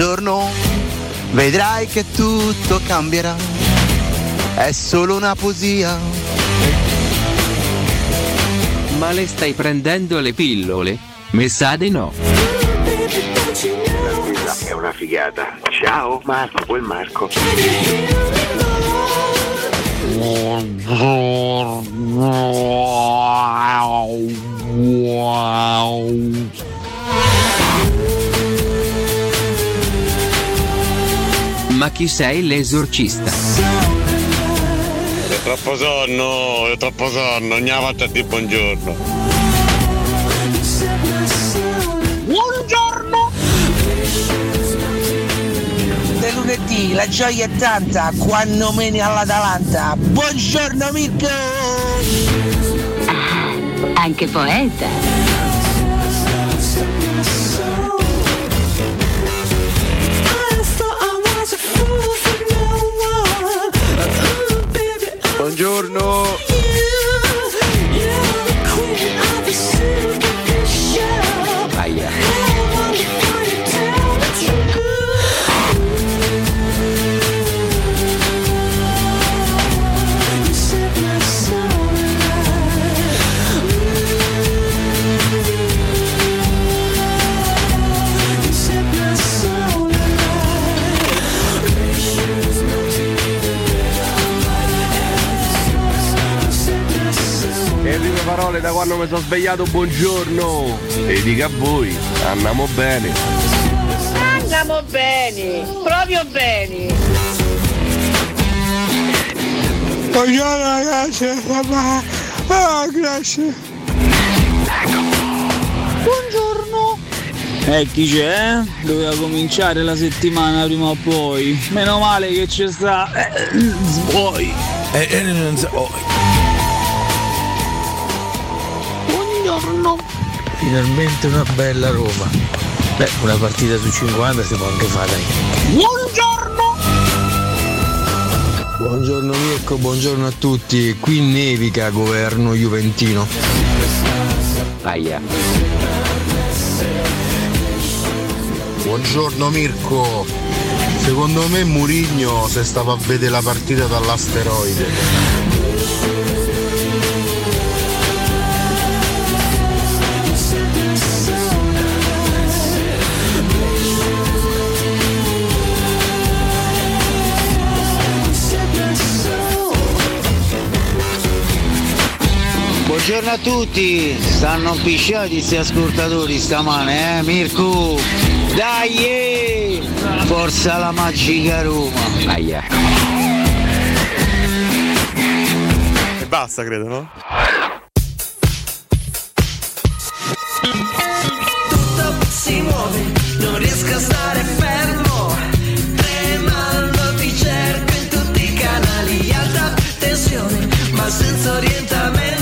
Buongiorno, vedrai che tutto cambierà, è solo una poesia. Ma le stai prendendo le pillole? Me sa di no. Tranquilla, è una figata. Ciao Marco, quel Marco. Buongiorno. Ma chi sei l'esorcista? È troppo sonno, ogni volta di buongiorno. Buongiorno! Del lunedì la gioia è tanta quando meni all'Atalanta. Buongiorno Mirko! Ah, anche poeta! Buongiorno. Aia. Parole da quando mi sono svegliato, buongiorno, e dica a voi, andiamo bene, proprio bene. Buongiorno ragazzi, grazie. Buongiorno. Chi c'è? Doveva cominciare la settimana prima o poi, meno male che c'è sta Sboi. No. Finalmente una bella Roma. Beh, una partita su 50 si può anche fare. Buongiorno! Buongiorno Mirko, buongiorno a tutti. Qui nevica, governo juventino. Aia. Buongiorno Mirko. Secondo me Mourinho se stava a vedere la partita dall'asteroide. Buongiorno a tutti, stanno pisciati sti ascoltatori stamane, Mirko? Dai! Forza la magica Roma! Aia. E basta, credo, no? Tutto si muove, non riesco a stare fermo, tremandoti cerco in tutti i canali, alta tensione, ma senza orientamento.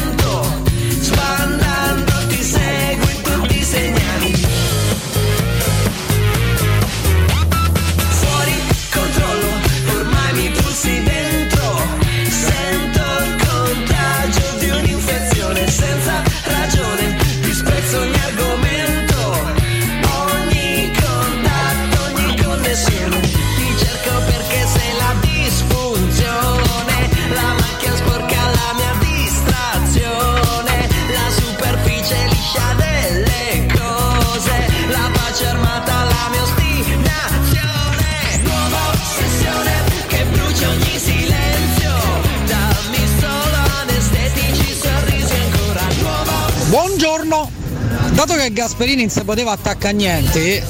Dato che Gasperini non si poteva attaccare a niente,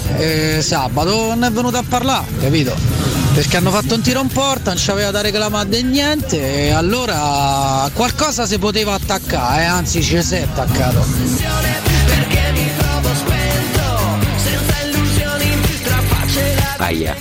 sabato non è venuto a parlare, capito? Perché hanno fatto un tiro in porta, non c'aveva da reclamare di niente, e allora qualcosa si poteva attaccare, anzi ci si è attaccato. aia.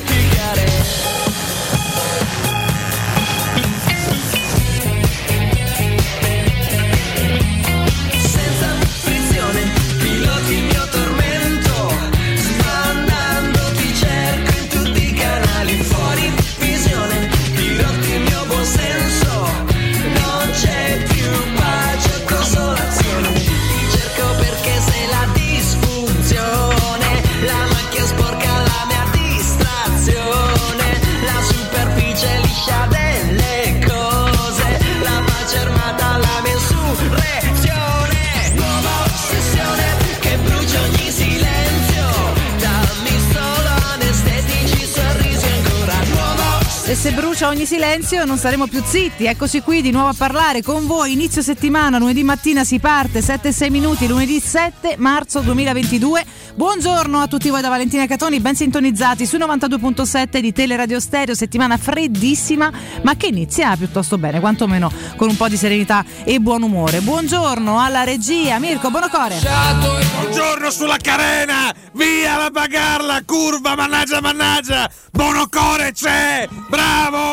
Se brucia ogni silenzio non saremo più zitti, eccoci qui di nuovo a parlare con voi, inizio settimana, lunedì mattina si parte, 7:06, lunedì 7 marzo 2022. Buongiorno a tutti voi da Valentina Catoni, ben sintonizzati su 92.7 di Teleradio Stereo, settimana freddissima ma che inizia piuttosto bene, quantomeno con un po' di serenità e buon umore. Buongiorno alla regia, Mirko Bonocore. Buongiorno sulla carena, via la bagarla, curva, mannaggia, Bonocore c'è, bravo!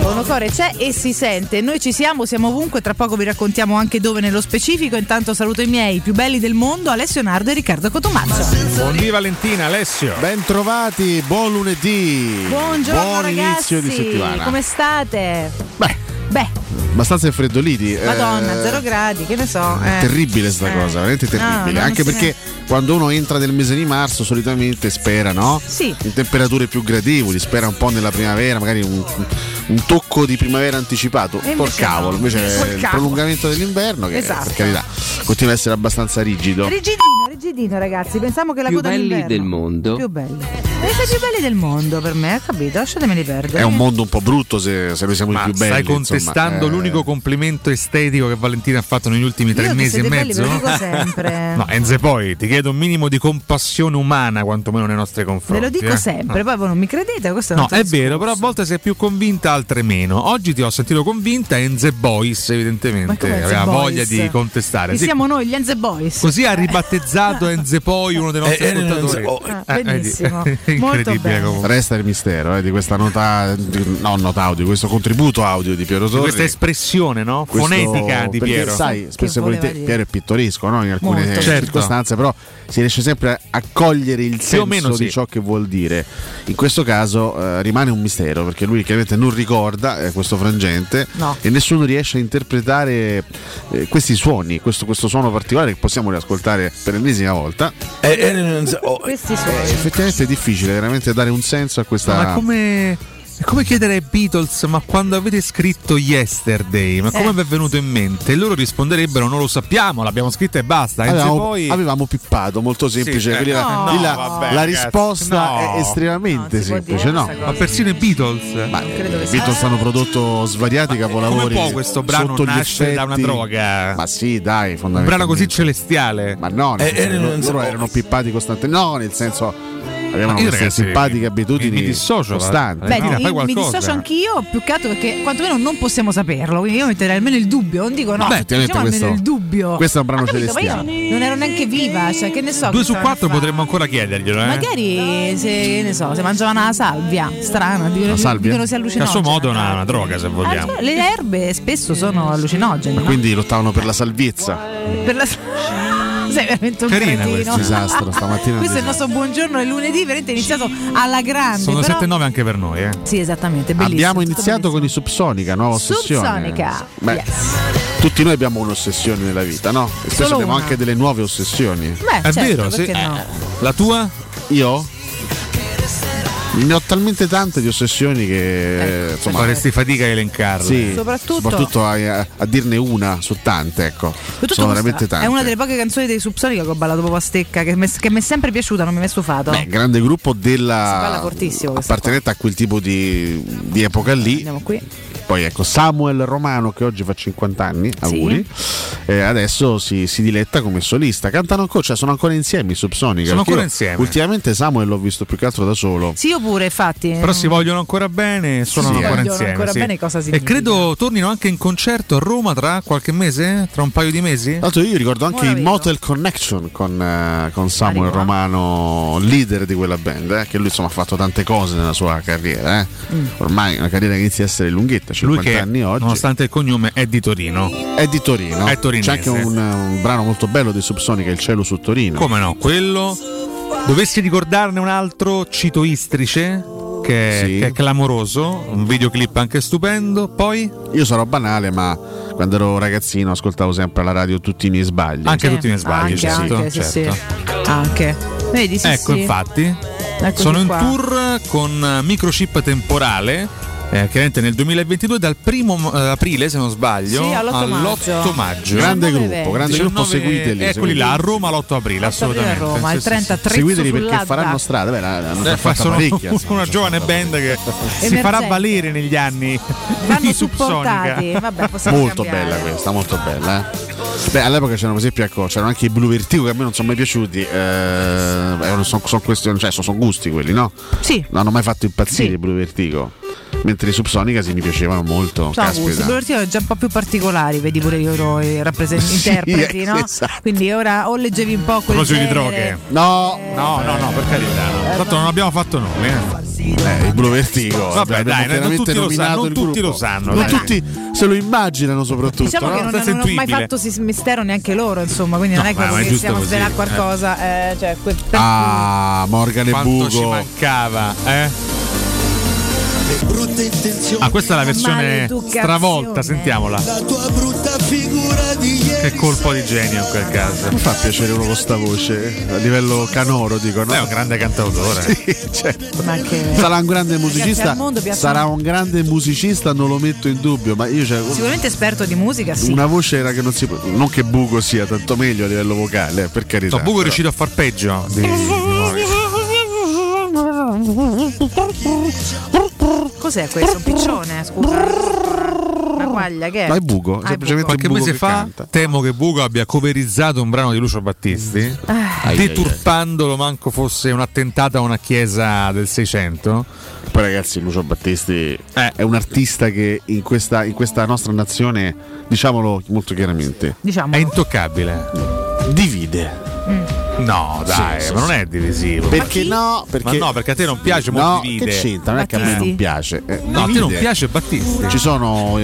Bonocore c'è e si sente, noi ci siamo ovunque, tra poco vi raccontiamo anche dove nello specifico, intanto saluto i miei più belli del mondo, Alessio Nardo e Riccardo Cotroni. Buondì Valentina, Alessio. Bentrovati, buon lunedì. Buongiorno buon ragazzi, inizio di settimana. Come state? Beh. Abbastanza infreddoliti. Madonna, 0 gradi, che ne so. Terribile sta cosa, veramente terribile. No, anche perché quando uno entra nel mese di marzo solitamente spera, no? Sì. In temperature più gradevoli, spera un po' nella primavera, magari un tocco di primavera anticipato. Porcavolo, invece il prolungamento dell'inverno che per carità continua a essere abbastanza rigido. Rigidino ragazzi, pensiamo che la più coda belli del mondo. Più belli. Sei più belli del mondo per me, capito? Lasciatemeli perdere. È un mondo un po' brutto se noi siamo i più belli. Stai contestando l'unico complimento estetico che Valentina ha fatto negli ultimi 3 mesi e mezzo. Belli, lo dico sempre. No, Enze, poi ti chiedo un minimo di compassione umana quantomeno nei nostri confronti. Ve lo dico sempre, poi voi non mi credete, questo no, è vero, però a volte sei più convinta, altre meno. Oggi ti ho sentito convinta, Enze Boys evidentemente aveva voglia di contestare. Sì. Siamo noi gli Enze Boys. Così ha ribattezzato Enze Poi, uno dei nostri ascoltatori. Benissimo. Molto bene. Resta il mistero di questa nota audio, questo contributo audio di Piero Torri. Questa espressione, no? Fonetica di Piero. Sai, spesso Piero è pittoresco, no? In alcune circostanze, però si riesce sempre a cogliere il senso meno, di ciò che vuol dire. In questo caso rimane un mistero, perché lui chiaramente non ricorda questo frangente e nessuno riesce a interpretare questi suoni, questo suono particolare che possiamo riascoltare per l'ennesima volta. Questi suoni. Effettivamente è difficile veramente dare un senso a questa. Ma come chiedere ai Beatles, ma quando avete scritto Yesterday, ma come vi è venuto in mente? E loro risponderebbero: non lo sappiamo, l'abbiamo scritta e basta. Avevamo pippato, molto semplice. Sì, la risposta è estremamente semplice, no? Ma persino i Beatles. Ma i Beatles hanno prodotto svariati capolavori. Un po' questo brano nasce da una droga. Ma sì, dai, fondamentalmente. Un brano così celestiale. Ma no, loro erano pippati costantemente. No, nel senso. Abbiamo queste simpatiche abitudini costanti. Mi dissocio anch'io, più che altro perché quantomeno non possiamo saperlo, quindi io metterei almeno il dubbio, non dico no, diciamo almeno il dubbio. Questo è un brano celestiale. Ma io non ero neanche viva, cioè che ne so. 2 su 4 potremmo ancora chiederglielo. Magari se mangiavano la salvia, strana, dicono sia allucinogena. A suo modo è una droga, se vogliamo. Le erbe spesso sono allucinogene. Ma quindi lottavano per la salvezza. Per la salvezza. Sei veramente un cretino. Disastro stamattina. Questo è il nostro buongiorno del lunedì, veramente iniziato alla grande. Sono 7:09 anche per noi, eh? Sì, esattamente, bellissimo. Abbiamo iniziato con i Subsonica, nuova ossessione. Subsonica. Beh, tutti noi abbiamo un'ossessione nella vita, no? E spesso abbiamo anche delle nuove ossessioni. Beh, è vero, sì. No? La tua? Io? Ne ho talmente tante di ossessioni che insomma faresti fatica a elencarle. Sì, soprattutto a dirne una su tante, ecco. Sono veramente tante. È una delle poche canzoni dei Subsonica che ho ballato proprio a stecca, che mi è sempre piaciuta, non mi è mai stufato. Beh, grande gruppo della appartenente a quel tipo di epoca lì. Andiamo qui. Poi ecco Samuel Romano, che oggi fa 50 anni, auguri, adesso si diletta come solista. Cantano ancora, sono ancora insieme i Subsonica. Ultimamente Samuel l'ho visto più che altro da solo. Sì, io pure, infatti. Però si vogliono ancora bene, suonano ancora insieme. Ancora bene, cosa significa? E credo tornino anche in concerto a Roma tra qualche mese, tra un paio di mesi. Tanto io ricordo anche il Motel Connection con Samuel Romano, leader di quella band, che lui insomma ha fatto tante cose nella sua carriera. Ormai una carriera che inizia a essere lunghetta, 50 lui che, anni oggi. Nonostante il cognome, è di Torino. È di Torino. È torinese. C'è anche un brano molto bello di Subsonica, Il cielo su Torino. Come no, quello. Dovessi ricordarne un altro, cito Istrice, che è clamoroso, un videoclip anche stupendo. Poi io sarò banale, ma quando ero ragazzino ascoltavo sempre alla radio Tutti i miei sbagli. Anche Tutti i miei sbagli, certo. Anche. Vedi, infatti, sono qua in tour con Microchip temporale, chiaramente nel 2022, dal 1 aprile se non sbaglio, all'8 maggio. Grande gruppo, seguiteli. Eccoli là, a Roma l'8 aprile, assolutamente. A Roma, il 33. Seguiteli perché faranno strada. Una giovane band che si farà valere negli anni di Subsonica. Molto bella questa, molto bella. Beh, all'epoca c'erano così più accorti, c'erano anche i Blu Vertigo che a me non sono mai piaciuti. Sono gusti quelli, no? Sì. Non hanno mai fatto impazzire i Blu Vertigo. Mentre i Subsonica mi piacevano molto. Sono gusti già un po' più particolari, vedi pure io loro interpreti, no? Esatto. Quindi ora o leggevi un po' quello di droghe. No, per carità. Tanto non abbiamo fatto nome. Il Blu Vertigo. Vabbè, dai, non tutti lo sanno, non tutti se lo immaginano soprattutto. Diciamo che non hanno mai fatto mistero neanche loro, insomma, quindi non è così che stiamo a svelare qualcosa. Morgan e Bugo. Quanto ci mancava, questa è la versione stravolta, sentiamola. La tua brutta figura di ieri. Che colpo di genio in quel caso. Mi fa piacere proprio sta voce, a livello canoro dico, no? È un grande cantautore. Sì, certo. Sarà un grande musicista. Non lo metto in dubbio, ma io sicuramente esperto di musica, sì. Una voce era che non si può, non che Bugo sia tanto meglio a livello vocale, per carità. Bugo è riuscito a far peggio Cos'è questo? Un piccione, scusa. Una guaglia che è? Ma è Bugo. Qualche mese fa temo che Bugo abbia coverizzato un brano di Lucio Battisti, deturpandolo, manco fosse un attentato a una chiesa del 600. Poi ragazzi, Lucio Battisti è un artista che in questa nostra nazione, diciamolo molto chiaramente, è intoccabile. Divide. No, dai, ma non è divisivo. Perché no? Perché a te non piace molto divide. Che c'entra? Non è che a me non piace. No, a te non piace Battisti. Ci sono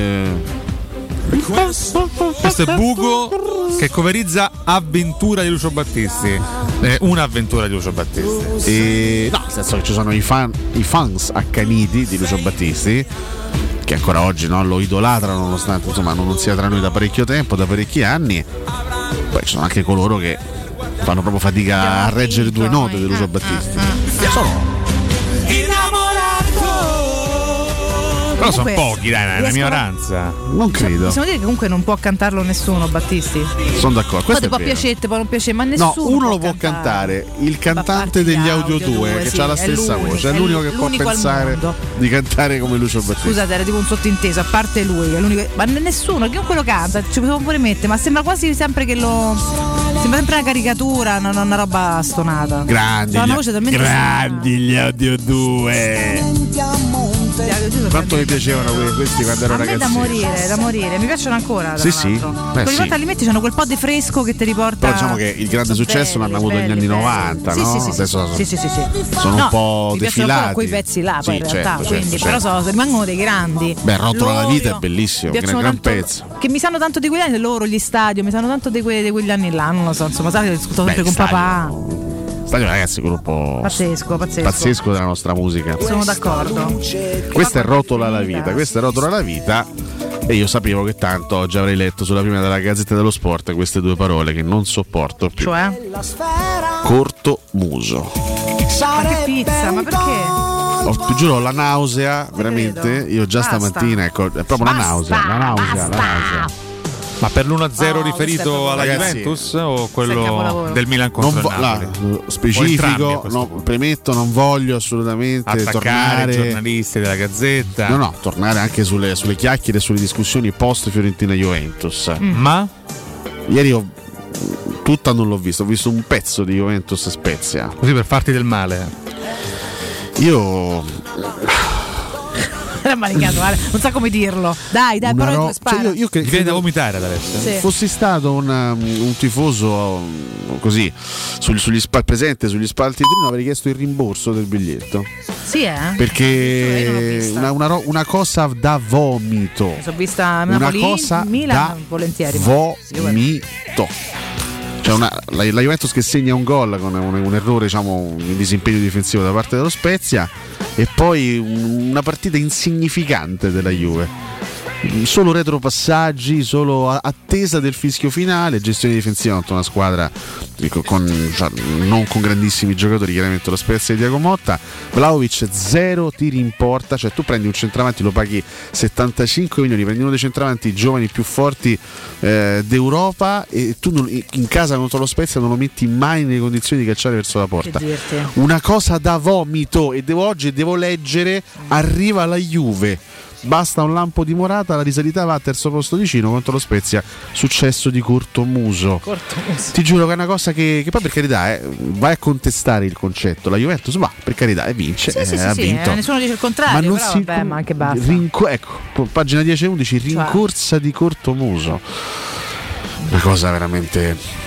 questo è Bugo che coverizza Avventura di Lucio Battisti. Un'avventura di Lucio Battisti. Nel senso che ci sono i fans accaniti di Lucio Battisti che ancora oggi lo idolatrano, nonostante insomma non sia tra noi da parecchio tempo, da parecchi anni. Poi ci sono anche coloro che fanno proprio fatica a reggere due note di Lucio Battisti. Però sono pochi, dai, è una minoranza. Non credo. Possiamo dire che comunque non può cantarlo nessuno, Battisti. Sono d'accordo. Questo può piacere, può non piacere, ma nessuno. No, uno lo può cantare. Il cantante degli Audio 2 che ha la stessa voce, è l'unico che può pensare di cantare come Lucio Battisti. Scusate, era tipo un sottinteso, a parte lui, è l'unico. Ma nessuno, chiunque lo canta, ci possiamo pure mettere, ma sembra quasi sempre che lo. Sembra sempre una caricatura, una roba stonata. Grandi gli Audio 2. Quanto mi piacevano questi quando ero ragazzino. Da morire, mi piacciono ancora. Sì. Ogni volta li metti, c'hanno quel po' di fresco che ti riporta. Però diciamo che il grande successo l'hanno avuto negli anni 90, no? Adesso sono un po' defilati quei pezzi là, poi in realtà. Quindi, però rimangono dei grandi. Beh, Rotola la vita è bellissimo, è un gran pezzo. Che mi sanno tanto di quegli anni loro, gli Stadio, mi sanno tanto di quegli anni là, non lo so, insomma, sai che ascolto sempre con papà. Stadio, ragazzi, un gruppo pazzesco della nostra musica. Sono d'accordo. Questa è Rotola la vita, e io sapevo che tanto oggi avrei letto sulla prima della Gazzetta dello Sport queste due parole che non sopporto più. Cioè? Corto muso. Ma che pizza, ma perché? Ti giuro, ho la nausea, veramente. Io già stamattina, ecco, è proprio la nausea. Ma per l'1-0 riferito alla Juventus o quello del Milan contro il Napoli? Specifico, premetto, non voglio assolutamente attaccare i giornalisti della Gazzetta. No, tornare anche sulle chiacchiere e sulle discussioni post Fiorentina-Juventus. Ma? Ieri non l'ho visto un pezzo di Juventus Spezia. Così per farti del male. Non so come dirlo. Dai, però in due spalle. Cioè io viene da vomitare adesso. Sì. Fossi stato un tifoso così presente sugli spalti di Torino, avrei chiesto il rimborso del biglietto. Sì, perché una cosa da vomito. Mi sono vista Napoli, una cosa Milan, da volentieri. Vomito. Cioè la Juventus che segna un gol con un errore, diciamo un disimpegno difensivo da parte dello Spezia, e poi una partita insignificante della Juve, solo retropassaggi, solo attesa del fischio finale, gestione difensiva contro una squadra non con grandissimi giocatori, chiaramente lo Spezia di Thiago Motta. Vlahovic 0 tiri in porta, cioè tu prendi un centravanti, lo paghi 75 milioni, prendi uno dei centravanti giovani più forti d'Europa, e tu in casa contro lo Spezia non lo metti mai nelle condizioni di calciare verso la porta. Una cosa da vomito. E oggi devo leggere: arriva la Juve, basta un lampo di Morata, la risalita va a terzo posto vicino contro lo Spezia, successo di Cortomuso. Ti giuro che è una cosa che poi, per carità, vai a contestare il concetto, la Juventus va, per carità, e vince, vinto. Nessuno dice il contrario, ma anche basta. Pagina 10-11, rincorsa di Cortomuso, una cosa veramente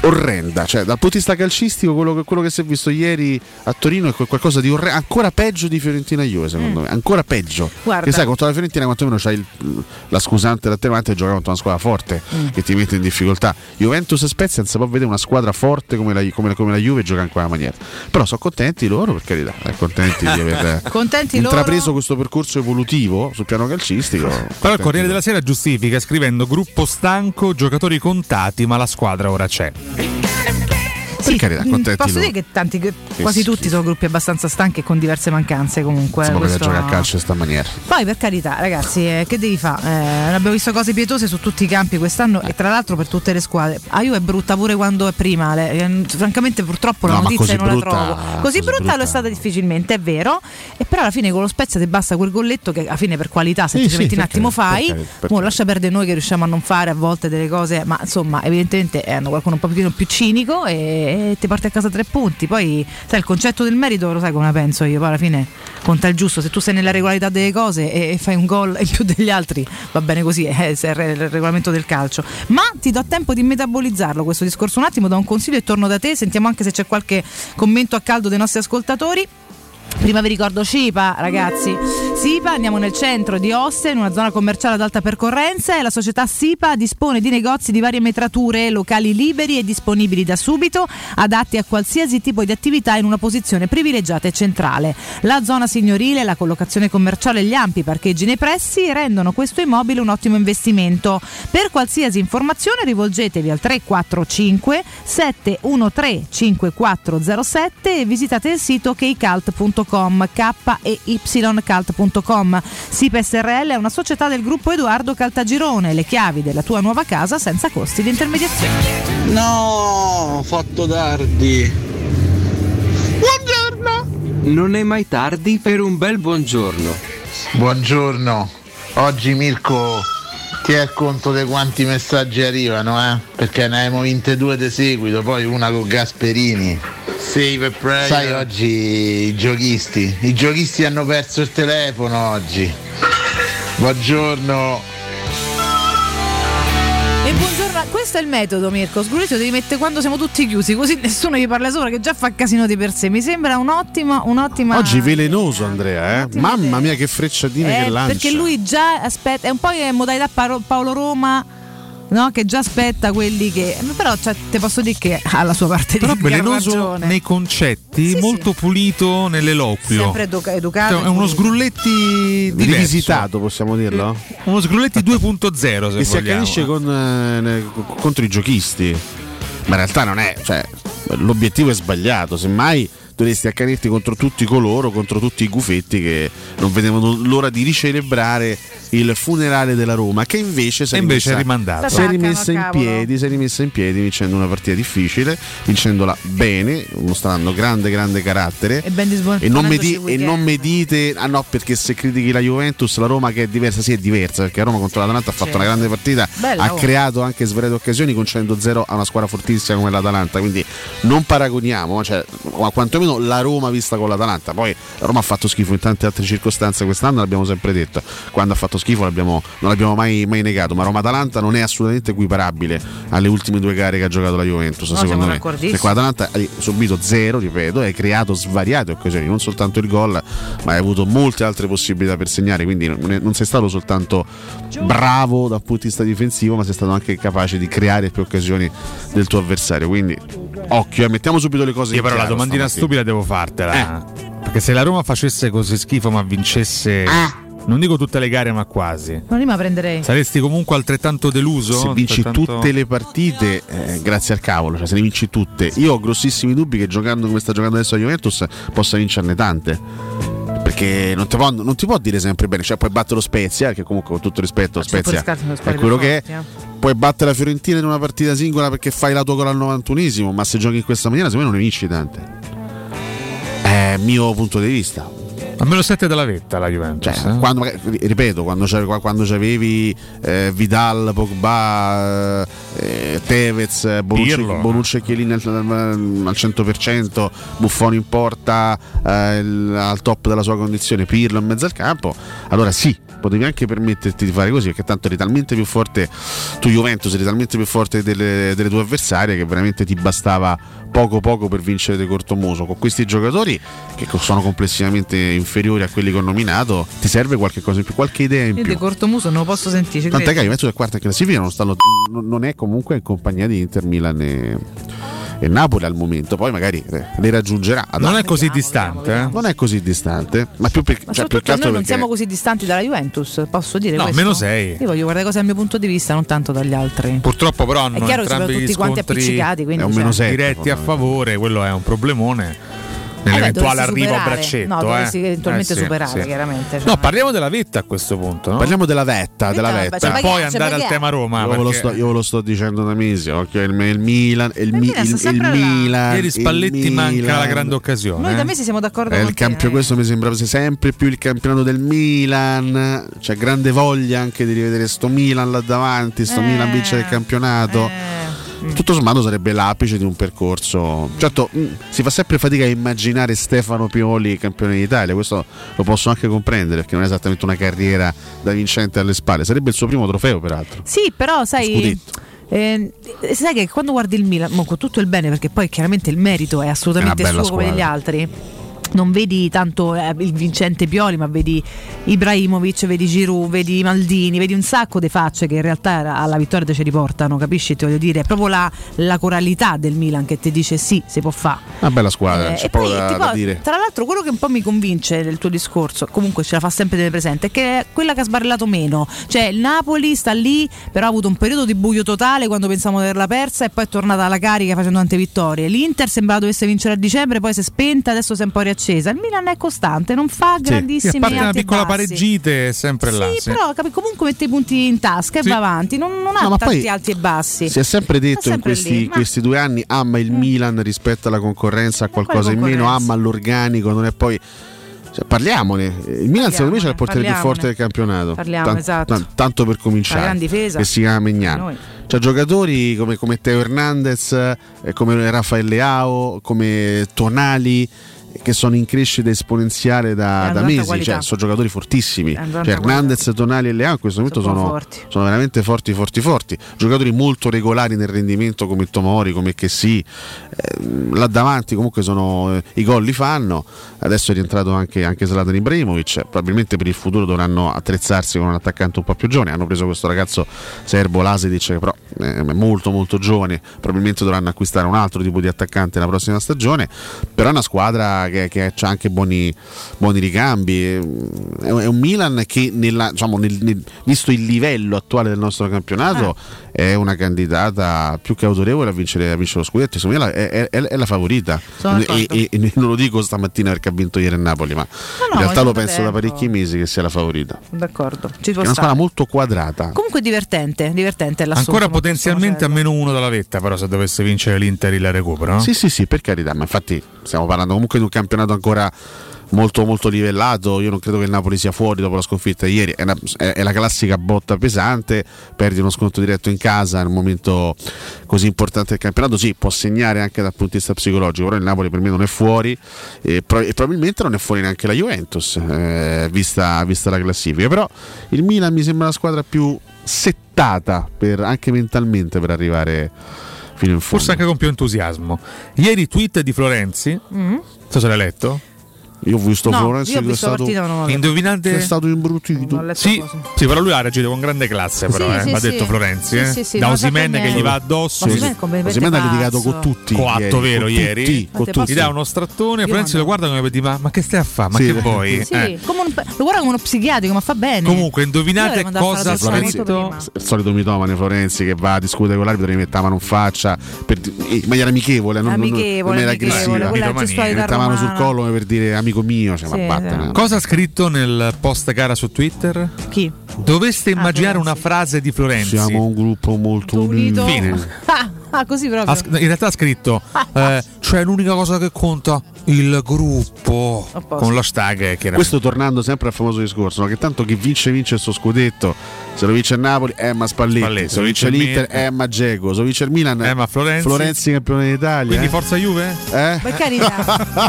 orrenda, cioè dal punto di vista calcistico quello che si è visto ieri a Torino è qualcosa di orrendo, ancora peggio di Fiorentina Juve, secondo me, ancora peggio. Guarda, che sai, contro la Fiorentina quantomeno c'hai la scusante l'attenuante e gioca contro una squadra forte che ti mette in difficoltà. Juventus e Spezia non si può vedere una squadra forte come la Juve gioca in quella maniera, però sono contenti loro, per carità, contenti di aver intrapreso questo percorso evolutivo sul piano calcistico. Però il Corriere della Sera giustifica scrivendo: gruppo stanco, giocatori contati, ma la squadra ora c'è. Sì, carità, posso dire che quasi tutti sono gruppi abbastanza stanchi e con diverse mancanze, comunque. Insomma, questo gioca a calcio in questa maniera. Poi, per carità, ragazzi, che devi fare? Abbiamo visto cose pietose su tutti i campi quest'anno e tra l'altro per tutte le squadre. A Juve è brutta pure quando è prima. Francamente, purtroppo la notizia non la trovo. Così brutta lo è stata difficilmente, è vero. E però alla fine con lo Spezia ti basta quel golletto che alla fine per qualità semplicemente un attimo fai. Mo lascia perdere noi che riusciamo a non fare a volte delle cose, ma insomma, evidentemente hanno qualcuno un pochino più cinico e ti porti a casa 3 punti. Poi sai, il concetto del merito lo sai come la penso io, poi alla fine conta il giusto. Se tu sei nella regolarità delle cose e fai un gol in più degli altri, va bene così, se è il regolamento del calcio. Ma ti do tempo di metabolizzarlo questo discorso un attimo, do un consiglio e torno da te, sentiamo anche se c'è qualche commento a caldo dei nostri ascoltatori. Prima vi ricordo Sipa, ragazzi. Sipa, andiamo nel centro di Ostia, in una zona commerciale ad alta percorrenza, e la società Sipa dispone di negozi di varie metrature, locali liberi e disponibili da subito, adatti a qualsiasi tipo di attività in una posizione privilegiata e centrale. La zona signorile, la collocazione commerciale e gli ampi parcheggi nei pressi rendono questo immobile un ottimo investimento. Per qualsiasi informazione rivolgetevi al 345 713 5407 e visitate il sito keycult.com. SIPA SRL è una società del gruppo Edoardo Caltagirone, le chiavi della tua nuova casa senza costi di intermediazione. No, fatto tardi. Buongiorno. Non è mai tardi per un bel buongiorno. Buongiorno. Oggi Mirko ti è conto di quanti messaggi arrivano, perché ne abbiamo vinte 2 di seguito, poi una con Gasperini. Save a prayer. Sai, oggi i giochisti hanno perso il telefono oggi. Buongiorno. E buongiorno, questo è il metodo, Mirko. Scurizio devi mettere quando siamo tutti chiusi, così nessuno gli parla sopra, che già fa casino di per sé. Mi sembra un'ottima. Oggi velenoso Andrea, mamma mia che frecciatine che lancia. Perché lui già aspetta, è un po' in modalità Paolo Roma, no, che già aspetta quelli che. Però te posso dire che ha la sua parte di velenoso nei concetti, molto pulito nell'eloquio. Sempre educato. Cioè, è uno Sgrulletti rivisitato, possiamo dirlo? Uno Sgrulletti 2.0, se vogliamo. Che si accanisce contro i giochisti. Ma in realtà non è. Cioè, l'obiettivo è sbagliato, semmai dovresti accanirti contro tutti i gufetti che non vedevano l'ora di ricelebrare il funerale della Roma, che invece si è rimessa in piedi vincendo una partita difficile, vincendola bene, mostrando grande carattere e, non medite ah no, perché se critichi la Juventus, la Roma che è diversa, sì è diversa, perché la Roma contro l'Atalanta ha fatto una grande partita, creato anche svariate occasioni, concedendo 0 a una squadra fortissima come l'Atalanta, quindi non paragoniamo, cioè, ma quantomeno la Roma vista con l'Atalanta. Poi la Roma ha fatto schifo in tante altre circostanze quest'anno, l'abbiamo sempre detto, quando ha fatto schifo non l'abbiamo mai negato, ma Roma-Atalanta non è assolutamente equiparabile alle ultime due gare che ha giocato la Juventus, no, secondo me, perché l'Atalanta ha subito 0, ripeto, e ha creato svariate occasioni, non soltanto il gol, ma ha avuto molte altre possibilità per segnare, quindi non sei stato soltanto bravo dal punto di vista difensivo, ma sei stato anche capace di creare più occasioni del tuo avversario, quindi occhio, mettiamo subito le cose in chiaro. Io però la domandina stupida devo fartela, perché se la Roma facesse così schifo ma vincesse... non dico tutte le gare, ma quasi. Ma prima prenderei. Saresti comunque altrettanto deluso? Se vinci tutte le partite, grazie al cavolo, cioè se ne vinci tutte. Io ho grossissimi dubbi che giocando come sta giocando adesso la Juventus possa vincerne tante, perché non ti può dire sempre bene, cioè puoi battere lo Spezia, che comunque con tutto rispetto lo Spezia è quello che è, puoi battere la Fiorentina in una partita singola perché fai la tua gol al 91esimo, ma se giochi in questa maniera secondo me non ne vinci tante, è mio punto di vista. A meno 7 dalla vetta la Juventus, cioè, quando c'avevi Vidal, Pogba, Tevez, Bonucci e Chiellini al 100%, Buffon in porta, al top della sua condizione, Pirlo in mezzo al campo, allora sì, potevi anche permetterti di fare così, perché tanto eri talmente più forte tu Juventus, eri talmente più forte delle tue avversarie che veramente ti bastava poco per vincere di cortomuso. Con questi giocatori che sono complessivamente inferiori a quelli che ho nominato ti serve qualche cosa in più, qualche idea in più. Io di cortomuso non lo posso sentire, tant'è che Juventus è quarta in classifica, non è comunque in compagnia di Inter, Milan e Napoli al momento, poi magari le raggiungerà. Non è così distante, ma più per, ma cioè, più che altro noi non siamo così distanti dalla Juventus, posso dire questo? No, meno 6. Io voglio guardare cose dal mio punto di vista, non tanto dagli altri. Purtroppo però hanno entrambi gli scontri diretti a favore, quello è un problemone. Nell'eventuale arrivo a braccetto, superare, sì. Chiaramente. Cioè. No, parliamo della vetta a questo punto. No? Parliamo della vetta, per poi andare al tema Roma. Io ve lo sto dicendo da mesi. Occhio, il Milan, il Milan. Ieri Spalletti manca la grande occasione. Noi da mesi siamo d'accordo. Questo mi sembrava sempre più il campionato del Milan. C'è grande voglia anche di rivedere sto Milan là davanti. Sto Milan vince il campionato. Tutto sommato sarebbe l'apice di un percorso. Certo, si fa sempre fatica a immaginare Stefano Pioli campione d'Italia, questo lo posso anche comprendere, perché non è esattamente una carriera da vincente alle spalle, sarebbe il suo primo trofeo peraltro. Sì, però sai, sai che quando guardi il Milan, con tutto il bene, perché poi chiaramente il merito è assolutamente suo come degli altri, non vedi tanto il vincente Pioli, ma vedi Ibrahimovic, vedi Giroud, vedi Maldini, vedi un sacco di facce che in realtà alla vittoria te ci riportano, capisci? Ti voglio dire, è proprio la coralità del Milan che ti dice sì, si può fare. Una bella squadra, c'è poco da dire. Tra l'altro quello che un po' mi convince del tuo discorso, comunque ce la fa sempre tenere presente, è che è quella che ha sbarrellato meno, cioè il Napoli sta lì, però ha avuto un periodo di buio totale quando pensavamo di averla persa e poi è tornata alla carica facendo tante vittorie. L'Inter sembrava dovesse vincere a dicembre, poi si è spenta, adesso si è un po' accesa. Il Milan è costante, non fa grandissimi a parte una piccola pareggite, è sempre là. Sì, però comunque mette i punti in tasca e va avanti, non ha tanti alti e bassi. Si è sempre detto questi 2 anni: ama il Milan rispetto alla concorrenza, ha qualcosa in meno, ama l'organico, non è poi. Cioè, parliamone, il Milan secondo me c'è il portiere più forte del campionato. Tanto per cominciare, difesa, che si chiama Maignan. C'ha giocatori come Theo Hernandez, come Rafael Leao, come Tonali, che sono in crescita esponenziale da mesi, cioè, sono giocatori fortissimi, cioè, Hernandez, Tonali e Leao in questo momento sono veramente forti, giocatori molto regolari nel rendimento come Tomori, come Kessie, là davanti comunque sono, i gol li fanno. Adesso è rientrato anche Zlatan Ibrahimovic, probabilmente per il futuro dovranno attrezzarsi con un attaccante un po' più giovane, hanno preso questo ragazzo serbo Lasedic, che però molto molto giovane, probabilmente dovranno acquistare un altro tipo di attaccante la prossima stagione, però è una squadra che ha anche buoni ricambi, è un Milan che visto il livello attuale del nostro campionato è una candidata più che autorevole a vincere lo scudetto. Secondo me è la favorita, e non lo dico stamattina perché ha vinto ieri il Napoli, ma in realtà lo penso da parecchi mesi che sia la favorita. D'accordo, ci può stare. È una squadra molto quadrata, comunque divertente ancora potenzialmente a -1 dalla vetta, però se dovesse vincere l'Inter il recupero, no? sì per carità, ma infatti stiamo parlando comunque di un campionato ancora molto molto livellato. Io non credo che il Napoli sia fuori dopo la sconfitta ieri, è la classica botta pesante, perdi uno scontro diretto in casa nel momento così importante del campionato. Sì, può segnare anche dal punto di vista psicologico, però il Napoli per me non è fuori, e probabilmente non è fuori neanche la Juventus, vista la classifica. Però il Milan mi sembra la squadra più settata anche mentalmente per arrivare fino in fondo, forse anche con più entusiasmo. Ieri tweet di Florenzi, se l'hai letto? Io ho visto Florenzi che è stato indovinante, è stato imbruttito. Sì, però lui ha reagito con grande classe, però ha detto Florenzi, da Osimhen che gli va addosso. Osimhen ha litigato con tutti, coatto vero ieri, gli dà uno strattone, Florenzi lo guarda come per dire ma che stai a fare? Ma che vuoi? Lo guarda come uno psichiatrico, ma fa bene. Comunque indovinate cosa ha detto. Il solito mitomane Florenzi che va a discutere con l'arbitro, gli mette la mano in faccia in maniera amichevole, non era aggressiva, mette la mano sul collo come per dire amico mio, ma cosa ha scritto nel post gara su Twitter? Chi? Doveste immaginare una frase di Florenzi. Siamo un gruppo molto unito. Così proprio. In realtà ha scritto cioè l'unica cosa che conta il gruppo, con l'hashtag che era. Questo tornando sempre al famoso discorso, no? Che tanto chi vince il suo scudetto, se lo vince il Napoli ma Spalletti, se lo vince l'Inter ma Dzeko, se lo vince il Milan ma Florenzi campione d'Italia. Quindi forza Juve? Ma carità.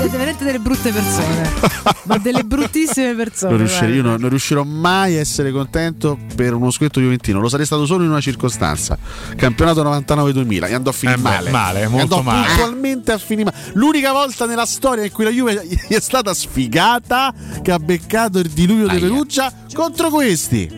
Siete veramente delle brutte persone, ma delle bruttissime persone. Non riuscirò mai a essere contento per uno scudetto juventino. Lo sarei stato solo in una circostanza, campionato 99-2000, e andò a finire male, molto male. Puntualmente a finire male. L'unica volta nella storia in cui la Juve è stata sfigata, che ha beccato il diluvio di Perugia contro questi.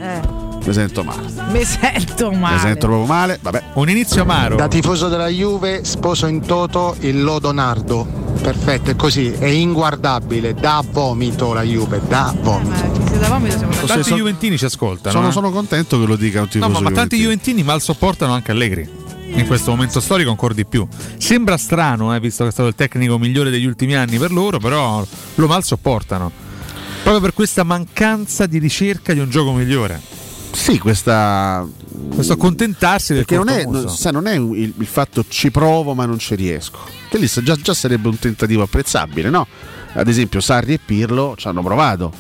Mi sento male. Mi sento proprio male. Vabbè, un inizio amaro. Da tifoso della Juve sposo in toto il lodo Nardo. Perfetto, è così, è inguardabile, da vomito la Juve, da vomito. Se da vomito siamo tanti juventini ci ascoltano. Sono contento che lo dica un tifoso. No, ma tanti juventini mal sopportano anche Allegri. In questo momento storico ancora di più. Sembra strano, visto che è stato il tecnico migliore degli ultimi anni per loro, però lo mal sopportano. Proprio per questa mancanza di ricerca di un gioco migliore. Sì, questo accontentarsi del corto muso. Non è il fatto ci provo ma non ci riesco, che lì già sarebbe un tentativo apprezzabile, no? Ad esempio Sarri e Pirlo ci hanno provato,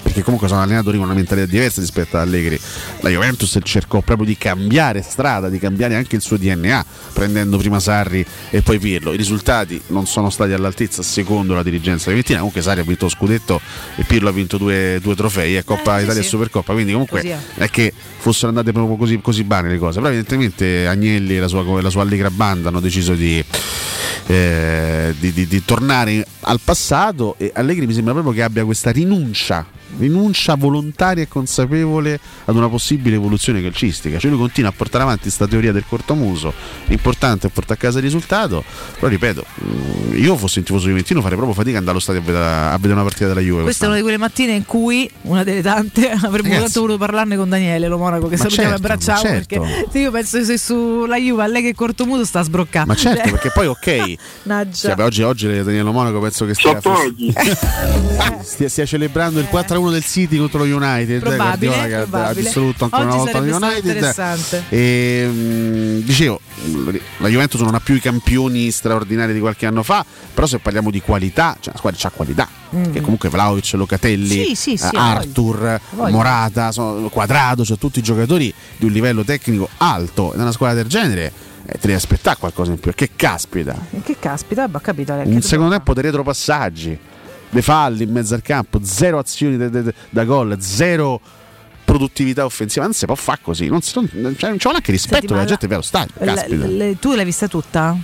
perché comunque sono allenatori con una mentalità diversa rispetto ad Allegri. La Juventus cercò proprio di cambiare strada, di cambiare anche il suo DNA, prendendo prima Sarri e poi Pirlo. I risultati non sono stati all'altezza secondo la dirigenza juventina. Comunque Sarri ha vinto lo scudetto e Pirlo ha vinto due trofei, Coppa Italia e Supercoppa, quindi comunque è che fossero andate proprio così bene le cose. Però evidentemente Agnelli e la sua allegra banda hanno deciso di tornare al passato, e Allegri mi sembra proprio che abbia questa rinuncia volontaria e consapevole ad una possibile evoluzione calcistica. Cioè lui continua a portare avanti questa teoria del cortomuso, l'importante è portare a casa il risultato. Però ripeto, io fossi un tifoso juventino farei proprio fatica andare allo stadio a vedere una partita della Juve. Questa è una di quelle mattine in cui, una delle tante, avremmo tanto voluto parlarne con Daniele Lo Monaco, che salutiamo e abbracciamo, perché io penso che se sulla Juve a lei che il cortomuso sta sbroccando. Ma certo, perché poi oggi Daniele Lo Monaco penso che stia celebrando il 4-1 del City contro lo United, ha distrutto ancora oggi una volta lo United. Dicevo, la Juventus non ha più i campioni straordinari di qualche anno fa, però se parliamo di qualità, cioè la squadra c'ha qualità, che comunque Vlahovic, Locatelli, Arthur, voglio. Morata, Quadrado, cioè tutti i giocatori di un livello tecnico alto. Da una squadra del genere te ne aspettare qualcosa in più. Che caspita, ma capito, un secondo tempo dei retropasaggi, dei falli in mezzo al campo, zero azioni da gol, zero produttività offensiva. Non si può fare così, non c'è neanche rispetto. Senti, della gente che va allo stadio, caspita. Tu l'hai vista tutta? No,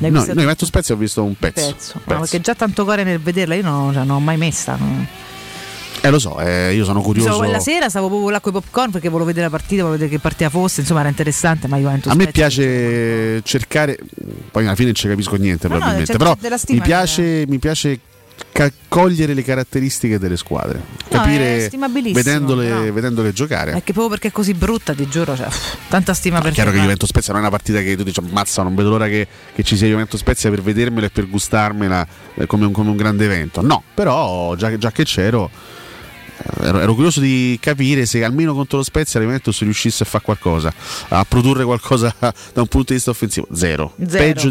io metto Spezia, ho visto un pezzo. No, perché già tanto cuore nel vederla io non l'ho mai messa. Lo so, io sono curioso. Quella sera stavo proprio là con i popcorn perché volevo vedere la partita, volevo vedere che partita fosse, insomma era interessante. Ma Juventus, a me piace cercare, poi alla fine non ci capisco niente, no, probabilmente, però mi piace cogliere le caratteristiche delle squadre, no, capire vedendole giocare. È che proprio perché è così brutta, ti giuro, cioè, tanta stima per te. È chiaro che Juventus Spezia non è una partita che tu dici ammazza, non vedo l'ora che ci sia Juventus Spezia per vedermela e per gustarmela come un grande evento. No, però già che c'ero ero curioso di capire se almeno contro lo Spezia la Juventus riuscisse a fare qualcosa, a produrre qualcosa da un punto di vista offensivo. Zero. Peggio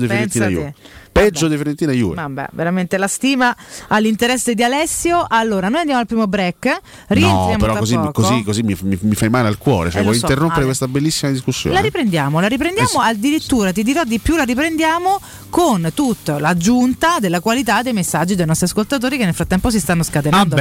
di Fiorentina Juve. Vabbè, veramente la stima all'interesse di Alessio. Allora, noi andiamo al primo break. Rientriamo. No, però così mi fai male al cuore. Cioè, vuoi interrompere questa bellissima discussione? La riprendiamo. Sì. Addirittura ti dirò di più, la riprendiamo con tutta l'aggiunta della qualità dei messaggi dei nostri ascoltatori che nel frattempo si stanno scatenando.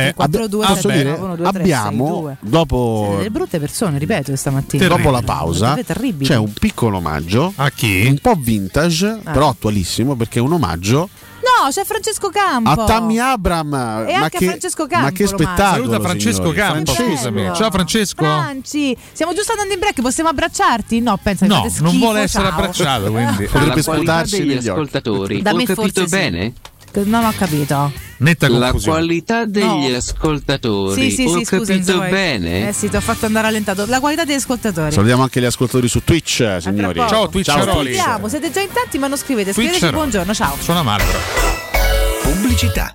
Abbiamo dopo delle brutte persone, ripeto, stamattina. Dopo la pausa c'è un piccolo omaggio a chi? Un po' vintage, però attualissimo, perché un omaggio. No, c'è Francesco Campo. A Tammy Abraham. E anche a Francesco Campo. Ma che spettacolo. Saluta Francesco Campo. Scusami. Ciao Francesco. Franci, siamo giusto andando in break, possiamo abbracciarti? No, pensa che fate schifo. Non vuole essere abbracciato, quindi potrebbe sputarsi negli ascoltatori. Ho capito bene? Non ho capito. Netta la qualità degli ascoltatori. Sì, ho capito bene. Sì, ti ho fatto andare rallentato. La qualità degli ascoltatori. Salutiamo anche gli ascoltatori su Twitch, signori. Ciao Twitcheroli. Siete già in tanti, ma non scrivete. Scriveteci buongiorno, ciao. Suona male però. Pubblicità.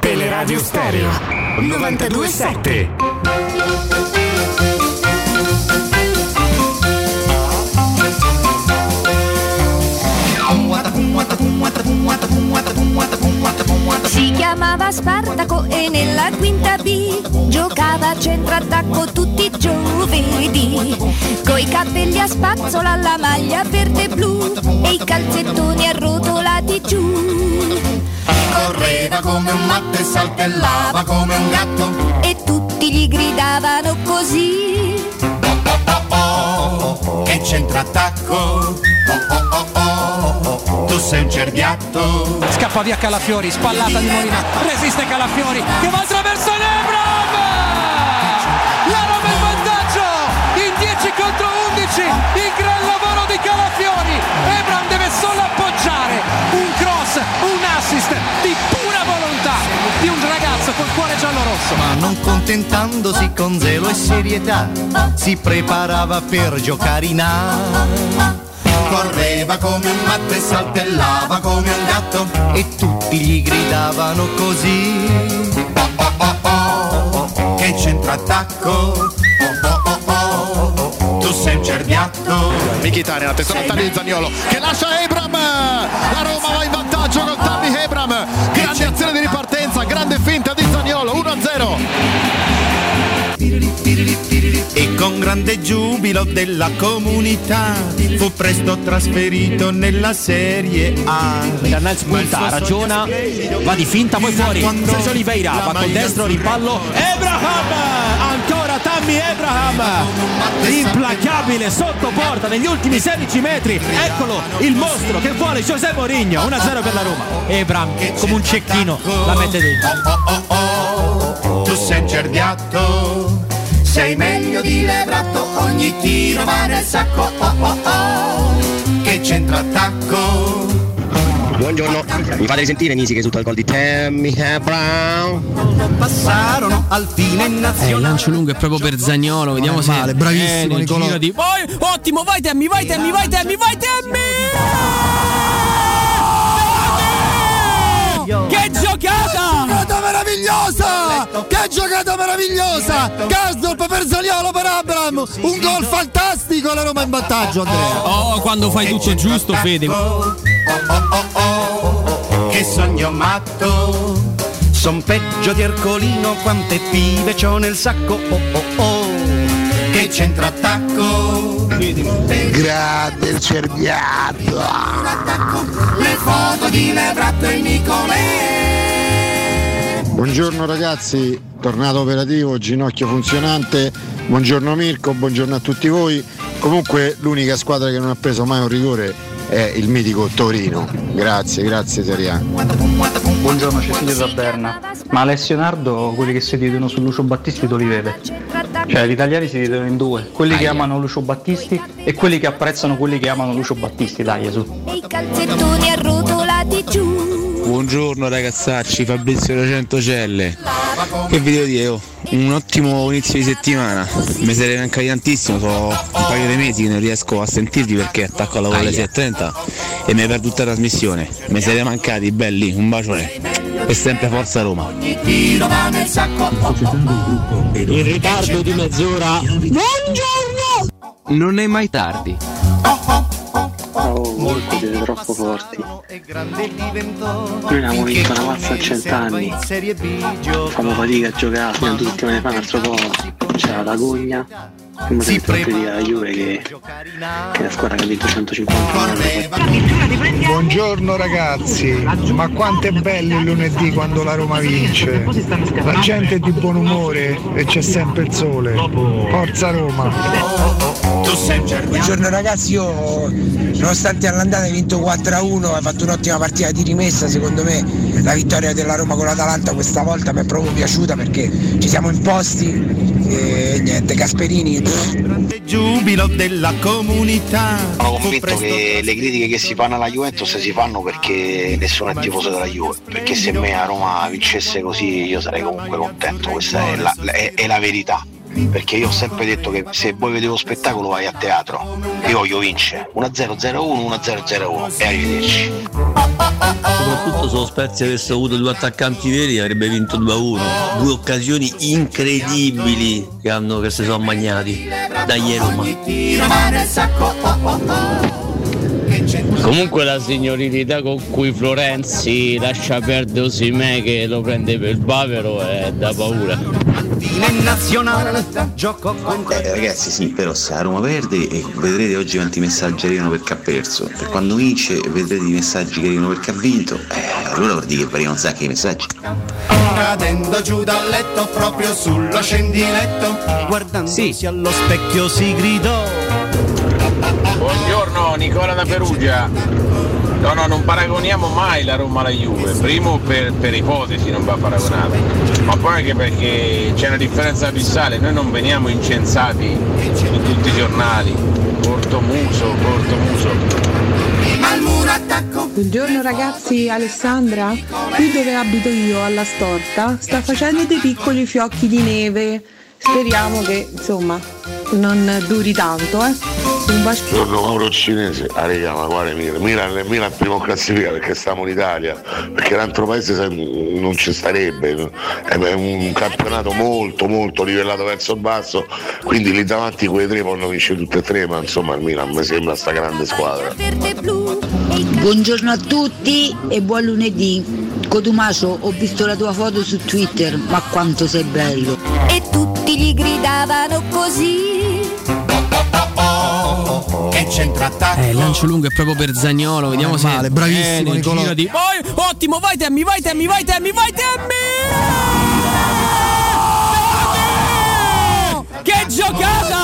Teleradio Stereo 92.7. Si chiamava Spartaco e nella quinta B giocava a centrattacco tutti i giovedì, coi capelli a spazzola, la maglia verde e blu e i calzettoni arrotolati giù. Correva come un matto e saltellava come un gatto e tutti gli gridavano così: oh, oh, oh, oh, che centrattacco, oh, oh, oh, oh, tu sei un cerbiatto. Scappa via Calafiori, spallata di Molina, resiste Calafiori che va attraverso l'Ebram, la Roma in vantaggio in 10 contro 11, il gran lavoro di Calafiori, Ebram deve solo appoggiare, un cross, un assist di pura volontà di un ragazzo col cuore giallo-rosso. Ma non contentandosi, con zelo e serietà si preparava per giocare in A. Correva come un matto e saltellava come un gatto e tutti gli gridavano così: oh, oh, oh, oh, oh, che centrattacco, oh, oh, oh, oh, oh, tu sei un cerbiatto. Mkhitaryan, attenzione a taglio di Zaniolo che lascia Ebram, la Roma va in vantaggio con Tammy Abraham, grande azione di ripartenza, grande finta di Zaniolo, 1-0. E con grande giubilo della comunità fu presto trasferito nella Serie A. Dannels punta, ragiona, va di finta, poi fuori Sergio Oliveira, va col destro, rimpallo Abraham, ancora Tammy Abraham, implacabile sotto porta negli ultimi 16 metri. Eccolo il mostro che vuole José Mourinho, 1-0 per la Roma. Abraham come un cecchino la mette dentro. Oh, oh, oh, oh, tu sei un cerbiatto, sei meglio di Levratto, ogni tiro va nel sacco, oh, oh, oh, che centrattacco. Buongiorno, mi fate sentire Nisi che esulta il gol di Tammy Abraham. Passarono al fine nazionale. Il lancio lungo è proprio per Zaniolo, vediamo se male, bravissimo Nicolò. Di... ottimo, vai Tammy, vai Tammy, vai Tammy, vai Tammy! Che giocata! Meravigliosa! Che giocata meravigliosa! Gasdorp per Zaniolo, per Abraham, un gol fantastico, la Roma in vantaggio, Andrea. Oh, quando fai tutto giusto, Fede. Oh, oh, oh, oh, che sogno matto. Son peggio di Ercolino, quante pive c'ho nel sacco. Oh, oh, oh, che centrattacco. Grande il cerbiato. Le foto di Levratto e Nicolè. Buongiorno ragazzi, tornato operativo, ginocchio funzionante. Buongiorno Mirko, buongiorno a tutti voi. Comunque l'unica squadra che non ha preso mai un rigore è il mitico Torino. Grazie, grazie Serie A. Buongiorno Cecilio Taberna. Ma Alessio Nardo, quelli che si dividono su Lucio Battisti lo li vede. Cioè gli italiani si dividono in due, quelli che amano Lucio Battisti e quelli che apprezzano quelli che amano Lucio Battisti. Dai, Gesù. E i calzettoni arrotolati giù. Buongiorno ragazzacci, Fabrizio da Centocelle. Che vi devo dire, un ottimo inizio di settimana. Mi sarei mancati tantissimo, sono un paio di mesi che non riesco a sentirvi perché attacco alla alle 6.30 e mi perdo tutta la trasmissione. Mi sarei mancati, belli, un bacione. E sempre forza Roma. In ritardo di mezz'ora. Buongiorno! Non è mai tardi. o comunque siete troppo forti. Noi ne abbiamo vinto una mazza a 100 anni, fanno fatica a giocare. Fino a 2 settimane fa un altro po' c'era la gogna e mi sento sempre dire alla Juve che la squadra che ha vinto 150. Buongiorno ragazzi, ma quanto è bello il lunedì quando la Roma vince, la gente è di buon umore e c'è sempre il sole. Forza Roma. Buongiorno ragazzi, io nonostante all'andata hai vinto 4-1, hai fatto un'ottima partita di rimessa. Secondo me la vittoria della Roma con l'Atalanta questa volta mi è proprio piaciuta perché ci siamo imposti e niente, Gasperini. Giubilo della comunità. Sono convinto che le critiche che si fanno alla Juventus si fanno perché nessuno è tifoso della Juve, perché se me a Roma vincesse così io sarei comunque contento, questa è la verità. Perché io ho sempre detto che se vuoi vedere lo spettacolo vai a teatro. Io voglio vincere 1-0-0-1, 1-0-0-1 e arrivederci. Soprattutto se lo Spezia avesse avuto 2 attaccanti veri avrebbe vinto 2-1. 2 occasioni incredibili che si sono magnati dagli Roma. Comunque la signorilità con cui Florenzi lascia perdere Osimè che lo prende per bavero è da paura. Ragazzi sì, però se la Roma perde e vedrete oggi quanti messaggi arrivano perché ha perso, per quando vince vedrete i messaggi che arrivano perché ha vinto, allora vuol dire che variano un sacco di messaggi. Cadendo giù dal letto proprio sullo scendiletto, guardandosi allo specchio si gridò. Buongiorno, Nicola da Perugia. No, non paragoniamo mai la Roma alla Juve, primo per ipotesi non va paragonata, ma poi anche perché c'è una differenza abissale, noi non veniamo incensati in tutti i giornali, corto muso. Buongiorno ragazzi, Alessandra, qui dove abito io alla Storta sta facendo dei piccoli fiocchi di neve, speriamo che insomma non duri tanto, Buongiorno Mauro Cinese, raga, ma quale Milan è primo classifica perché stiamo in Italia, perché l'altro paese non ci starebbe, è un campionato molto livellato verso il basso, quindi lì davanti quei 3 possono vincere tutte e 3, ma insomma il Milan mi sembra sta grande squadra. Buongiorno a tutti e buon lunedì. Cotumacio, ho visto la tua foto su Twitter, ma quanto sei bello. E tutti gli gridavano così. Che centrattacco. Il lancio lungo è proprio per Zaniolo, vediamo se male, bravissimo Nicolò. Di... Ottimo, vai Tammy! No! Che giocata!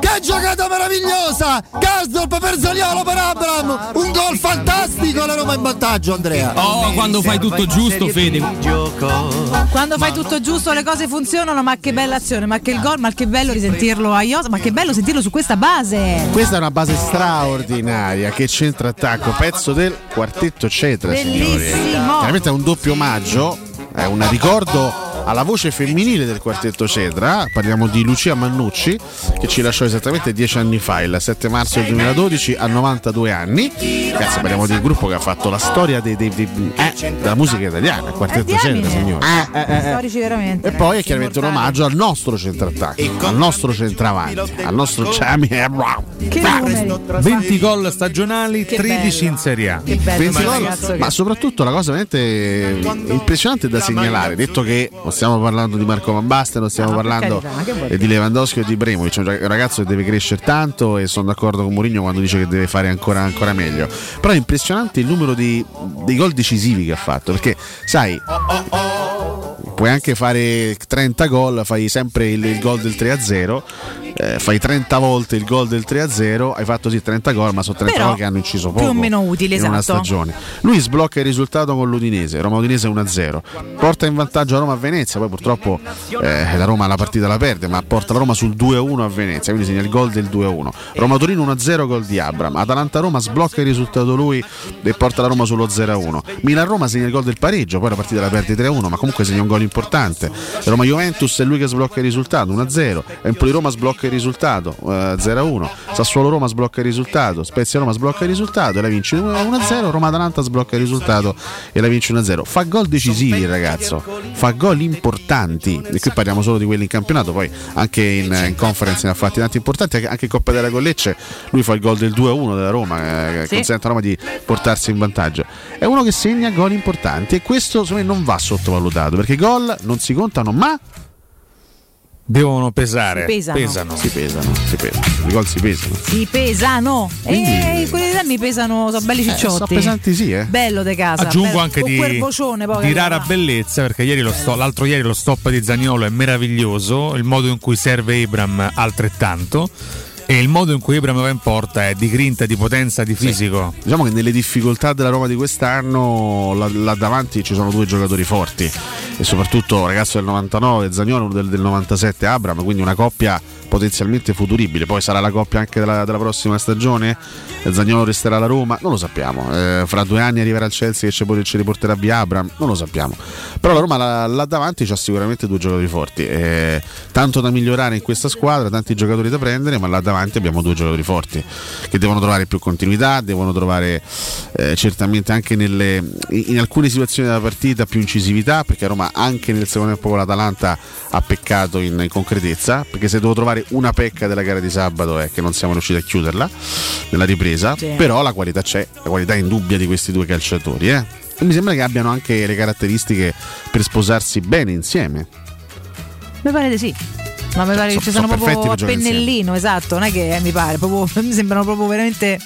Che giocata meravigliosa! Gasdorp per Zaniolo, per Abraham, un gol fantastico, la Roma in vantaggio, Andrea. Oh, quando fai tutto giusto, Fede. Quando fai tutto giusto le cose funzionano, ma che bella azione, ma che il gol, ma che bello risentirlo a Iosa, ma che bello sentirlo su questa base. Questa è una base straordinaria, che centrattacco, pezzo del quartetto Cetra, signori. Bellissimo. Veramente è un doppio omaggio, è un ricordo alla voce femminile del quartetto Cetra, parliamo di Lucia Mannucci che ci lasciò esattamente 10 anni fa, il 7 marzo 2012 a 92 anni. Ragazzi, parliamo di un gruppo che ha fatto la storia della musica italiana, il quartetto Cetra, signori. Storici veramente. E poi è chiaramente un omaggio al nostro centrattacco, al nostro centravanti, al nostro Tammy Abraham. 20 gol stagionali, 13 in Serie A. 20 gol, ma soprattutto la cosa veramente impressionante da segnalare, detto che stiamo parlando di Marco Van Basten, non stiamo parlando di Lewandowski o di Ibrahimovic, c'è un ragazzo che deve crescere tanto e sono d'accordo con Mourinho quando dice che deve fare ancora meglio, però è impressionante il numero dei gol decisivi che ha fatto, perché sai puoi anche fare 30 gol, fai sempre il gol del 3-0, fai 30 volte il gol del 3-0, hai fatto sì 30 gol, ma sono 30 però, gol che hanno inciso poco più o meno utili, in una stagione. Lui sblocca il risultato con l'Udinese, Roma-Udinese 1-0, porta in vantaggio a Roma a Venezia, poi purtroppo la Roma la partita la perde, ma porta la Roma sul 2-1 a Venezia, quindi segna il gol del 2-1. Roma-Torino 1-0, gol di Abraham. Atalanta-Roma sblocca il risultato lui e porta la Roma sullo 0-1. Milan-Roma segna il gol del pareggio, poi la partita la perde 3-1, ma comunque segna un gol importante. Roma-Juventus è lui che sblocca il risultato 1-0, Empoli-Roma sblocca il risultato 0-1, Sassuolo-Roma sblocca il risultato, Spezia-Roma sblocca il risultato e la vince 1-0, Roma-Atalanta sblocca il risultato e la vince 1-0. Fa gol decisivi il ragazzo, fa gol importanti, e qui parliamo solo di quelli in campionato, poi anche in conference ne ha fatti tanti importanti, anche in Coppa della Collecce lui fa il gol del 2-1 della Roma, sì, consente a Roma di portarsi in vantaggio. È uno che segna gol importanti e questo secondo me non va sottovalutato, perché i gol non si contano ma devono pesare, si pesano. I gol si pesano. Quelli là mi pesano, sono belli cicciotti, sono pesanti, sì, bello de casa. Aggiungo bello, anche di rara bellezza, perché ieri l'altro ieri lo stop di Zaniolo è meraviglioso, il modo in cui serve Abraham altrettanto, e il modo in cui Abraham va in porta è di grinta, di potenza, di fisico. Sì. Diciamo che nelle difficoltà della Roma di quest'anno là davanti ci sono due giocatori forti, e soprattutto ragazzo del 99 Zaniolo, del 97 Abraham, quindi una coppia potenzialmente futuribile. Poi sarà la coppia anche della prossima stagione, Zaniolo resterà alla Roma, non lo sappiamo, fra 2 anni arriverà al Chelsea che ci riporterà via Abraham, non lo sappiamo, però la Roma là davanti c'ha sicuramente due giocatori forti, tanto da migliorare in questa squadra, tanti giocatori da prendere, ma là davanti abbiamo due giocatori forti che devono trovare più continuità, devono trovare certamente anche in alcune situazioni della partita più incisività, perché a Roma anche nel secondo tempo l'Atalanta ha peccato in concretezza, perché se devo trovare una pecca della gara di sabato è che non siamo riusciti a chiuderla nella ripresa, sì. Però la qualità c'è, la qualità indubbia di questi due calciatori, e mi sembra che abbiano anche le caratteristiche per sposarsi bene insieme, mi pare di sì. Ma mi pare che ci sono proprio a pennellino, esatto, non è che mi pare, proprio, mi sembrano proprio veramente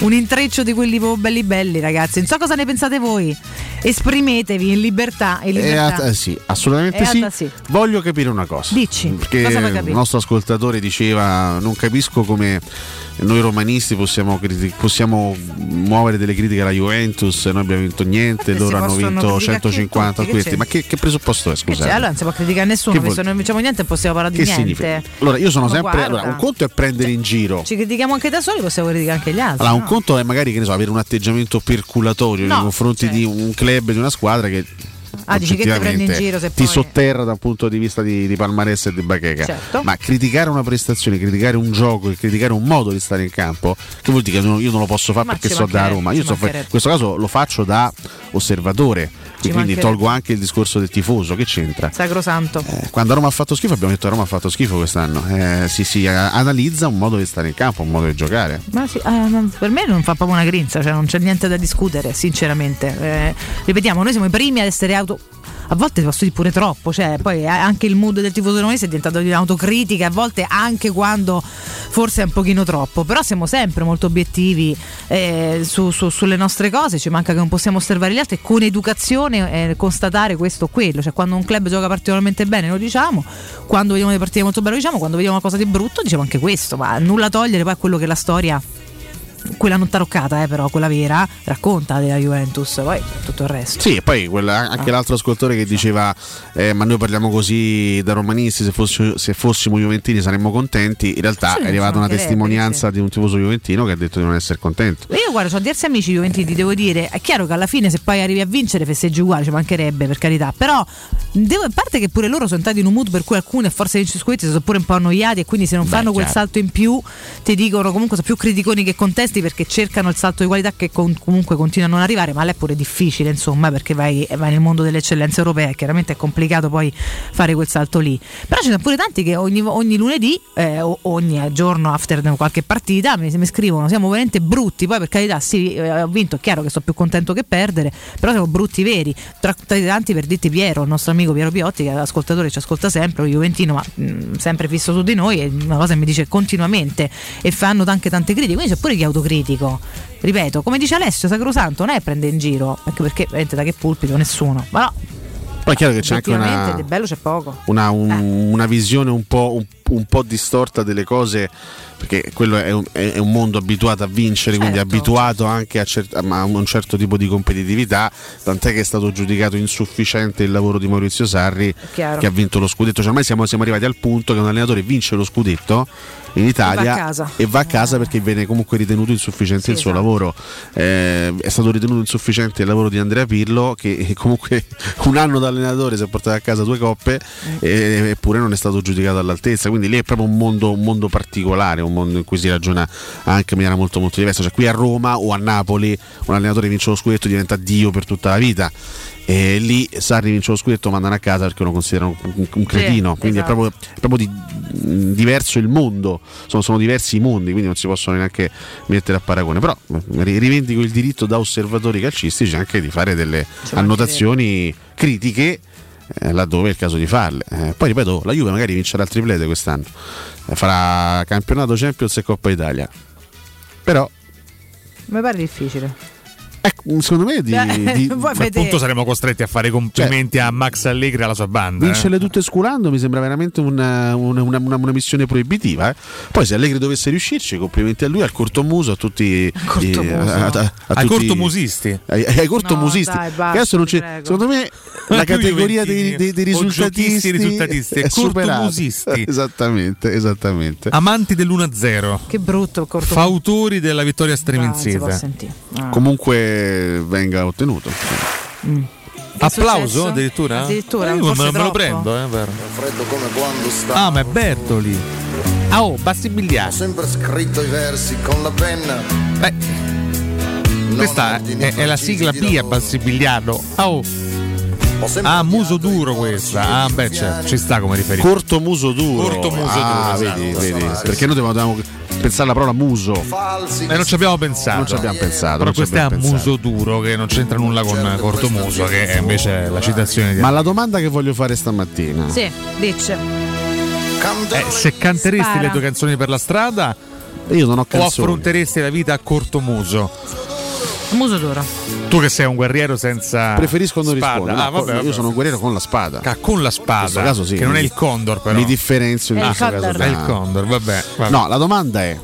un intreccio di quelli proprio belli ragazzi. Non so cosa ne pensate voi, esprimetevi in libertà. Sì, assolutamente sì. Voglio capire una cosa. Dici, perché cosa vuoi capire? Il nostro ascoltatore diceva: non capisco come noi romanisti possiamo muovere delle critiche alla Juventus, noi abbiamo vinto niente, loro hanno vinto 150 questi. Ma che presupposto è, scusate? Allora non si può criticare nessuno, se non vinciamo niente possiamo parlare di niente. Significa? Allora io sono sempre, allora, un conto è prendere in giro, ci critichiamo anche da soli, possiamo criticare anche gli altri. Allora un conto è magari, che ne so, avere un atteggiamento perculatorio nei confronti di un club, di una squadra che dici che ti prendi in giro, se ti sotterra da un punto di vista di palmarès e di bacheca, certo. Ma criticare una prestazione, criticare un gioco, criticare un modo di stare in campo, che vuol dire che io non lo posso fare, ma perché so da Roma, io in questo caso lo faccio da osservatore, e quindi tolgo anche il discorso del tifoso, che c'entra, sacrosanto. Quando Roma ha fatto schifo abbiamo detto Roma ha fatto schifo quest'anno, si analizza un modo di stare in campo, un modo di giocare, ma sì, per me non fa proprio una grinza, cioè non c'è niente da discutere sinceramente, ripetiamo, noi siamo i primi ad essere a volte posso dire pure troppo, cioè poi anche il mood del tifoso romanese è diventato di un'autocritica, a volte anche quando forse è un pochino troppo, però siamo sempre molto obiettivi sulle nostre cose, ci manca che non possiamo osservare gli altri, con educazione constatare questo o quello, cioè quando un club gioca particolarmente bene lo diciamo, quando vediamo le partite molto belle lo diciamo, quando vediamo qualcosa di brutto diciamo anche questo, ma nulla togliere poi a quello che la storia, quella non taroccata però, quella vera, racconta della Juventus, poi tutto il resto. Sì, e poi l'altro ascoltatore che diceva ma noi parliamo così da romanisti, se fossimo juventini saremmo contenti, in realtà è arrivata una testimonianza di un tifoso juventino che ha detto di non essere contento. Io guarda, ho diversi amici juventini, devo dire, è chiaro che alla fine se poi arrivi a vincere festeggi uguale, ci mancherebbe, per carità, però a parte che pure loro sono entrati in un mood per cui alcuni a forza di vincere scudetti sono pure un po' annoiati, e quindi se non fanno quel salto in più ti dicono comunque sono più criticoni che contenti, perché cercano il salto di qualità che comunque continua a non arrivare, ma è pure difficile insomma, perché vai nel mondo dell'eccellenza europea, chiaramente è complicato poi fare quel salto lì, però ci sono pure tanti che ogni lunedì ogni giorno after qualche partita mi scrivono siamo veramente brutti, poi per carità sì, ho vinto, è chiaro che sono più contento che perdere, però siamo brutti veri, tra i tanti per dirti Piero, il nostro amico Piero Piotti, che è ascoltatore, ci ascolta sempre, juventino ma sempre fisso su di noi, è una cosa che mi dice continuamente, e fanno anche tante critiche, quindi c'è pure chi ha autocritico, ripeto, come dice Alessio, sacrosanto, non è prendere in giro, anche perché veramente da che pulpito nessuno, ma no. Poi è chiaro che c'è anche di bello c'è poco. Una visione un po' distorta delle cose, perché quello è un mondo abituato a vincere, certo. Quindi abituato anche a un certo tipo di competitività, tant'è che è stato giudicato insufficiente il lavoro di Maurizio Sarri, che ha vinto lo scudetto, cioè ormai siamo arrivati al punto che un allenatore vince lo scudetto in Italia e va a casa perché viene comunque ritenuto insufficiente il suo lavoro. È stato ritenuto insufficiente il lavoro di Andrea Pirlo, che comunque un anno da allenatore si è portato a casa 2 coppe, eppure non è stato giudicato all'altezza. Quindi lì è proprio un mondo particolare, un mondo in cui si ragiona anche in maniera molto molto diversa. Cioè qui a Roma o a Napoli un allenatore vince lo scudetto, diventa dio per tutta la vita, e lì Sarri vince lo scudetto, mandano a casa perché lo considerano un cretino. Quindi è proprio diverso il mondo, sono diversi i mondi, quindi non si possono neanche mettere a paragone. Però rivendico il diritto da osservatori calcistici anche di fare delle annotazioni critiche laddove è il caso di farle. Poi ripeto, la Juve magari vincerà il triplete quest'anno, farà campionato, Champions e Coppa Italia, però mi pare difficile. Secondo me appunto saremo costretti a fare complimenti a Max Allegri e alla sua banda. Vincerle tutte sculando mi sembra veramente una missione proibitiva. Poi se Allegri dovesse riuscirci, complimenti a lui, al cortomuso, a tutti ai cortomusisti, dai, adesso non c'è, secondo me la categoria dei risultatisti è cortomusisti. Esattamente, amanti dell'1-0, che brutto, fautori della vittoria striminzese. Comunque venga ottenuto. Applauso addirittura? Io me lo prendo, freddo come quando stavo. Ma è Bertoli. Basti biliardo. Ho sempre scritto i versi con la penna. Questa è la sigla B a Basti biliardo. Muso duro questa. Certo, ci sta come riferimento. Corto muso duro. Vedi. Perché noi dobbiamo pensare alla parola muso. Non ci abbiamo pensato. Però questo è muso duro, che non c'entra nulla con corto muso, che è invece la citazione di. Ma la domanda che voglio fare stamattina. Sì, dice. Se canteresti le tue canzoni per la strada, io non ho canzoni. O affronteresti la vita a corto muso? Muso d'oro. Tu che sei un guerriero senza. Preferisco non rispondere. Vabbè. Io sono un guerriero con la spada. Con la spada. In questo caso sì. Che non è il condor, però. Mi differenzio in questo caso. È il condor, vabbè. No, la domanda è: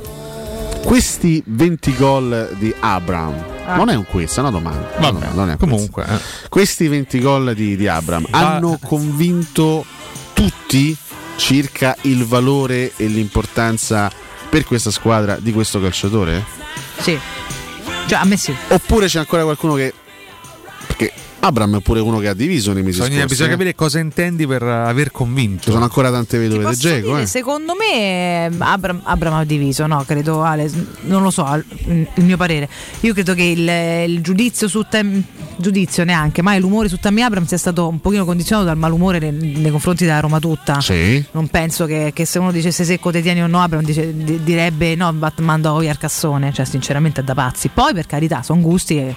questi 20 gol di Abraham. Non è un quiz, è una domanda. Vabbè, non è comunque. Questi 20 gol di Abraham hanno convinto tutti circa il valore e l'importanza per questa squadra di questo calciatore? Sì. Già, a me sì. Oppure c'è ancora qualcuno che. Perché Abraham è pure uno che ha diviso nei mesi scorsi. Bisogna capire cosa intendi per aver convinto. Ci sono ancora tante vedove di Dzeko. Secondo me Abraham ha diviso, no? Credo, Ale, non lo so, il mio parere. Io credo che il giudizio su giudizio neanche, ma l'umore su Tammy Abraham sia stato un pochino condizionato dal malumore nei confronti della Roma tutta. Sì. Non penso che se uno dicesse secco te tieni o no Abraham direbbe no, mando via al cassone, cioè sinceramente è da pazzi. Poi per carità, sono gusti e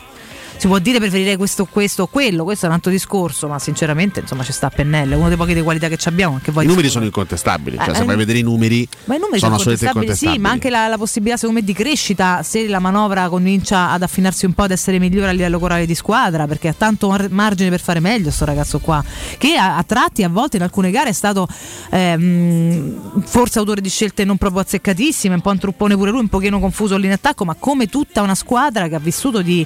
si può dire preferire questo o quello, questo è un altro discorso, ma sinceramente insomma ci sta a pennello, è uno dei pochi di qualità che abbiamo. Che i numeri sono incontestabili, cioè se vai a vedere i numeri, ma i numeri sono assolutamente incontestabili. Sì, ma anche la possibilità secondo me di crescita, se la manovra comincia ad affinarsi un po', ad essere migliore a livello corale di squadra, perché ha tanto margine per fare meglio sto ragazzo qua, che a tratti a volte in alcune gare è stato forse autore di scelte non proprio azzeccatissime, un po' un truppone pure lui, un pochino confuso lì in attacco, ma come tutta una squadra che ha vissuto di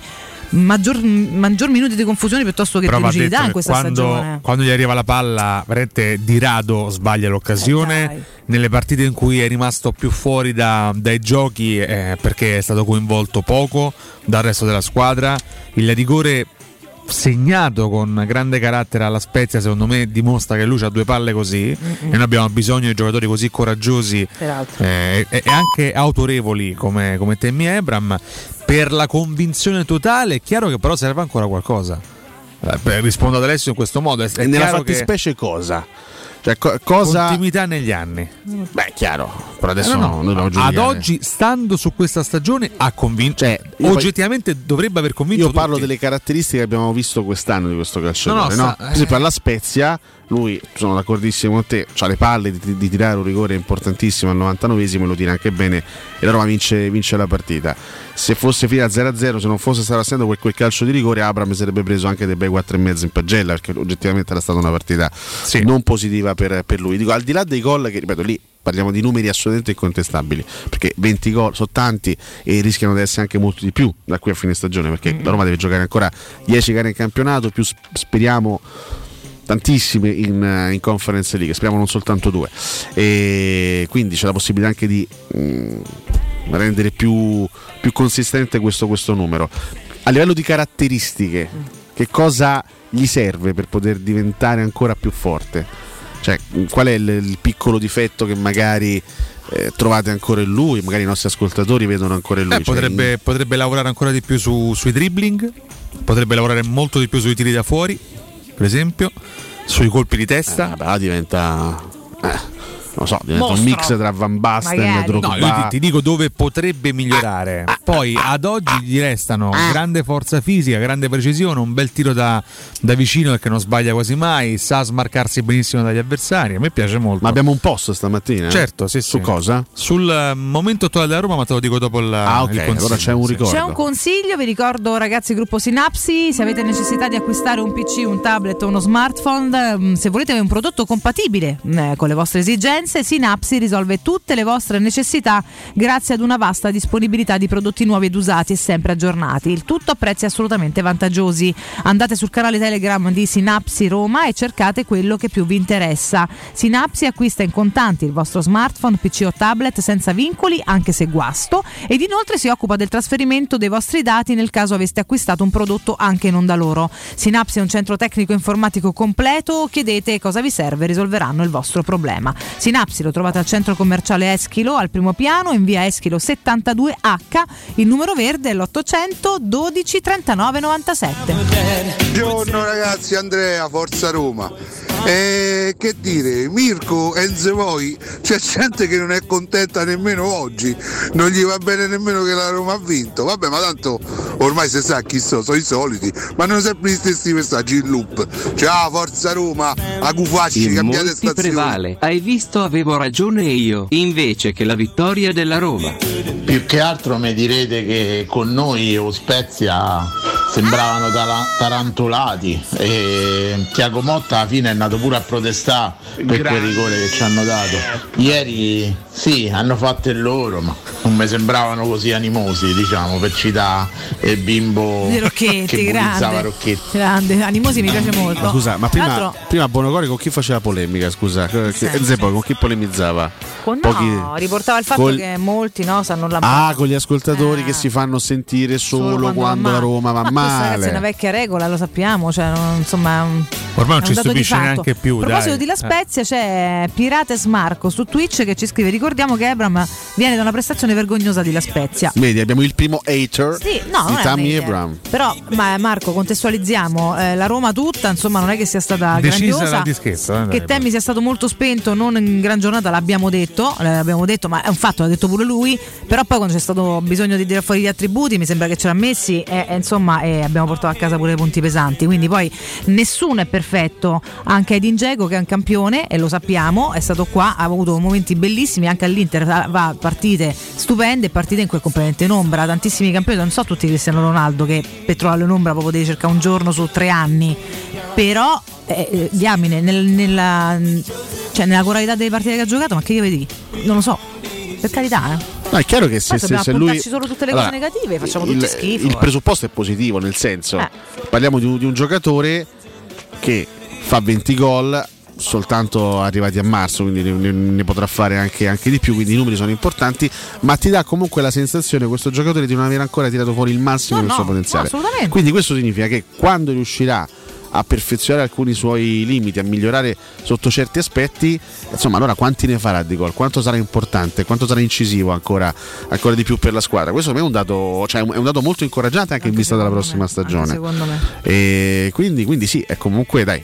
maggior minuti di confusione piuttosto che di lucidità in questa stagione. Quando gli arriva la palla, veramente di rado sbaglia l'occasione. Nelle partite in cui è rimasto più fuori dai giochi, perché è stato coinvolto poco dal resto della squadra. Il rigore segnato con grande carattere alla Spezia, secondo me, dimostra che lui ha 2 palle così. E noi abbiamo bisogno di giocatori così coraggiosi e anche autorevoli come Tammy Abraham. Per la convinzione totale è chiaro che però serve ancora qualcosa. Rispondo ad Alessio in questo modo. È nella fattispecie che... cosa? Cioè, cosa? Continuità negli anni. Beh, chiaro. Però adesso no. Ad oggi, stando su questa stagione, ha convinto. Cioè, oggettivamente dovrebbe aver convinto. Io parlo delle caratteristiche che abbiamo visto quest'anno di questo calciatore. Per esempio, alla Spezia, lui, sono d'accordissimo con te, ha le palle di tirare un rigore importantissimo al 99esimo e lo tira anche bene. E la Roma vince la partita. Se fosse finita 0-0, se non fosse stato assente quel calcio di rigore, Abraham sarebbe preso anche dei bei 4,5 in pagella, perché oggettivamente era stata una partita non positiva per lui. Dico, al di là dei gol, che ripeto, lì parliamo di numeri assolutamente incontestabili, perché 20 gol sono tanti e rischiano di essere anche molto di più da qui a fine stagione, perché la Roma deve giocare ancora 10 gare in campionato, più speriamo tantissime in Conference League, speriamo non soltanto due, e quindi c'è la possibilità anche di rendere più consistente questo numero. A livello di caratteristiche, che cosa gli serve per poter diventare ancora più forte? Cioè, qual è il piccolo difetto che magari trovate ancora in lui, magari i nostri ascoltatori vedono ancora in lui? Potrebbe lavorare ancora di più sui dribbling, potrebbe lavorare molto di più sui tiri da fuori, per esempio, sui colpi di testa. Diventa un mix tra Van Basten e Drogba. No, io ti dico dove potrebbe migliorare. Poi ad oggi gli restano grande forza fisica, grande precisione, un bel tiro da vicino perché non sbaglia quasi mai, sa smarcarsi benissimo dagli avversari, a me piace molto. Ma abbiamo un post stamattina? Certo, sì. Su cosa? Sul momento attuale della Roma, ma te lo dico dopo il consiglio. Allora c'è un ricordo. C'è un consiglio, vi ricordo ragazzi, gruppo Sinapsi, se avete necessità di acquistare un PC, un tablet o uno smartphone, se volete un prodotto compatibile con le vostre esigenze, Sinapsi risolve tutte le vostre necessità grazie ad una vasta disponibilità di prodotti nuovi ed usati e sempre aggiornati, il tutto a prezzi assolutamente vantaggiosi. Andate sul canale Telegram di Sinapsi Roma e cercate quello che più vi interessa. Sinapsi acquista in contanti il vostro smartphone, PC o tablet senza vincoli, anche se guasto, ed inoltre si occupa del trasferimento dei vostri dati nel caso aveste acquistato un prodotto anche non da loro. Sinapsi è un centro tecnico informatico completo, chiedete cosa vi serve, risolveranno il vostro problema. Sinapsi lo trovate al centro commerciale Eschilo, al primo piano, in via Eschilo 72H, il numero verde è l'800 12 39 97. Buongiorno ragazzi, Andrea, forza Roma. Che dire, Mirko Enzevoi, c'è gente che non è contenta nemmeno oggi, non gli va bene nemmeno che la Roma ha vinto, vabbè, ma tanto ormai si sa chi sono i soliti, ma non sempre gli stessi messaggi in loop. Ciao, forza Roma, a Cufacci, cambiate stazione. Prevale, hai visto, avevo ragione io, invece che la vittoria della Roma. Più che altro mi direte che con noi o Spezia sembravano tarantolati, e Thiago Motta alla fine è nato pure a protestare per quel rigore che ci hanno dato ieri. Sì, hanno fatto il loro, ma non mi sembravano così animosi, diciamo, per citare il bimbo Rocchetti, che bullizzava Rocchetti. Grande, animosi mi piace molto. Ma scusa, ma prima Bonocori con chi faceva polemica, scusa? Poi con chi polemizzava? Riportava il fatto che molti sanno la mano. Con gli ascoltatori che si fanno sentire solo quando la Roma va male. Ragazzi, è una vecchia regola, lo sappiamo, cioè insomma, ormai non ci stupisce neanche più. A proposito di La Spezia, c'è Pirates Marco su Twitch che ci scrive: ricordiamo che Abraham viene da una prestazione vergognosa di La Spezia. Vedi, abbiamo il primo hater di Tammy Abraham. Però Marco, contestualizziamo la Roma tutta, insomma, non è che sia stata grandiosa, che Tammy sia stato molto spento, non in gran giornata, l'abbiamo detto, ma è un fatto, l'ha detto pure lui. Però poi quando c'è stato bisogno di tirare fuori gli attributi, mi sembra che ce l'ha messi e abbiamo portato a casa pure i punti pesanti. Quindi poi nessuno è perfetto, anche Edin Dzeko, che è un campione e lo sappiamo, è stato qua, ha avuto momenti bellissimi anche all'Inter, va partite stupende, partite in cui è completamente in ombra, tantissimi campioni, non so tutti Cristiano Ronaldo che per trovarlo in ombra proprio devi cercare un giorno su 3 anni, però diamine nella coralità delle partite che ha giocato, ma che io vedi, non lo so, per carità No, è chiaro che se lui solo tutte le cose negative, facciamo tutti schifo. Il presupposto è positivo, nel senso parliamo di un giocatore che fa 20 gol soltanto arrivati a marzo, quindi ne potrà fare anche di più, quindi i numeri sono importanti, ma ti dà comunque la sensazione, questo giocatore, di non aver ancora tirato fuori il massimo del suo potenziale. Quindi questo significa che quando riuscirà a perfezionare alcuni suoi limiti, a migliorare sotto certi aspetti, insomma, allora quanti ne farà di gol, quanto sarà importante, quanto sarà incisivo ancora di più per la squadra. Questo per me è un dato molto incoraggiante anche in vista della prossima stagione, secondo me. E quindi sì, è comunque, dai,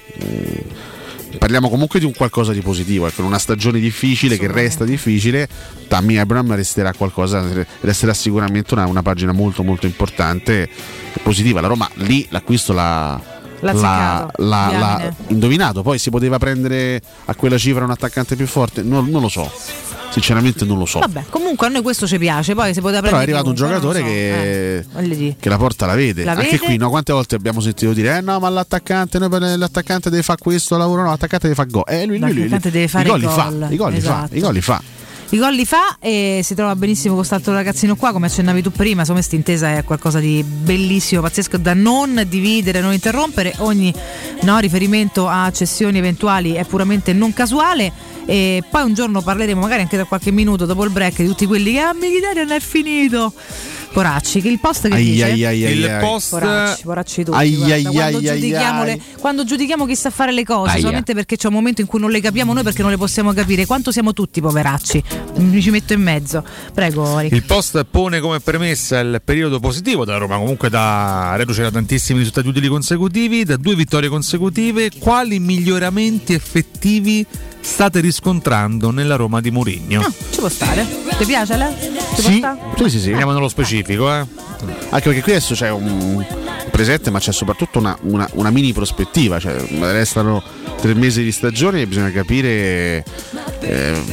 parliamo comunque di un qualcosa di positivo, con una stagione difficile che resta difficile. Tammy Abraham resterà sicuramente una pagina molto molto importante e positiva. La Roma lì l'acquisto l'ha indovinato. Poi si poteva prendere a quella cifra un attaccante più forte, non lo so, sinceramente non lo so. Vabbè, comunque a noi questo ci piace, poi si poteva prendere. Però è arrivato un giocatore che la porta la vede. Anche qui, quante volte abbiamo sentito dire ma l'attaccante deve fare questo lavoro, l'attaccante deve fare gol. Lui, l'attaccante deve fare i gol. I gol li fa. i gol li fa e si trova benissimo con quest'altro ragazzino qua, come accennavi tu prima. Insomma, questa intesa è qualcosa di bellissimo, pazzesco, da non dividere, non interrompere. Ogni riferimento a cessioni eventuali è puramente non casuale. E poi un giorno parleremo, magari anche da qualche minuto dopo il break, di tutti quelli che Mkhitaryan non è finito. Poracci, che il post che dice? Il post poracci tutti, quando giudichiamo chi sa fare le cose solamente perché c'è un momento in cui non le capiamo noi, perché non le possiamo capire, quanto siamo tutti poveracci. Mi ci metto in mezzo, prego. Il post pone come premessa il periodo positivo della Roma, comunque da reduce da tantissimi risultati utili consecutivi, da 2 vittorie consecutive. Quali miglioramenti effettivi state riscontrando nella Roma di Mourinho? Ci può stare. Ti piace? Sì. Andiamo nello specifico, anche perché qui adesso c'è un presente, ma c'è soprattutto una mini prospettiva. Cioè, restano 3 mesi di stagione e bisogna capire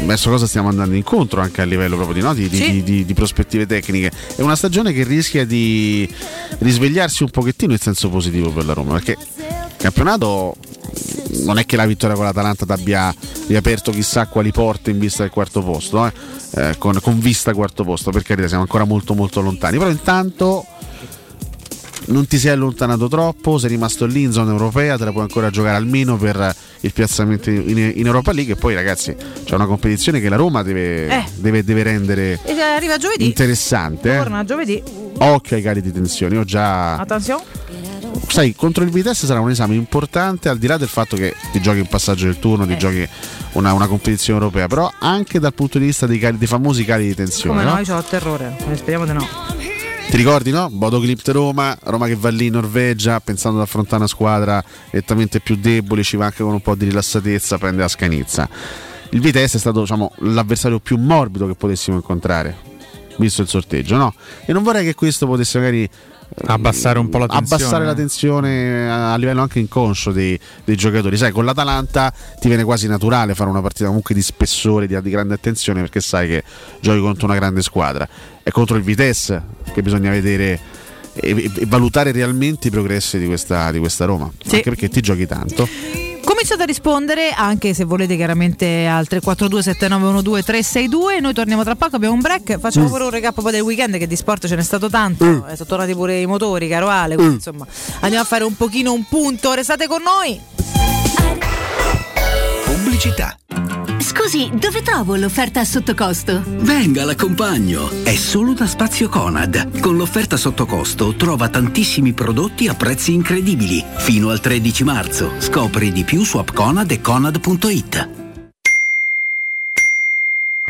verso cosa stiamo andando incontro, anche a livello proprio di prospettive tecniche. È una stagione che rischia di risvegliarsi un pochettino in senso positivo per la Roma, perché il campionato non è che la vittoria con l'Atalanta ti abbia riaperto chissà quali porte in vista del quarto posto, con vista quarto posto, per carità, siamo ancora molto molto lontani, però intanto non ti sei allontanato troppo, sei rimasto lì in zona europea, te la puoi ancora giocare almeno per il piazzamento in Europa League. E poi ragazzi, c'è una competizione che la Roma deve rendere arriva giovedì. Interessante, torna giovedì, occhio ai cali di tensione. Io già attenzione, sai, contro il Vitesse sarà un esame importante, al di là del fatto che ti giochi un passaggio del turno, ti giochi una competizione europea, però anche dal punto di vista dei famosi cali di tensione. Come noi c'ho terrore, speriamo di no. Ti ricordi, no? Bodo Glimt Roma che va lì in Norvegia pensando ad affrontare una squadra nettamente più debole, ci va anche con un po' di rilassatezza, prende la scanizza. Il Vitesse è stato, diciamo, l'avversario più morbido che potessimo incontrare visto il sorteggio, no? E non vorrei che questo potesse magari abbassare un po' la tensione, a livello anche inconscio dei giocatori. Sai, con l'Atalanta ti viene quasi naturale fare una partita comunque di spessore, di grande attenzione, perché sai che giochi contro una grande squadra. È contro il Vitesse che bisogna vedere e valutare realmente i progressi di questa Roma, anche perché ti giochi tanto. Cominciate a rispondere, anche se volete chiaramente, al 342 7912 362. Noi torniamo tra poco, abbiamo un break, facciamo pure un recap poi del weekend, che di sport ce n'è stato tanto, sono tornati pure i motori, caro Ale, quindi, insomma, andiamo a fare un pochino un punto. Restate con noi. Pubblicità. Scusi, dove trovo l'offerta a sottocosto? Venga, l'accompagno. È solo da Spazio Conad. Con l'offerta a sottocosto trova tantissimi prodotti a prezzi incredibili. Fino al 13 marzo. Scopri di più su app Conad e Conad.it.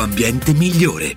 ambiente migliore.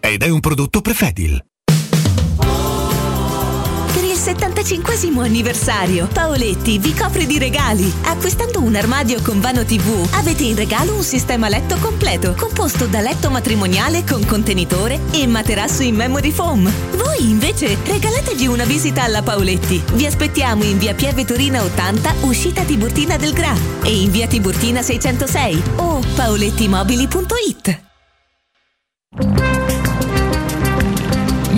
ed è un prodotto Prefedil. 75° anniversario, Paoletti vi copre di regali. Acquistando un armadio con vano TV avete in regalo un sistema letto completo, composto da letto matrimoniale con contenitore e materasso in memory foam. Voi invece regalatevi una visita alla Paoletti. Vi aspettiamo in via Pieve Torina 80, uscita Tiburtina del Gra, e in via Tiburtina 606 o paolettimobili.it.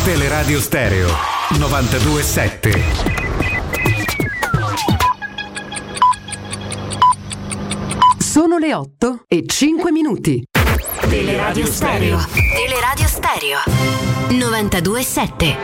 Teleradio Stereo 92.7. Sono le 8 e 5 minuti. Teleradio Stereo. Teleradio Stereo 92.7.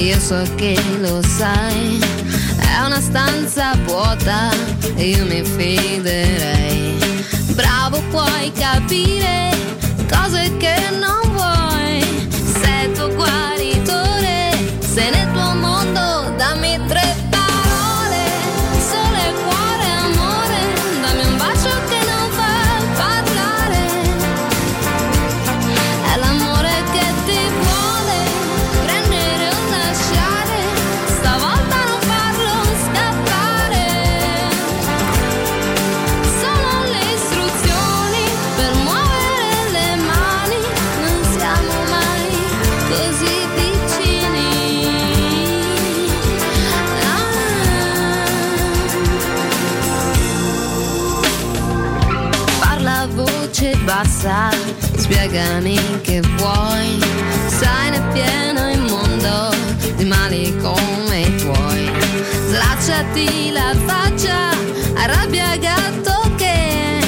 Io so che lo sai, è una stanza vuota, io mi fiderei. Bravo, puoi capire cose che non vuoi. Sei il tuo guaritore, sei nel tuo mondo, dammi 3 bassa, spiegami che vuoi, sai ne pieno il mondo di mali come i tuoi, slacciati la faccia, arrabbia gatto che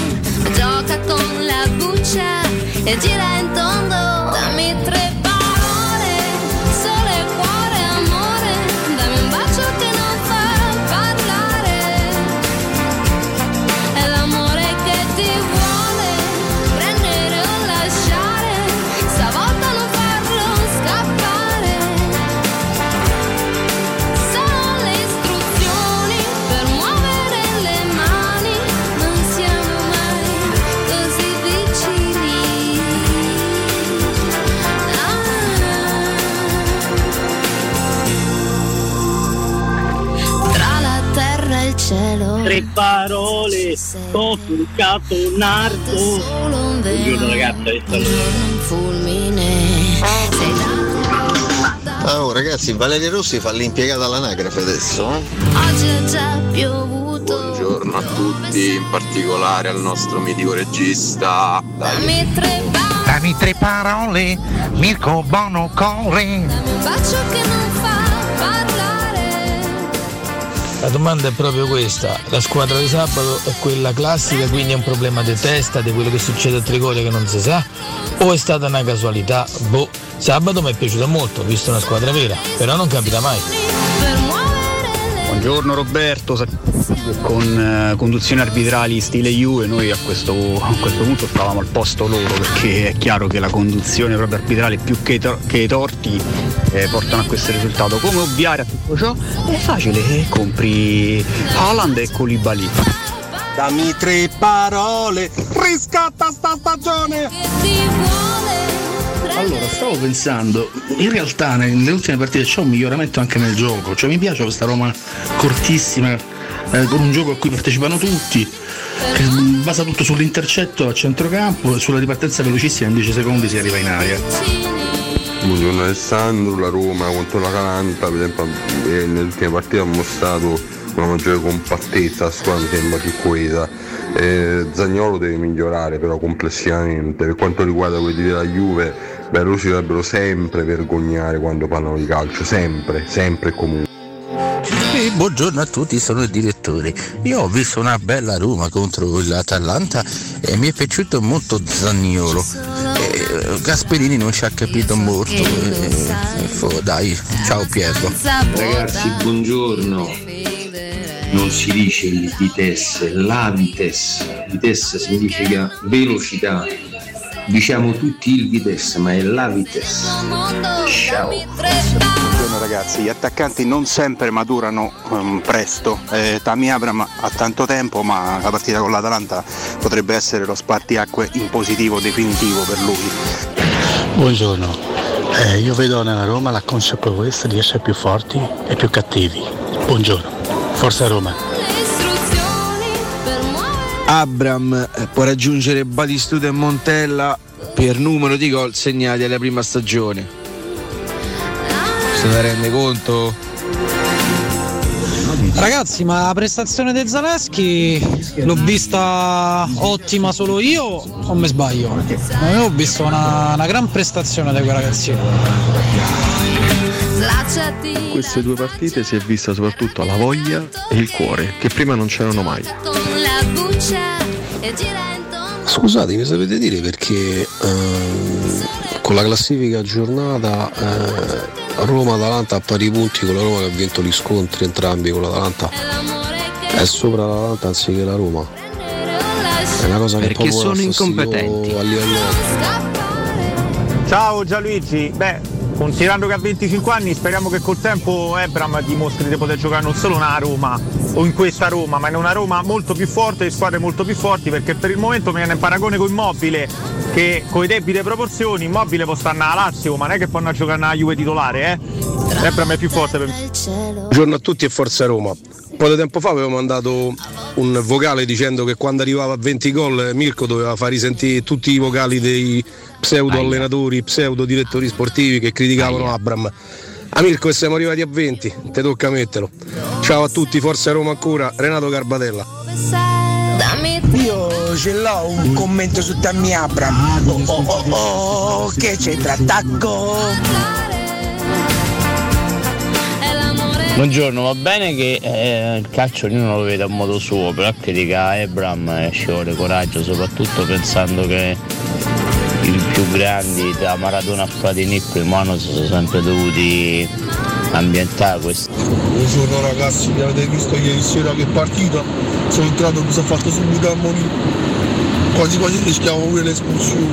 gioca con la buccia e gira in tondo, dammi 3 parole, sole, cuore, amore, dammi un bacio che non fa parlare, è l'amore che ti vuole. Cielo, 3 parole, ho toccato un arco. Buongiorno ragazzi, oh ragazzi, Valerio Rossi fa l'impiegato all'anagrafe adesso, eh? Oggi è già piovuto. Buongiorno a tutti, in particolare al nostro mitico regista. Dammi 3 parole, Mirko Bonocore. Dammi un bacio che non fa parlare. La domanda è proprio questa, la squadra di sabato è quella classica, quindi è un problema di testa, di quello che succede a Trigoria che non si sa, o è stata una casualità? Boh, sabato mi è piaciuta molto, ho visto una squadra vera, però non capita mai. Buongiorno Roberto, con conduzioni arbitrali stile Juve noi a questo punto stavamo al posto loro, perché è chiaro che la conduzione proprio arbitrale più che i torti portano a questo risultato. Come ovviare a tutto ciò? È facile, compri Haaland e Koulibaly. Dammi tre parole, riscatta sta stagione! Allora, stavo pensando, in realtà nelle ultime partite c'è un miglioramento anche nel gioco, cioè mi piace questa Roma cortissima, con un gioco a cui partecipano tutti, che basa tutto sull'intercetto a centrocampo e sulla ripartenza velocissima, in 10 secondi si arriva in aria. Buongiorno Alessandro, la Roma contro l'Atalanta, per esempio, nell'ultima partita ha mostrato una maggiore compattezza, la squadra mi sembra più coesa. Zaniolo deve migliorare però complessivamente. Per quanto riguarda quelli della Juve, beh, loro si dovrebbero sempre vergognare quando parlano di calcio, sempre e comunque. Buongiorno a tutti, sono il direttore. Io ho visto una bella Roma contro l'Atalanta e mi è piaciuto molto Zaniolo. Gasperini non ci ha capito molto. Dai, ciao Pietro. Ragazzi, buongiorno. Non si dice vitesse, la vitesse significa velocità, diciamo tutti il vitesse, ma è la vitesse. Ciao. Buongiorno ragazzi, gli attaccanti non sempre maturano presto, Tammy Abraham ha tanto tempo, ma la partita con l'Atalanta potrebbe essere lo spartiacque in positivo definitivo per lui. Buongiorno, io vedo nella Roma la consapevolezza di essere più forti e più cattivi. Buongiorno. Forza Roma. Abram può raggiungere Batistuta e Montella per numero di gol segnati alla prima stagione. Se ne rende conto? Ragazzi, ma la prestazione del Zalewski l'ho vista ottima solo io o mi sbaglio? Io ho visto una gran prestazione da quel ragazzino. Queste due partite si è vista soprattutto la voglia e il cuore, che prima non c'erano mai. Scusate, mi sapete dire perché con la classifica aggiornata Roma-Atalanta a pari punti, con la Roma che ha vinto gli scontri entrambi con l'Atalanta è sopra l'Atalanta anziché la Roma? È una cosa che perché sono incompetenti a livello. Ciao Gianluigi, beh, considerando che ha 25 anni speriamo che col tempo Ebram dimostri di poter giocare non solo una Roma o in questa Roma, ma in una Roma molto più forte, di squadre molto più forti, perché per il momento mi viene in paragone con Immobile, che con i debite proporzioni Immobile può stare a Lazio, ma non è che può andare a giocare a Juve titolare, Ebram è più forte per me. Buongiorno a tutti e forza Roma. Un po' di tempo fa avevo mandato un vocale dicendo che quando arrivava a 20 gol Mirko doveva far risentire tutti i vocali dei pseudo allenatori, pseudo direttori sportivi che criticavano Abram. Mirko, siamo arrivati a 20, te tocca metterlo. Ciao a tutti, forza Roma ancora, Renato Garbatella. Io ce l'ho un commento su Tammy Abram. Che c'entra attacco? Buongiorno, va bene che il calcio ognuno lo vede a modo suo, però criticare Abram ci vuole coraggio, soprattutto pensando che i più grandi da Maradona a Platini il primo anno si sono sempre dovuti ambientare questo. Buongiorno ragazzi, vi avete visto ieri sera che partita? Sono entrato, mi sono fatto subito a morire, quasi rischiavo pure l'espulsione.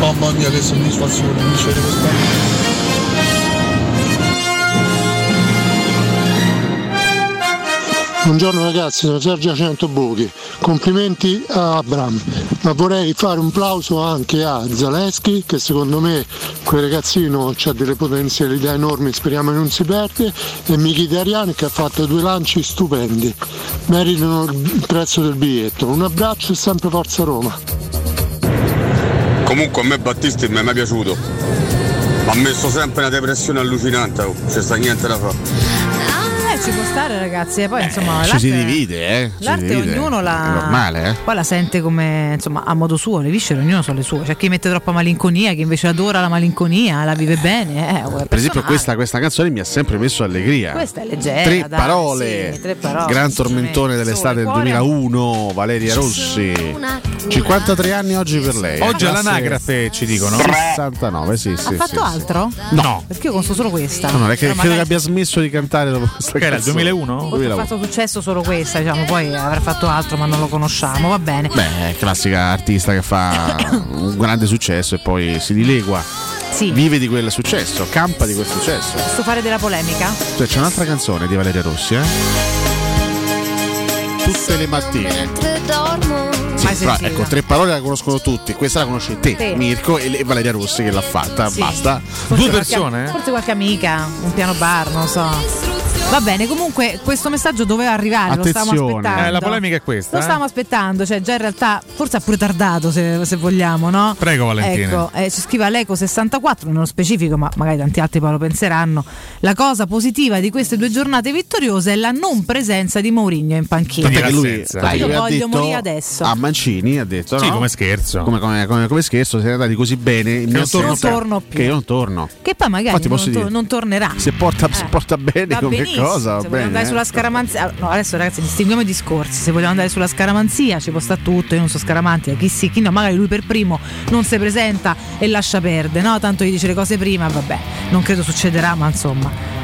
Mamma mia che soddisfazione vincere quest'anno. Buongiorno ragazzi, sono Sergio Centobuchi, complimenti a Abram, ma vorrei fare un plauso anche a Zalewski, che secondo me quel ragazzino ha delle potenzialità enormi, speriamo che non si perde, e Mkhitaryan che ha fatto due lanci stupendi, meritano il prezzo del biglietto. Un abbraccio e sempre forza Roma. Comunque a me Battisti mi è mai piaciuto, mi ha messo sempre una depressione allucinante, c'è sta niente da fare. Ci può stare ragazzi, e poi insomma ci si divide, l'arte divide. Ognuno la è normale, poi la sente come insomma a modo suo, le viscere ognuno sono le sue, c'è chi mette troppa malinconia, chi invece adora la malinconia, la vive bene, per esempio questa canzone mi ha sempre messo allegria, questa è leggera, tre parole, gran tormentone dell'estate del 2001, Valeria Rossi, 53 anni oggi per lei, oggi all'anagrafe ci dicono 69, sì ha fatto altro? No, perché io conto solo questa, no, è che credo che abbia smesso di cantare dopo questa era il 2001? Ha fatto successo solo questa, diciamo, poi avrà fatto altro ma non lo conosciamo, va bene. Beh, classica artista che fa un grande successo e poi si dilegua. Sì. Vive di quel successo, campa di quel successo. Posso fare della polemica? Cioè, c'è un'altra canzone di Valeria Rossi, Tutte le mattine. Sì, però, ecco, tre parole la conoscono tutti. Questa la conosci te, sì. Mirko e Valeria Rossi che l'ha fatta, sì. Basta. Forse due persone? Forse qualche amica, un piano bar, non so. Va bene, comunque questo messaggio doveva arrivare. Attenzione, lo stavamo aspettando. La polemica è questa. Lo stavamo aspettando, cioè già in realtà forse ha pure tardato, se vogliamo, no? Prego Valentina. Ecco, ci scrive Aleco64, nello specifico, ma magari tanti altri poi lo penseranno. La cosa positiva di queste due giornate vittoriose è la non presenza di Mourinho in panchina. Perché lui, io voglio morire adesso. A Mancini ha detto: sì, no? Come scherzo. Come scherzo, siete andati così bene. Che io non torno. Che poi magari non tornerà. Se porta bene come. Cosa? Se vogliamo andare sulla scaramanzia, no, adesso ragazzi distinguiamo i discorsi. Se vogliamo andare sulla scaramanzia ci può stare tutto. Io non so scaramantica, chi sì, chi no. Magari lui per primo non si presenta e lascia perdere, no? Tanto gli dice le cose prima. Vabbè, non credo succederà, ma insomma.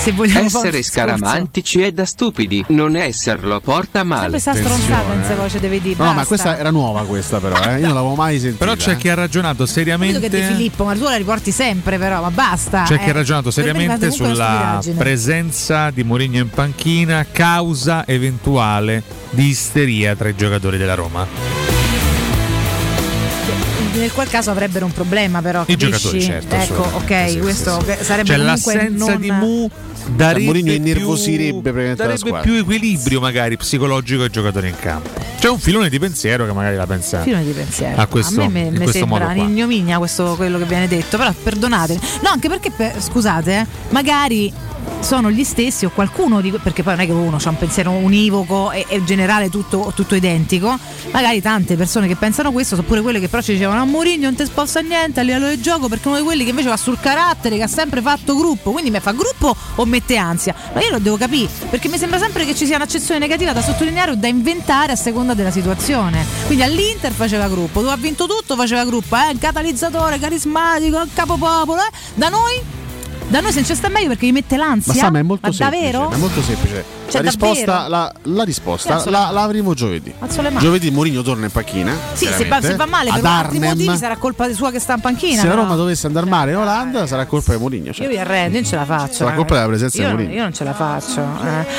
Se vogliamo essere scaramantici è da stupidi, non esserlo porta male. Questa stronzata in voce deve dire. No, basta. Ma questa era nuova questa però, io non l'avevo mai sentita. Però c'è chi ha ragionato seriamente. Credo che De Filippo, ma tu la riporti sempre però, ma basta. C'è chi ha ragionato seriamente sulla presenza di Mourinho in panchina, causa eventuale di isteria tra i giocatori della Roma. Nel quel caso avrebbero un problema però, i giocatori, certo, ecco, ok, sì, questo sì. Sarebbe, cioè, comunque l'assenza non... di Mourinho innervosirebbe, darebbe più equilibrio magari psicologico ai giocatori in campo. C'è un filone di pensiero che magari la pensa a questo, a me in questo sembra un'ignominia questo, quello che viene detto, però perdonatemi, no, anche perché scusate, magari sono gli stessi o qualcuno di, perché poi non è che uno c'ha un pensiero univoco e generale tutto identico, magari tante persone che pensano questo sono pure quelle che però ci dicevano a Mourinho non ti sposta niente a livello del gioco, perché uno di quelli che invece va sul carattere, che ha sempre fatto gruppo, quindi mi fa gruppo o mette ansia, ma io lo devo capire, perché mi sembra sempre che ci sia un'accezione negativa da sottolineare o da inventare a seconda della situazione. Quindi all'Inter faceva gruppo, dove ha vinto tutto faceva gruppo, un catalizzatore carismatico, capopopolo, da noi se non ci sta meglio perché gli mette l'ansia. Ma è molto semplice, davvero? È molto semplice. Cioè, la risposta la avremo giovedì. Giovedì Mourinho torna in panchina. Sì, se va male per altri motivi sarà colpa sua che sta in panchina. Se la Roma dovesse andare male in Olanda sarà colpa di Mourinho. Io mi arrendo, io non ce la faccio. Sarà colpa della presenza di Mourinho. Io non ce la faccio.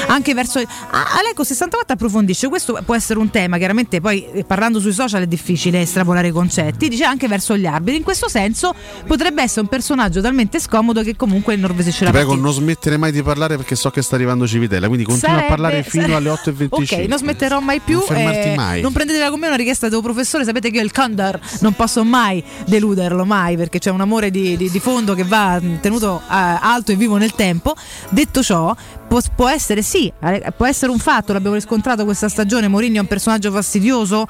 Anche verso Aleco 64 approfondisce. Questo può essere un tema, chiaramente poi parlando sui social è difficile estrapolare i concetti. Dice anche verso gli arbitri. In questo senso potrebbe essere un personaggio talmente scomodo che comunque il norvegese ce la partita. Prego, non smettere mai di parlare perché so che sta arrivando Civitella, quindi continua a parlare fino alle 8:25. Ok, non smetterò mai più. Non fermarti mai. Non prendetela con me una richiesta del tuo professore, sapete che io il Condor non posso mai deluderlo, mai, perché c'è un amore di fondo che va tenuto alto e vivo nel tempo. Detto ciò, può essere sì, può essere un fatto, l'abbiamo riscontrato questa stagione, Mourinho è un personaggio fastidioso,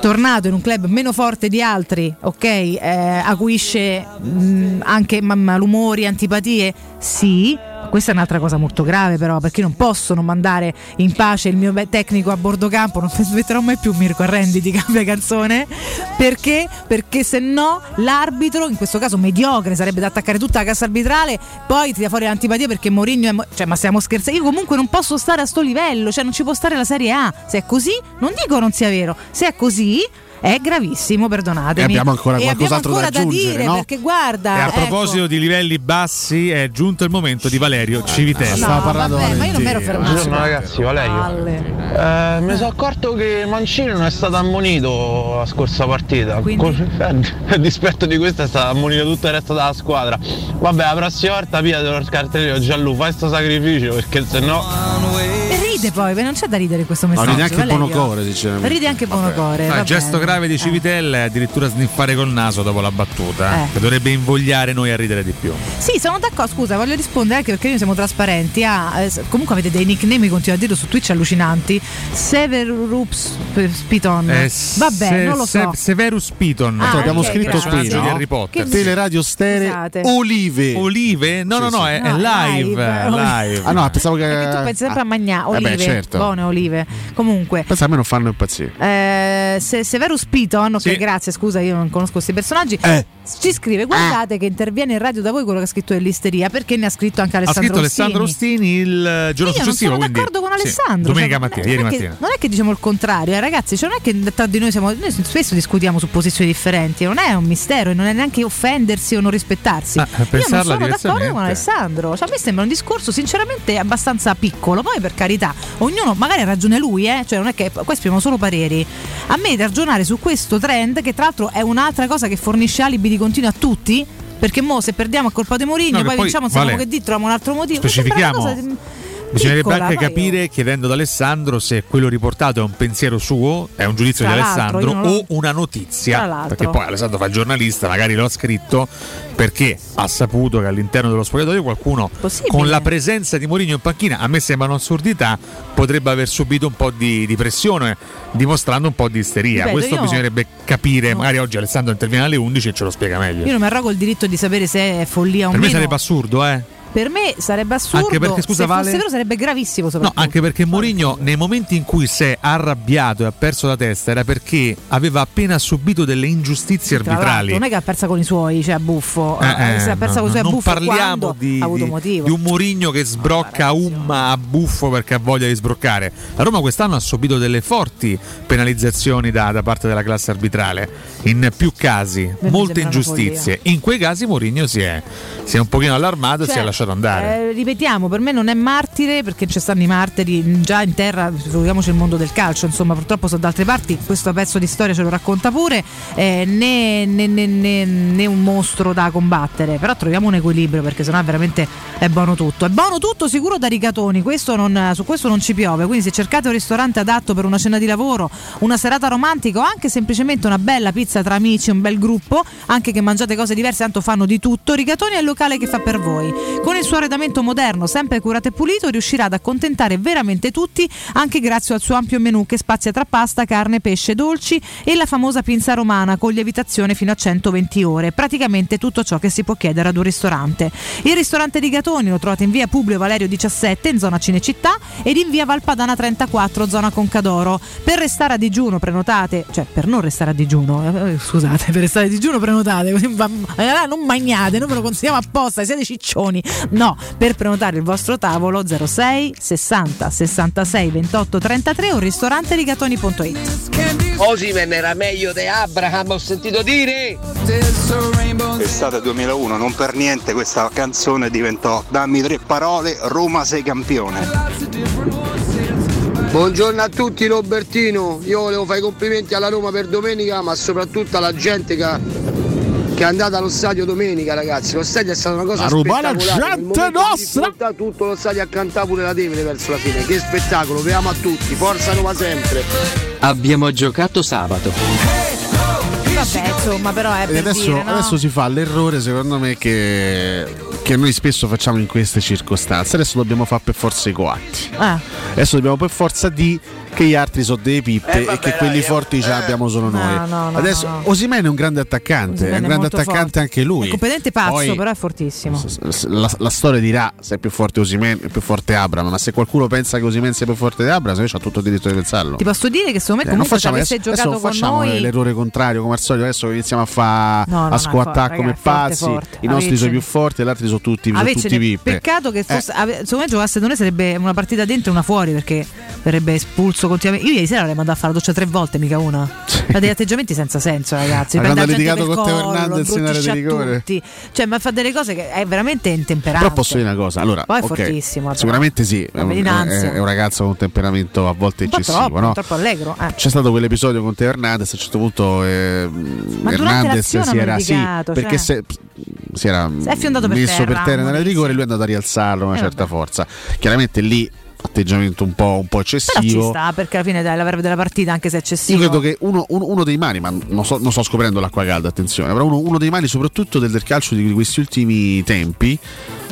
tornato in un club meno forte di altri, ok, acuisce anche malumori, antipatie, sì. Questa è un'altra cosa molto grave però, perché non posso non mandare in pace il mio tecnico a bordo campo. Non smetterò mai più, Mirko, arrenditi, cambia canzone. Perché se no l'arbitro, in questo caso mediocre, sarebbe da attaccare tutta la cassa arbitrale, poi tira fuori l'antipatia perché Mourinho è cioè, ma stiamo scherzando, io comunque non posso stare a sto livello, cioè non ci può stare la Serie A. Se è così, non dico non sia vero, se è così è gravissimo, perdonatemi. E abbiamo ancora qualcos'altro da dire, no? Perché guarda, e a proposito di livelli bassi è giunto il momento di Valerio Civitella. Stava parlando, vabbè, ma io non mi ero fermato. Buongiorno ragazzi, Valerio. Mi sono accorto che Mancini non è stato ammonito la scorsa partita. Quindi? A dispetto di questo è stato ammonito tutto il resto della squadra. Vabbè, la prossima volta via dello scartellino, Gianlu, fai sto sacrificio perché sennò ride, poi non c'è da ridere questo messaggio. Ride anche Bonocore, sinceramente. Ride anche Bonocore. Il gesto grave di Civitella è addirittura sniffare col naso dopo la battuta, che dovrebbe invogliare noi a ridere di più. Sì, sono d'accordo. Scusa, voglio rispondere anche perché noi siamo trasparenti. Comunque avete dei nickname, continuo a dirlo su Twitch, allucinanti. Severus Piton. Vabbè, non lo so. Severus Piton. Abbiamo scritto qui, no? Harry Potter. Teleradio Stereo. Olive? No, è live. Ah no, pensavo che tu pensi sempre a Magnà. Olive, certo. Buone olive. Comunque pensa a me non fanno impazzire. Severus Piton, ok, sì. Grazie, scusa, io non conosco questi personaggi. ci scrive: guardate che interviene in radio da voi quello che ha scritto dell'isteria, perché ne ha scritto anche Alessandro Ostini. Ha scritto Alessandro Ostini il giorno successivo. Sono d'accordo con Alessandro, sì, domenica mattina, ieri mattina. Non è che diciamo il contrario, ragazzi, cioè non è che tra di noi siamo, noi spesso discutiamo su posizioni differenti, non è un mistero e non è neanche offendersi o non rispettarsi. Io non sono d'accordo con Alessandro, cioè a me sembra un discorso sinceramente abbastanza piccolo, poi per carità, ognuno magari ha ragione lui, cioè non è che questi sono solo pareri. A me ragionare su questo trend, che tra l'altro è un'altra cosa che fornisce alibi di continuo a tutti, perché mo se perdiamo a colpa di Mourinho, no, poi vinciamo, vale, sappiamo che dì, troviamo un altro motivo. Specifichiamo. Bisognerebbe anche capire, chiedendo ad Alessandro, se quello riportato è un pensiero suo, è un giudizio di Alessandro o una notizia, perché poi Alessandro fa il giornalista, magari lo ha scritto perché ha saputo che all'interno dello spogliatoio qualcuno, con la presenza di Mourinho in panchina, a me sembra un'assurdità, potrebbe aver subito un po' di pressione, dimostrando un po' di isteria. Ripeto, questo bisognerebbe capire, no. Magari oggi Alessandro interviene alle 11 e ce lo spiega meglio. Io non mi arrogo il diritto di sapere se è follia o meno. Per me sarebbe assurdo, Per me sarebbe assurdo, anche perché, scusa, se fosse vero sarebbe gravissimo, soprattutto. No, anche perché Mourinho nei momenti in cui si è arrabbiato e ha perso la testa era perché aveva appena subito delle ingiustizie arbitrali. Non è che ha persa con i suoi, cioè buffo, ha persa con i suoi, non buffo, parliamo di, ha avuto motivo. Di un Mourinho che sbrocca a buffo perché ha voglia di sbroccare. La Roma quest'anno ha subito delle forti penalizzazioni da parte della classe arbitrale, in più casi, molte ingiustizie. In quei casi Mourinho si è un pochino allarmato, cioè, si è lasciato andare. Ripetiamo, per me non è martire, perché ci stanno i martiri già in terra, figuriamoci il mondo del calcio, insomma, purtroppo sono da altre parti, questo pezzo di storia ce lo racconta pure, né un mostro da combattere, però troviamo un equilibrio, perché sennò veramente è buono tutto sicuro da rigatoni, su questo non ci piove, quindi se cercate un ristorante adatto per una cena di lavoro, una serata romantica o anche semplicemente una bella pizza tra amici, un bel gruppo, anche che mangiate cose diverse, tanto fanno di tutto, Rigatoni è il locale che fa per voi. Con il suo arredamento moderno, sempre curato e pulito, riuscirà ad accontentare veramente tutti, anche grazie al suo ampio menù che spazia tra pasta, carne, pesce, dolci e la famosa pinza romana con lievitazione fino a 120 ore. Praticamente tutto ciò che si può chiedere ad un ristorante. Il ristorante Rigatoni lo trovate in via Publio Valerio 17, in zona Cinecittà, ed in via Valpadana 34, zona Concadoro. Per restare a digiuno prenotate, non magnate, noi ve lo consigliamo apposta, siete ciccioni. No, per prenotare il vostro tavolo 06 60 66 28 33 o ristoranterigatoni.it. Osimhen era meglio di Abraham, ho sentito dire. Estate 2001, non per niente questa canzone diventò "Dammi tre parole, Roma sei campione". Buongiorno a tutti, Robertino. Io volevo fare i complimenti alla Roma per domenica, ma soprattutto alla gente che è andata allo stadio domenica, ragazzi. Lo stadio è stata una cosa spettacolare. La gente nostra! Tutto lo stadio a cantare pure la Tevere verso la fine. Che spettacolo, vi amo a tutti. Forza Roma sempre. Abbiamo giocato sabato. Vabbè, insomma, però è per adesso, dire, no? Adesso si fa l'errore, secondo me, che noi spesso facciamo in queste circostanze. Adesso dobbiamo fare per forza i coatti. Adesso dobbiamo per forza di che gli altri sono dei pippe e che quelli forti ce l'abbiamo solo noi. Adesso Osimhen è un grande attaccante, Osimhen è un grande attaccante forte. Anche lui. È competente, pazzo, poi, però è fortissimo. La storia dirà se è più forte Osimhen, è più forte Abraham, ma se qualcuno pensa che Osimhen sia più forte di Abraham, se c'ha tutto il diritto di pensarlo. Ti posso dire che secondo me comunque non facciamo, se avesse giocato con facciamo noi l'errore contrario, come al solito, adesso iniziamo a fare a scoattare come pazzi, forte. I nostri sono più forti e gli altri sono tutti pippe. Peccato che secondo me giocasse noi sarebbe una partita dentro e una fuori, perché verrebbe espulso continuamente. Io ieri sera l'avrei mandato a fare la doccia 3 volte, mica una. Ma degli atteggiamenti senza senso, ragazzi. Quando ha litigato con Teo Hernandez in area di rigore, tutti. Cioè, ma fa delle cose che è veramente intemperante. Però posso dire una cosa, allora, poi è fortissimo. Sicuramente sì, è un ragazzo con un temperamento a volte eccessivo, troppo allegro. C'è stato quell'episodio con Teo Hernandez, a un certo punto Hernandez si era fiondato per terra in area di rigore, e lui è andato a rialzarlo una certa forza. Chiaramente lì atteggiamento un po' eccessivo, però ci sta, perché alla fine dai, la verve della partita, anche se è eccessivo. Io credo che uno dei mali, ma non sto scoprendo l'acqua calda, attenzione, però uno dei mali soprattutto del calcio di questi ultimi tempi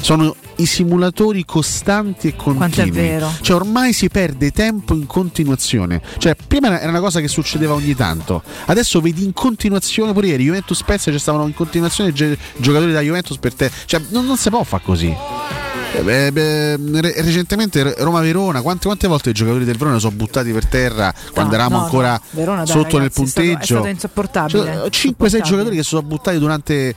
sono i simulatori costanti e continui. Quanto è vero. Cioè ormai si perde tempo in continuazione. Cioè prima era una cosa che succedeva ogni tanto. Adesso vedi in continuazione, pure ieri Juventus Spezia, ci stavano in continuazione giocatori da Juventus per te. Cioè non si può fare così. Recentemente Roma-Verona, quante volte i giocatori del Verona sono buttati per terra quando eravamo ancora Verona, sotto, ragazzi, nel punteggio? È stato insopportabile. 5-6 giocatori che sono buttati durante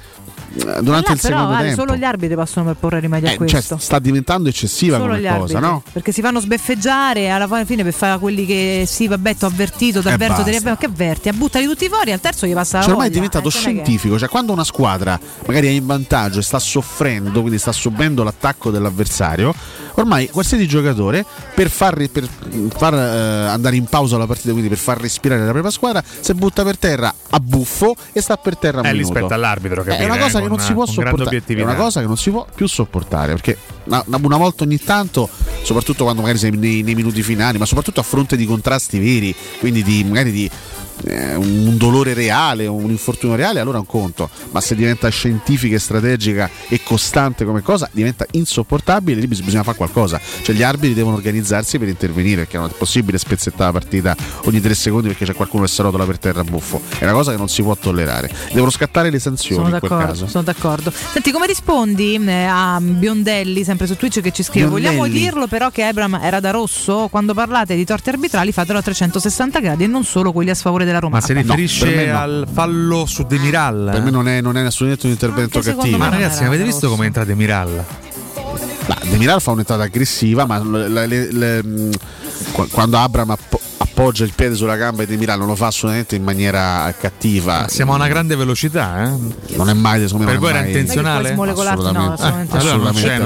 il secondo tempo. Solo gli arbitri possono porre rimedio a questo. Cioè, sta diventando eccessiva come cosa, no? Perché si fanno sbeffeggiare alla fine per fare quelli che sì, vabbè, t'ho avvertito, t'avverto, che avverti, buttali tutti fuori, al terzo gli passa la voglia. Ormai è diventato scientifico, cioè quando una squadra magari è in vantaggio e sta soffrendo, quindi sta subendo l'attacco dell'avversario, ormai qualsiasi giocatore per far andare in pausa la partita, quindi per far respirare la propria squadra, si butta per terra a buffo e sta per terra un minuto. Rispetto all'arbitro, capire, è una cosa che non si può sopportare, è una cosa che non si può più sopportare, perché una volta ogni tanto, soprattutto quando magari sei nei minuti finali, ma soprattutto a fronte di contrasti veri, quindi magari di un dolore reale, un infortunio reale, allora è un conto, ma se diventa scientifica e strategica e costante come cosa, diventa insopportabile. Lì bisogna fare qualcosa, cioè gli arbitri devono organizzarsi per intervenire, perché non è possibile spezzettare la partita ogni 3 secondi perché c'è qualcuno che si rotola per terra buffo, è una cosa che non si può tollerare, devono scattare le sanzioni. Sono d'accordo. Senti, come rispondi a Biondelli, sempre su Twitch, che ci scrive: Biondelli, vogliamo dirlo però che Abraham era da rosso? Quando parlate di torti arbitrali fatelo a 360 gradi e non solo quelli a sfavore della Roma. Ma si riferisce al fallo su Demiral? Per me non è assolutamente un intervento cattivo. Ma ragazzi, avete visto come entra Demiral? Demiral fa un'entrata aggressiva, ma quando Abraham appoggia il piede sulla gamba di Milan non lo fa assolutamente in maniera cattiva. Siamo a una grande velocità, eh? Non è mai, secondo me, per voi era intenzionale? Assolutamente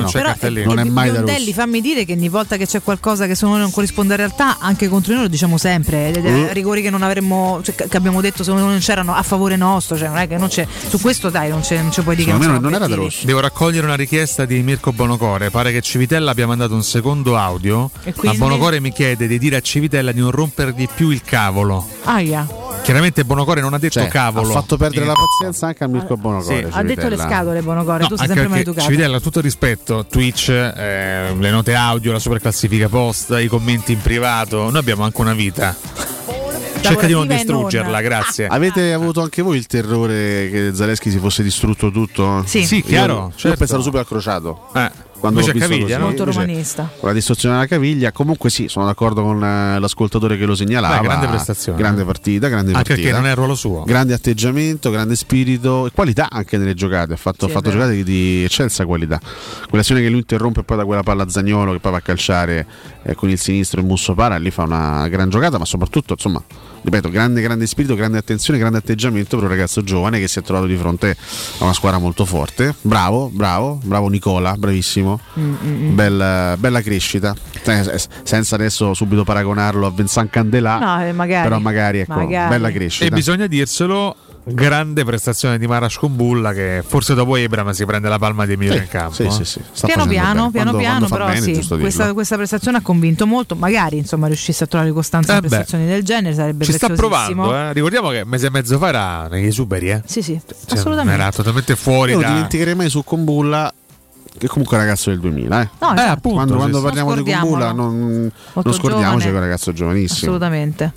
no. Non è mai da Biondelli, fammi dire che ogni volta che c'è qualcosa che secondo noi non corrisponde alla realtà, anche contro noi lo diciamo sempre, rigori che non avremmo, cioè, che abbiamo detto secondo noi non c'erano a favore nostro, cioè non è che non c'è, su questo dai non c'è puoi dire che non era da rosso. Devo raccogliere una richiesta di Mirko Bonocore, pare che Civitella abbia mandato un secondo audio, ma Bonocore mi chiede di dire a Civitella di non per di più il cavolo. Chiaramente Bonocore non ha detto cavolo, ha fatto perdere la pazienza anche a Mirko Bonocore. Sì, ha detto le scatole Bonocore, tu sei sempre maleducato. Civitella, tutto rispetto, Twitch, le note audio, la superclassifica post, i commenti in privato, noi abbiamo anche una vita. Cerca di non distruggerla, grazie. Avete avuto anche voi il terrore che Zaleschi si fosse distrutto tutto? Sì, chiaro. Certo. Io ho pensato subito al crociato. Quando ho visto caviglia, molto romanista, con la distorsione alla caviglia. Comunque sì, sono d'accordo con l'ascoltatore che lo segnalava. Grande prestazione, grande partita, perché non è il ruolo suo. Grande atteggiamento, grande spirito e qualità anche nelle giocate. Ha fatto giocate di eccelsa qualità. Quell'azione che lui interrompe poi da quella palla a Zaniolo che poi va a calciare con il sinistro in Musso Para, lì fa una gran giocata, ma soprattutto, insomma, ripeto, grande spirito, grande attenzione, grande atteggiamento per un ragazzo giovane che si è trovato di fronte a una squadra molto forte. Bravo Nicola, bravissimo. Bella crescita, senza adesso subito paragonarlo a Vincent Candelà, magari. Bella crescita. E bisogna dirselo, grande prestazione di Marash Kumbulla, che forse dopo Ebram si prende la palma dei migliori in campo. Piano piano, però questa prestazione ha convinto molto. Magari insomma riuscisse a trovare costanza in prestazioni del genere, sarebbe preziosissimo. Ci sta provando, Ricordiamo che mese e mezzo fa era negli esuberi, cioè, assolutamente, era totalmente fuori. Io non dimenticherei mai su Kumbulla, che comunque è un ragazzo del 2000, appunto, quando parliamo di Kumbulla non scordiamoci che è un ragazzo giovanissimo. Assolutamente.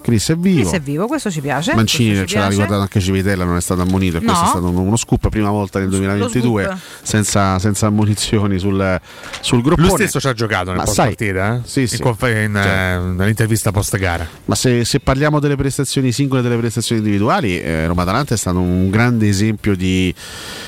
Chris è vivo, questo ci piace. Mancini ci l'ha riguardato anche Civitella, non è stato ammonito, e questo è stato uno scoop, prima volta nel 2022 senza ammonizioni sul gruppone. Lui stesso ci ha giocato nel post-partita, nell'intervista post-gara. Ma se parliamo delle prestazioni singole, delle prestazioni individuali, Roma-Atalanta è stato un grande esempio di,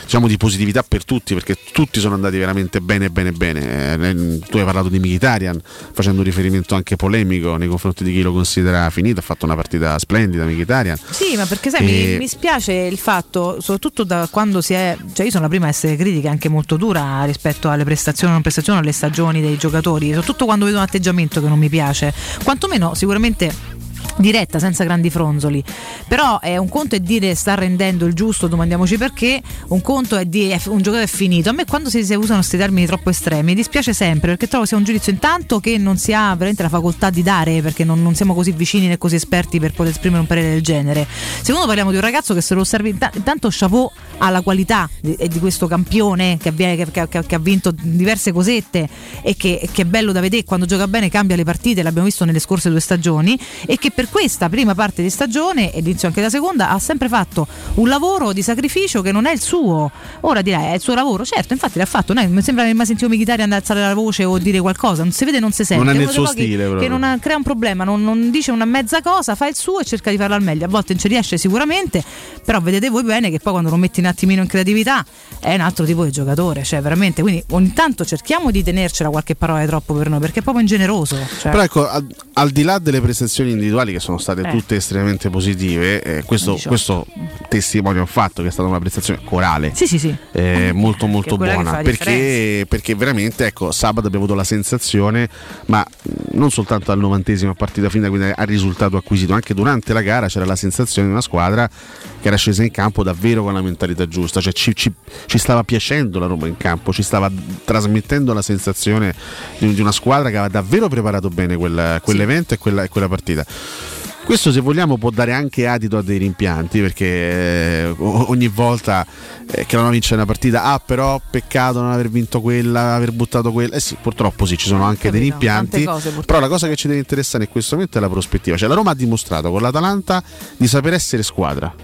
diciamo, di positività per tutti, perché tutti sono andati veramente bene. Tu hai parlato di Mkhitaryan, facendo un riferimento anche polemico nei confronti di chi lo considera finito. Ha fatto una partita splendida Mkhitaryan. Sì, ma perché sai, mi spiace il fatto, soprattutto da quando si è, cioè io sono la prima a essere critica anche molto dura rispetto alle prestazioni, non prestazioni, alle stagioni dei giocatori, soprattutto quando vedo un atteggiamento che non mi piace, quantomeno sicuramente diretta, senza grandi fronzoli. Però un conto è dire sta rendendo il giusto, domandiamoci perché, un conto è dire un giocatore è finito. A me quando si usano questi termini troppo estremi mi dispiace sempre, perché trovo sia un giudizio intanto che non si ha veramente la facoltà di dare, perché non siamo così vicini né così esperti per poter esprimere un parere del genere. Secondo, parliamo di un ragazzo che, se lo osservi, intanto chapeau alla qualità di questo campione che ha vinto diverse cosette e che è bello da vedere, quando gioca bene cambia le partite, l'abbiamo visto nelle scorse due stagioni, e che per questa prima parte di stagione e inizio anche la seconda ha sempre fatto un lavoro di sacrificio che non è il suo. Ora direi è il suo lavoro, certo, infatti l'ha fatto, non è, mi sembra che mai sentivo Mkhitaryan alzare la voce o dire qualcosa, non si vede, non si sente, non è nel suo stile proprio. Che non ha, crea un problema, non dice una mezza cosa, fa il suo e cerca di farla al meglio, a volte non ci riesce sicuramente, però vedete voi bene che poi quando lo metti un attimino in creatività è un altro tipo di giocatore, cioè veramente, quindi ogni tanto cerchiamo di tenercela qualche parola troppo per noi, perché è proprio ingeneroso, cioè. Però ecco, al di là delle prestazioni individuali che sono state tutte estremamente positive, questo testimonia il fatto che è stata una prestazione corale, sì. Molto molto buona, perché veramente, ecco, sabato abbiamo avuto la sensazione, ma non soltanto al 90esimo a partita finita, quindi al risultato acquisito, anche durante la gara c'era la sensazione di una squadra che era scesa in campo davvero con la mentalità giusta, cioè ci stava piacendo la Roma in campo, ci stava trasmettendo la sensazione di una squadra che aveva davvero preparato bene quell'evento e quella partita. Questo, se vogliamo, può dare anche adito a dei rimpianti, perché ogni volta che la Roma vince una partita, però peccato non aver vinto quella, aver buttato quella, sì, purtroppo sì, ci sono anche dei rimpianti, cose, però la cosa che ci deve interessare in questo momento è la prospettiva, cioè la Roma ha dimostrato con l'Atalanta di saper essere squadra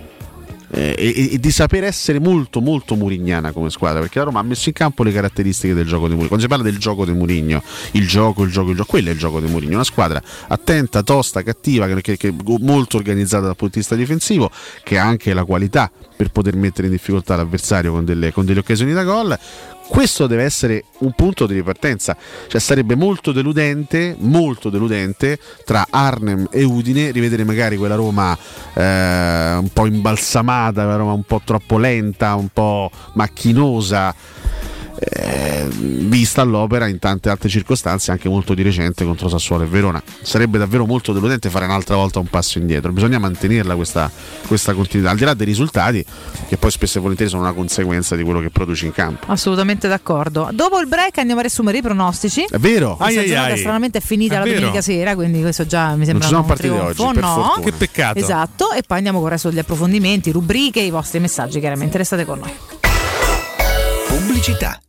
e di saper essere molto molto murignana come squadra, perché la Roma ha messo in campo le caratteristiche del gioco di Mourinho. Quando si parla del gioco di Mourinho, il gioco, quello è il gioco di Mourinho, una squadra attenta, tosta, cattiva, che molto organizzata dal punto di vista difensivo, che ha anche la qualità per poter mettere in difficoltà l'avversario con delle occasioni da gol. Questo deve essere un punto di ripartenza, cioè sarebbe molto deludente tra Arnhem e Udine rivedere magari quella Roma un po' imbalsamata, quella Roma un po' troppo lenta, un po' macchinosa, vista all'opera in tante altre circostanze, anche molto di recente contro Sassuolo e Verona. Sarebbe davvero molto deludente fare un'altra volta un passo indietro, bisogna mantenerla questa continuità, al di là dei risultati che poi spesso e volentieri sono una conseguenza di quello che produci in campo. Assolutamente d'accordo. Dopo il break andiamo a riassumere i pronostici, è vero, la giornata stranamente è finita, è la domenica sera, quindi questo già mi sembra non ci sono partite oggi, per fortuna. Che peccato, esatto, e poi andiamo con il resto degli approfondimenti, rubriche, i vostri messaggi, chiaramente restate con noi. Pubblicità.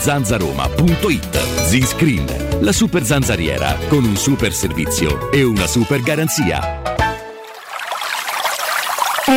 zanzaroma.it. Z-Screen, la super zanzariera con un super servizio e una super garanzia. È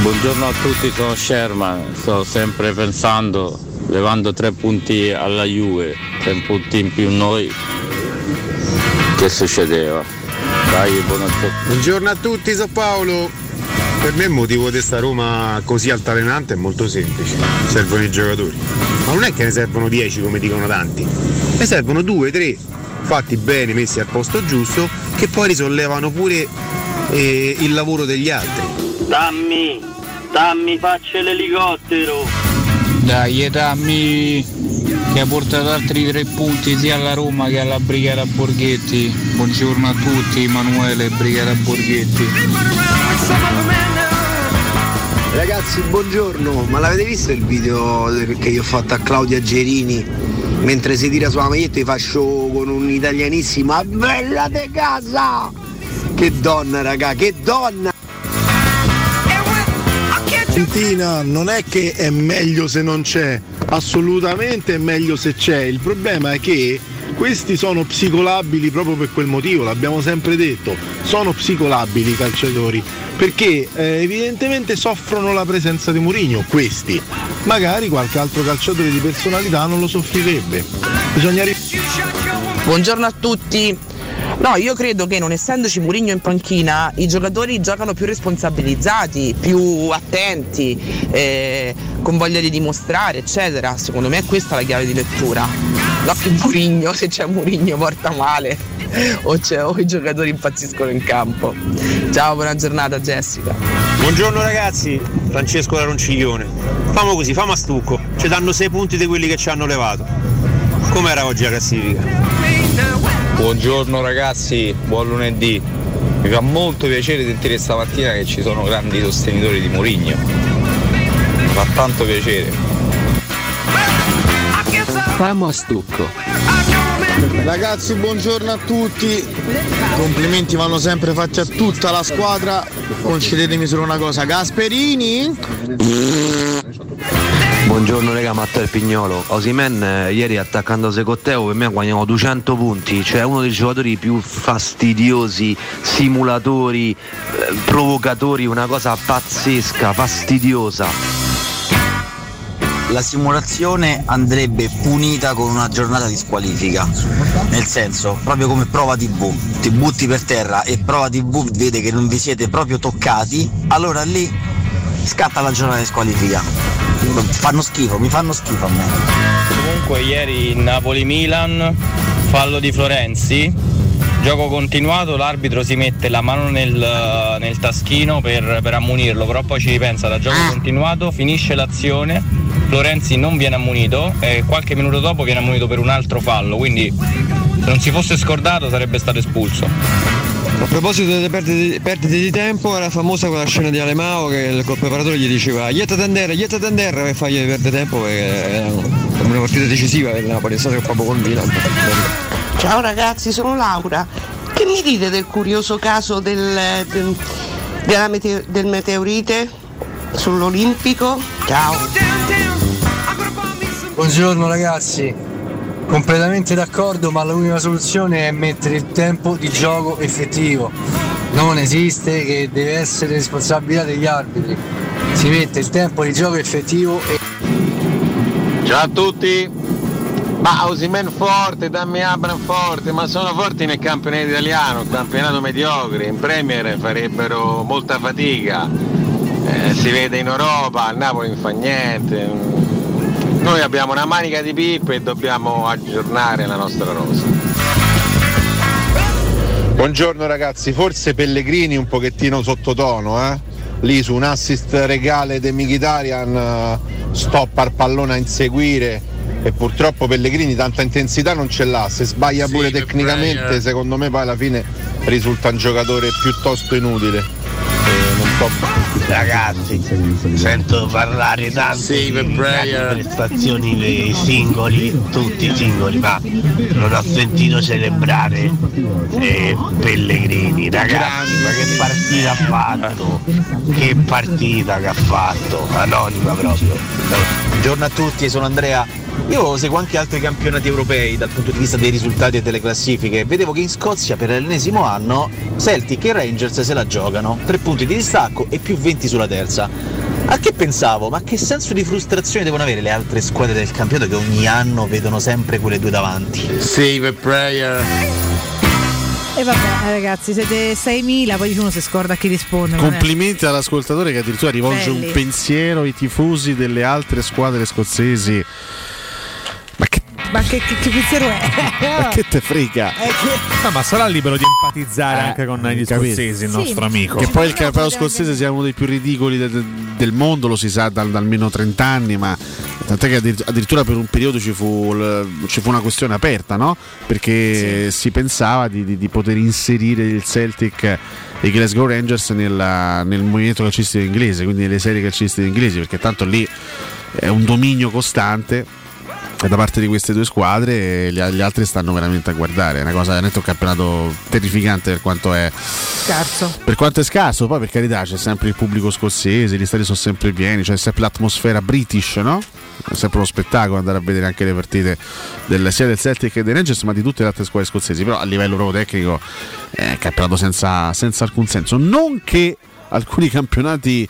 Buongiorno a tutti, sono Sherman, sto sempre pensando, levando 3 punti alla Juve, 3 punti in più noi, che succedeva? Dai, buongiorno a tutti, sono Paolo. Per me il motivo di sta Roma così altalenante è molto semplice, servono i giocatori, ma non è che ne servono 10 come dicono tanti, ne servono 2, 3, fatti bene, messi al posto giusto, che poi risollevano pure il lavoro degli altri. Dammi, faccia l'elicottero. Dai, dammi, che ha portato altri 3 punti sia alla Roma che alla Brigata Borghetti. Buongiorno a tutti, Emanuele, Brigata Borghetti. Ragazzi, buongiorno, ma l'avete visto il video che io ho fatto a Claudia Gerini? Mentre si tira sulla maglietta, io faccio con un italianissimo "bella de casa". Che donna, raga, che donna! Valentina, non è che è meglio se non c'è, assolutamente è meglio se c'è, il problema è che questi sono psicolabili proprio per quel motivo, l'abbiamo sempre detto, sono psicolabili i calciatori, perché evidentemente soffrono la presenza di Mourinho, questi, magari qualche altro calciatore di personalità non lo soffrirebbe. Buongiorno a tutti. No, io credo che non essendoci Mourinho in panchina i giocatori giocano più responsabilizzati, più attenti, con voglia di dimostrare, eccetera. Secondo me questa è la chiave di lettura. No, che Mourinho, se c'è Mourinho porta male o i giocatori impazziscono in campo. Ciao, buona giornata Jessica. Buongiorno ragazzi, Francesco da Ronciglione. Famo così, famo a stucco, ci danno 6 punti di quelli che ci hanno levato. Com'era oggi la classifica? Buongiorno ragazzi, buon lunedì. Mi fa molto piacere sentire stamattina che ci sono grandi sostenitori di Mourinho. Mi fa tanto piacere. Famo a stucco. Ragazzi, buongiorno a tutti. Complimenti vanno sempre fatti a tutta la squadra. Concedetemi solo una cosa, Gasperini. Buongiorno raga, Matteo il Pignolo. Osimhen ieri attaccandosi con Teo per me guadagnò 200 punti, cioè uno dei giocatori più fastidiosi, simulatori, provocatori, una cosa pazzesca, fastidiosa. La simulazione andrebbe punita con una giornata di squalifica, nel senso, proprio come prova TV, ti butti per terra e prova TV vede che non vi siete proprio toccati, allora lì scatta la giornata di squalifica. Mi fanno schifo a me. Comunque ieri Napoli-Milan, fallo di Florenzi, gioco continuato, l'arbitro si mette la mano nel taschino per ammunirlo, però poi ci ripensa, da gioco continuato finisce l'azione, Florenzi non viene ammunito e qualche minuto dopo viene ammunito per un altro fallo, quindi se non si fosse scordato sarebbe stato espulso. A proposito delle perdite di tempo, era famosa quella scena di Alemao che il preparatore gli diceva "Ietta tendere", per fargli perdere tempo perché era una partita decisiva per il Napoli, è stato proprio col Milan. Ciao ragazzi, sono Laura. Che mi dite del curioso caso del meteorite sull'Olimpico? Ciao. Buongiorno ragazzi. Completamente d'accordo, ma l'unica soluzione è mettere il tempo di gioco effettivo. Non esiste che deve essere responsabilità degli arbitri. Si mette il tempo di gioco effettivo e... Ciao a tutti! Ma Osimhen forte, Tammy Abraham forte, ma sono forti nel campionato italiano, campionato mediocre, in Premier farebbero molta fatica. Si vede in Europa, al Napoli non fa niente. Noi abbiamo una manica di pippe e dobbiamo aggiornare la nostra rosa. Buongiorno ragazzi, forse Pellegrini un pochettino sottotono, Lì su un assist regale di Mkhitaryan stoppa il pallone a inseguire e purtroppo Pellegrini tanta intensità non ce l'ha, se sbaglia pure tecnicamente secondo me poi alla fine risulta un giocatore piuttosto inutile. Ragazzi, sento parlare tanto di prestazioni dei singoli, tutti singoli, ma non ho sentito celebrare Pellegrini. Ragazzi, ma che partita ha fatto, anonima proprio. Buongiorno a tutti, sono Andrea. Io seguo anche altri campionati europei dal punto di vista dei risultati e delle classifiche. Vedevo che in Scozia per l'ennesimo anno Celtic e Rangers se la giocano, 3 punti di distacco e più 20 sulla terza. A che pensavo? Ma che senso di frustrazione devono avere le altre squadre del campionato che ogni anno vedono sempre quelle due davanti? Save a prayer. E vabbè ragazzi, siete 6.000, poi uno si scorda a chi risponde. Complimenti all'ascoltatore che addirittura rivolge un pensiero ai tifosi delle altre squadre scozzesi. ma che pensiero è? Ma che te frega? Che... No, ma sarà libero di empatizzare anche con gli scozzesi, il nostro amico. Che poi il campionato scozzese sia uno dei più ridicoli del mondo, lo si sa da almeno 30 anni, ma tant'è che addirittura per un periodo ci fu una questione aperta, no? Perché si pensava di poter inserire il Celtic e i Glasgow Rangers nel movimento calcistico inglese, quindi nelle serie calcistiche inglesi, perché tanto lì è un dominio costante da parte di queste due squadre, e gli altri stanno veramente a guardare. È una cosa, veramente un campionato terrificante per quanto è scarso. Per quanto è scarso, poi per carità c'è sempre il pubblico scozzese, gli stadi sono sempre pieni, c'è sempre l'atmosfera british, no? È sempre uno spettacolo andare a vedere anche le partite sia del Celtic che dei Rangers, ma di tutte le altre squadre scozzesi. Però a livello proprio tecnico è un campionato senza alcun senso. Non che alcuni campionati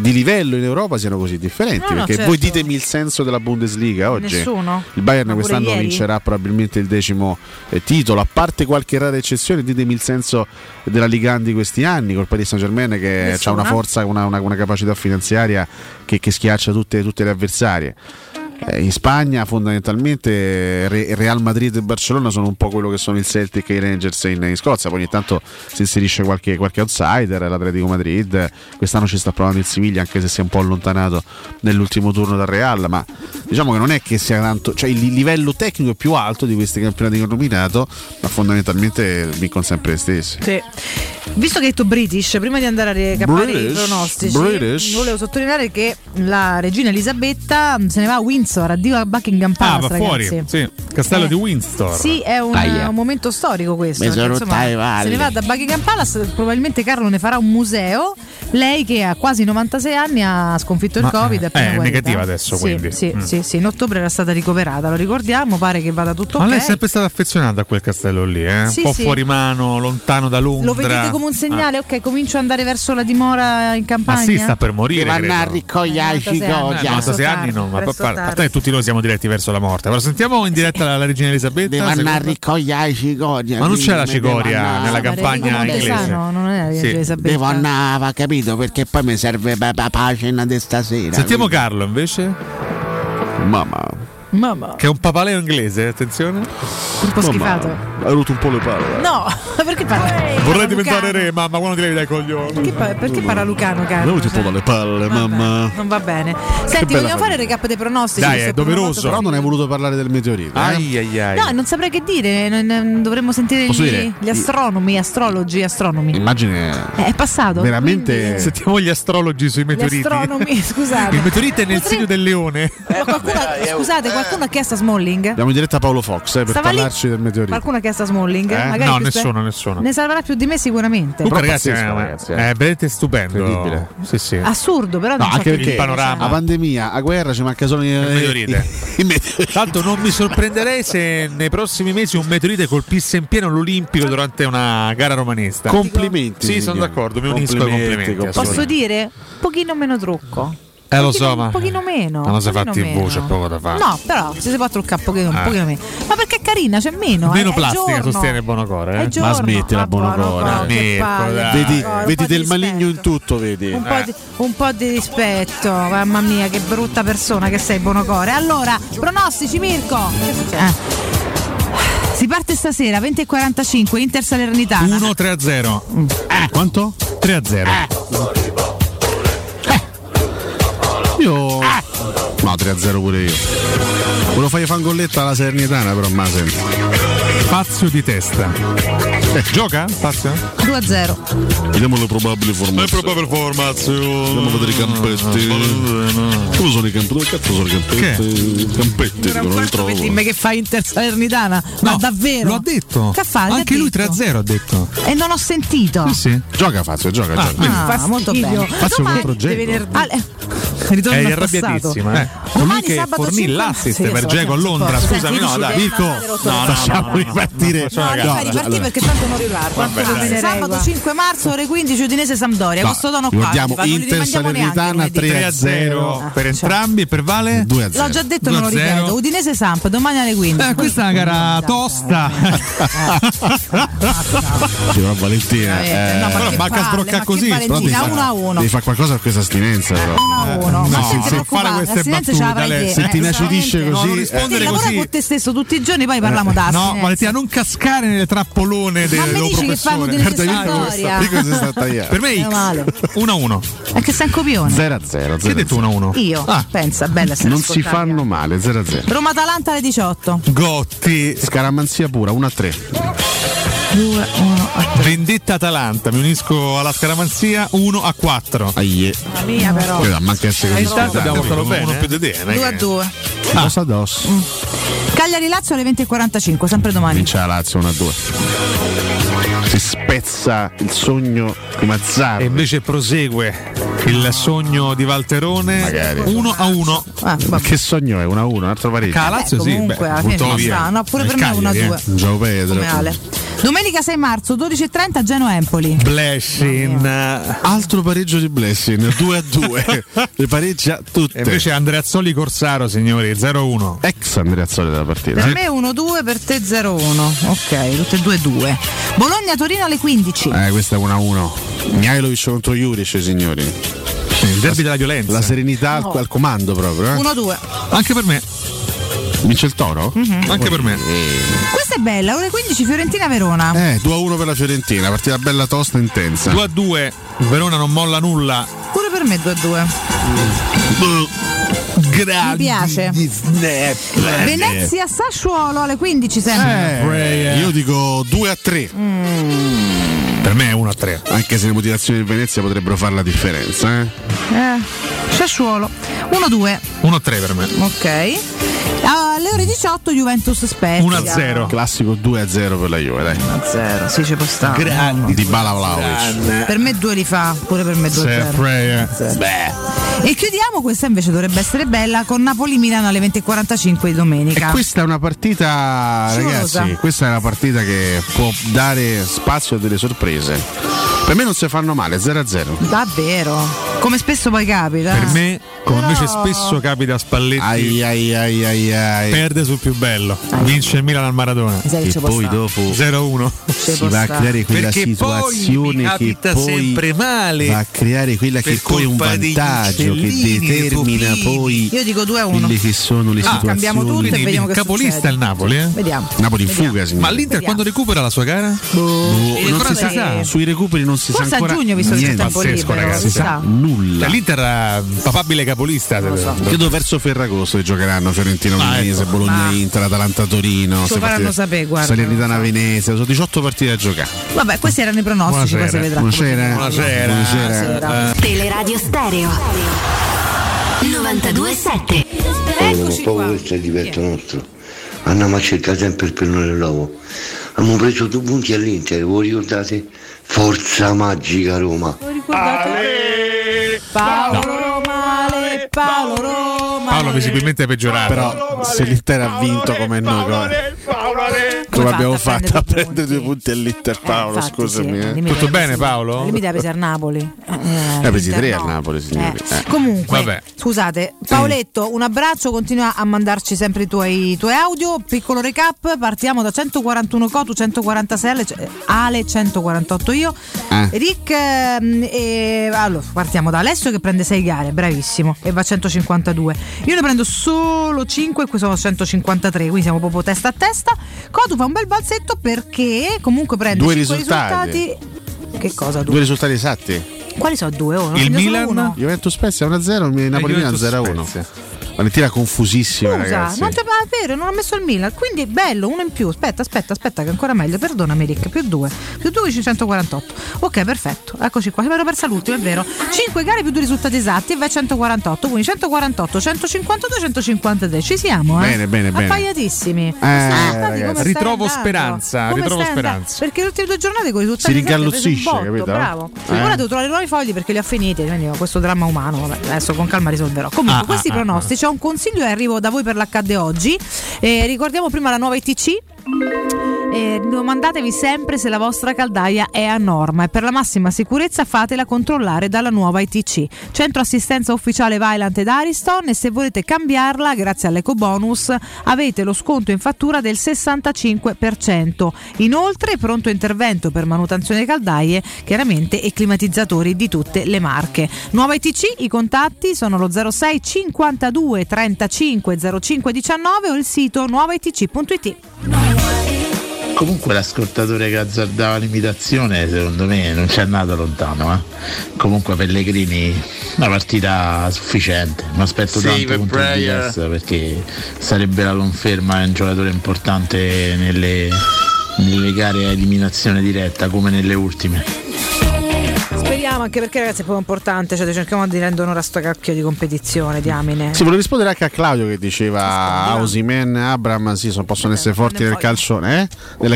di livello in Europa siano così differenti, perché certo. Voi ditemi il senso della Bundesliga oggi. Nessuno. Il Bayern quest'anno vincerà probabilmente il 10° titolo, a parte qualche rara eccezione. Ditemi il senso della Ligue 1 di questi anni col Paris Saint-Germain, che ha una forza, una capacità finanziaria che schiaccia tutte le avversarie. In Spagna fondamentalmente Real Madrid e Barcellona sono un po' quello che sono il Celtic e i Rangers in Scozia. Poi ogni tanto si inserisce qualche outsider, l'Atletico Madrid. Quest'anno ci sta provando il Siviglia, anche se si è un po' allontanato nell'ultimo turno dal Real, ma diciamo che non è che sia tanto, cioè il livello tecnico è più alto di questi campionati che ho nominato, ma fondamentalmente vincono sempre le stesse. Sì. Visto che hai detto British, prima di andare a recapare i pronostici, volevo sottolineare che la regina Elisabetta se ne va a Windsor, addio a Buckingham Palace, ragazzi. Fuori, sì. Castello di Windsor. Sì, è un momento storico questo. Insomma, se ne va da Buckingham Palace, probabilmente Carlo ne farà un museo. Lei che ha quasi 96 anni ha sconfitto il Covid. È negativa adesso, quindi. Sì. In ottobre era stata ricoverata, lo ricordiamo, pare che vada tutto bene. Ma lei è sempre stata affezionata a quel castello lì, un po' fuori mano, lontano da Londra. Lo vedete come un segnale, ok, comincio ad andare verso la dimora in campagna. Ma sì, sta per morire. Vanno a ricogliarci i 96 anni, no, ma tutti noi siamo diretti verso la morte. Però sentiamo in diretta la regina Elisabetta. Vanno a ricogliare i cicoria. Ma non c'è la cicoria nella campagna inglese. No, non è la regina Elisabetta. Devo andare, capito? Perché poi mi serve la cena di stasera. Sentiamo Carlo invece. Mamma. Che è un papaleo inglese, attenzione. Un po' schifato. Hai avuto un po' le palle. No, perché parla? Vorrei diventare re, mamma, quando ti levi dai coglioni. Perché parla Lucano, caro? Hai avuto un po' dalle palle, mamma. Non va bene. Senti, vogliamo fare il recap dei pronostici? Dai, è doveroso. Però non hai voluto parlare del meteorite. Ai. No, non saprei che dire. Dovremmo sentire gli astronomi, astrologi. Immagine. È passato. Veramente. Quindi... Sentiamo gli astrologi sui meteoriti. Gli astronomi, scusate. Il meteorite è nel segno del leone. Scusate. Qualcuno ha chiesto a Smalling? Andiamo in diretta a Paolo Fox per parlarci del meteorito. Qualcuno ha chiesto a Smalling? No, nessuno. Ne salverà più di me sicuramente. Comunque, ragazzi, è veramente stupendo. Incredibile. Sì. Assurdo, però. No, anche perché il panorama. La pandemia, la guerra, ci manca solo il meteorite. Tanto non mi sorprenderei se nei prossimi mesi un meteorite colpisse in pieno l'Olimpico durante una gara romanista. Complimenti. Sì, sono d'accordo, mi unisco ai complimenti. Posso dire? Un pochino meno trucco. Lo so, ma un pochino meno. Non lo si è fatti in voce, poco da fare. No, però se si può truccare un pochino meno. Ma perché è carina, c'è meno. Meno plastica, sostiene Bonocore. Ma smettila, Bonocore. Vedi del maligno in tutto, vedi. Un po' di rispetto. Mamma mia, che brutta persona che sei, Bonocore. Allora, pronostici, Mirko. Che succede? Si parte stasera 20:45 Inter Salernitana. 1-3-0. Quanto? 3-0. Io. No, 3-0 pure io. Volevo fare fangolletta alla Salernitana, però ma senti. Fazio di testa. Gioca? Fazio? 2-0. Vediamo le probabili formazioni. Andiamo a vedere i campetti. Come sono i campetti? Dove cazzo sono i campetti? Campetti, non trovo. Dimmi che fa Inter Salernitana. No, ma davvero? Lo ha detto. Che fa? Anche lui 3-0 ha detto. E non ho sentito. Sì. Gioca Fazio, gioca. Molto bello. Fazio contro Genova. È arrabbiatissima. Domani che fornì l'assist per Dzeko a Londra. Scusami, dai, Vico. Facciamo ripartire. No, ripartire perché non riguarda. Sabato 5 marzo ore 15 Udinese Sampdoria. No, questo dono qua. Inter Salernitana 3-0 per entrambi e per Vale 2-0. L'ho già detto, non lo ripeto. Udinese Samp domani alle 15. Questa è una gara tosta. Valentina. No, manca sbrocca così. 1-1. Devi fare qualcosa per questa astinenza. 1-1. No, se fare queste battute, se ti inacidisce così, rispondere così. Lavora con te stesso tutti i giorni, poi parliamo d'astinenza. No, Valentina, non cascare nelle trappolone del loro professore. Per me X 1-1. È che sei un copione. 0-0. Che hai detto 1-1? Io. Pensa, bella. Non si fanno male. 0-0. Roma Atalanta alle 18. Gotti. Scaramanzia pura. 1-3. 2-1. Vendetta Atalanta. Mi unisco alla scaramanzia. 1-4. Ahie. La mia però. Manca essere così. Intanto abbiamo fatto bene. 2-2. Cosa addosso. Cagliari Lazio alle 20:45. Sempre domani. Vince la Lazio 1-2. Si spezza il sogno di Mazzarri e invece prosegue il sogno di Valterone. Magari. 1-1. Che sogno è? 1-1, un altro pareggio. Calazzo sì, comunque alla fine no, pure per Cagliari, me 1-2. Ciao Pedro. Domenica 6 marzo 12:30 Genoa Empoli. Blessing. Altro pareggio di Blessing, 2-2. Le pareggia tutte. E invece Andreazzoli Corsaro, signori, 0-1. Ex Andreazzoli della partita. Per me 1-2, per te 0-1. Ok, tutte e 2-2. Bologna Torino alle 15. Questa è 1-1. Mihailovic contro Juric, signori. Il derby della violenza. La serenità no. al comando proprio. 1-2. Anche per me. Vince il Toro? Mm-hmm. Anche per me. Questa è bella, ore 15 Fiorentina-Verona. 2-1 per la Fiorentina, partita bella tosta intensa. 2-2. Verona non molla nulla. Pure per me 2-2. Mi piace. Venezia Sassuolo alle 15 sempre. Io dico 2-3. Per me è 1-3. Anche se le motivazioni di Venezia potrebbero fare la differenza. Sassuolo 1-2. 1-3 per me. Ok. Alle ore 18 Juventus Spezia. 1-0. Classico 2-0 per la Juve, dai. 1-0. Sì, ci può stare. Grandi di Bala Vlahovic. Per me 2 li fa, pure per me 2-0. E chiudiamo, questa invece dovrebbe essere bella, con Napoli Milan alle 20:45 di domenica. E questa è una partita, Ciulosa. Ragazzi, questa è una partita che può dare spazio a delle sorprese. Per me non si fanno male, 0-0. Davvero? Come spesso poi capita. Per me, come invece spesso capita a Spalletti. Ai. Perde sul più bello. Vince il Milan al Maradona. E poi dopo 0-1. Si va a creare quella situazione che poi sempre male. Va a creare quella che poi è un vantaggio che determina poi. Io dico 2-1. Quelle che sono le situazioni. Cambiamo tutto e vediamo che capolista succede. Il Napoli, Vediamo. Napoli in fuga, signore. Ma l'Inter quando recupera la sua gara? Non si sa. Sui recuperi non si sa ancora. Forse a giugno, visto che c'è tempo libero, si sa. Nulla. L'Inter è papabile capolista. Credo verso Ferragosto che giocheranno Fiorentino Udinese, Bologna Inter, Atalanta Torino. Lo faranno sapere, guarda. Salernitana Venezia, sono 18 partite da giocare. Vabbè, questi erano i pronostici, poi si vedrà. Buonasera. Teleradio Stereo 92.7. Eccoci qua. Questo è il diverto nostro. Andiamo a cercare sempre il pennone dell'uovo. Abbiamo preso 2 punti all'Inter, voi ricordate? Forza magica Roma. Lo ricordate? Paolo Roma, Paolo Roma. Paolo visibilmente è peggiorato. Però se l'Inter ha vinto come noi, come abbiamo fatto a prendere 2 punti all'Inter, Paolo, scusami. Sì. Tutto bene, Paolo? Li mi dà pesi al Napoli. Pesi 3 al Napoli, signori. Comunque, vabbè. Scusate, Paoletto, un abbraccio, continua a mandarci sempre i tuoi audio. Piccolo recap, partiamo da 141 Cotu, 146 Ale, 148 io. Rick, allora, partiamo da Alessio che prende 6 gare, bravissimo, e va a 152. Io ne prendo solo 5 e qui sono 153, quindi siamo proprio testa a testa. Cotu fa un bel balzetto perché comunque prende 2 risultati. Che cosa? 2 risultati esatti. Quali sono 2? Oh, il Milan, Juventus Spezia 1-0, Napoli Milan 0-1. Valentina confusissima. Scusa, ragazzi. Non è vero, non ha messo il Milan, quindi è bello, uno in più. Aspetta che è ancora meglio. Perdonami Rick, più 2 548. Ok, perfetto. Eccoci qua. Spero per salute, è vero. 5 gare più 2 risultati esatti e va 148, quindi 148, 152, 153. Ci siamo, eh? Bene. Appaiatissimi. Ritrovo speranza, Perché le ultime 2 giornate con i risultati si ringalluzzisce, capito? Bravo. Ora devo trovare nuovi fogli perché li ho finiti, quindi questo dramma umano, vabbè, adesso con calma risolverò. Comunque questi pronostici un consiglio e arrivo da voi per l'accadde oggi. Ricordiamo prima la nuova ITC Domandatevi sempre se la vostra caldaia è a norma e per la massima sicurezza fatela controllare dalla nuova ITC. Centro assistenza ufficiale Vaillant ed Ariston, e se volete cambiarla grazie all'ecobonus avete lo sconto in fattura del 65%. Inoltre pronto intervento per manutenzione caldaie, chiaramente, e climatizzatori di tutte le marche. Nuova ITC, i contatti sono lo 06 52 35 05 19 o il sito nuovaitc.it. Comunque l'ascoltatore che azzardava l'imitazione secondo me non c'è andato lontano, eh? Comunque Pellegrini una partita sufficiente, non aspetto tanto contro il DS perché sarebbe la conferma, è un giocatore importante nelle gare a eliminazione diretta come nelle ultime. Speriamo, anche perché ragazzi è proprio importante, cioè cerchiamo di rendere onore a sto cacchio di competizione, diamine. Si vuole rispondere anche a Claudio che diceva Osimhen, Abraham, sì, possono essere forti nel calcio, nel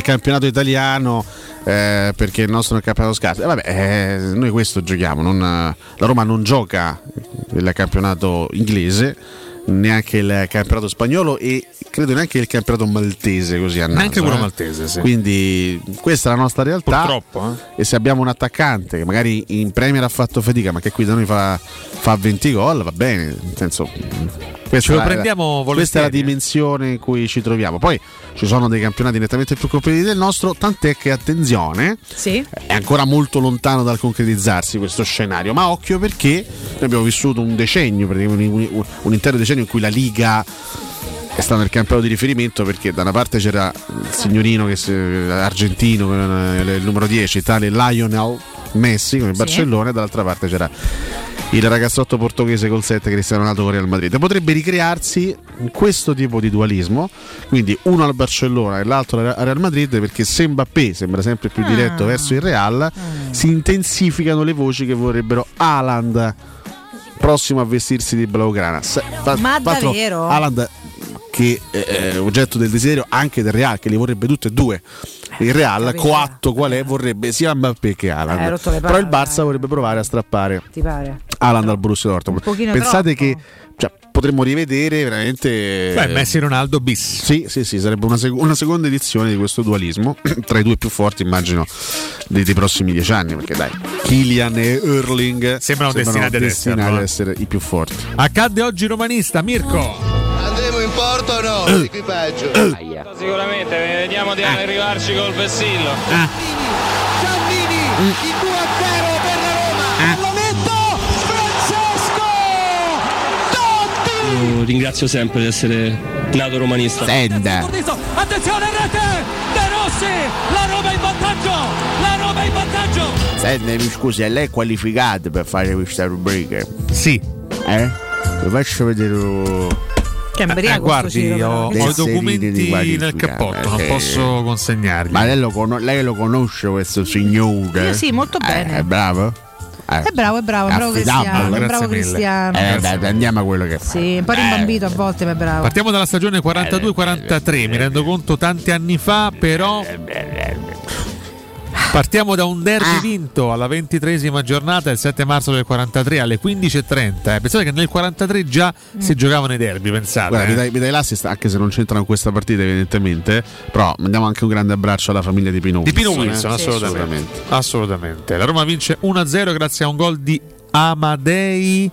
campionato italiano, perché il nostro è un campionato scarso. Noi questo giochiamo, la Roma non gioca il campionato inglese, neanche il campionato spagnolo e credo neanche il campionato maltese, così a naso, neanche quello maltese, sì. Quindi questa è la nostra realtà, purtroppo, eh? E se abbiamo un attaccante che magari in Premier ha fatto fatica ma che qui da noi fa 20 gol, va bene, nel senso questa è la dimensione in cui ci troviamo. Poi ci sono dei campionati nettamente più competitivi del nostro, tant'è che attenzione, sì, è ancora molto lontano dal concretizzarsi questo scenario, ma occhio perché noi abbiamo vissuto un decennio, praticamente un intero decennio in cui la Liga è stato il campionato di riferimento, perché da una parte c'era il signorino argentino, il numero 10, tale Lionel Messi con il Barcellona, e dall'altra parte c'era il ragazzotto portoghese col 7 Cristiano Ronaldo con Real Madrid. Potrebbe ricrearsi questo tipo di dualismo, quindi uno al Barcellona e l'altro al Real Madrid, perché Mbappé sembra sempre più diretto verso il Real, si intensificano le voci che vorrebbero Haaland prossimo a vestirsi di blaugrana. Ma davvero? Haaland che è oggetto del desiderio anche del Real, che li vorrebbe tutti e due. Il Real coatto qual è, vorrebbe sia Mbappé che Haaland, però il Barça vorrebbe provare a strappare Haaland al Borussia Dortmund. Pensate troppo. Che potremmo rivedere veramente Messi Ronaldo bis. Sì, sarebbe una seconda edizione di questo dualismo tra i due più forti, immagino, dei prossimi 10 anni, perché dai, Kylian e Erling sembrano destinati ad essere i più forti. Accadde oggi Romanista, Mirko. Andremo in porto o no? Equipaggio. Sicuramente vediamo di arrivarci col vessillo. Giannini, il 2-0 per la Roma. Lo metto Francesco Totti. Io ringrazio sempre di essere nato romanista. Attenzione, rete! De Rossi, la Roma in vantaggio. Senti, mi scusi, lei è qualificata per fare questa rubrica? Sì. Lo faccio vedere. Guardi, ho i documenti nel cappotto, non posso consegnarli. Ma lei lo conosce questo signore? Io sì, molto bene. È bravo? È bravo Cristiano, Cristiano. Andiamo a quello che fa. Sì, un po' rimbambito a volte, ma è bravo. Partiamo dalla stagione 42-43, mi rendo conto tanti anni fa, però partiamo da un derby vinto alla 23ª giornata il 7 marzo del 43 alle 15:30. Pensate che nel 43 già si giocavano i derby, pensate. Guarda, mi dai l'assist, anche se non c'entrano questa partita evidentemente, però mandiamo anche un grande abbraccio alla famiglia di Pino Wilson. Assolutamente. La Roma vince 1-0 grazie a un gol di Amadei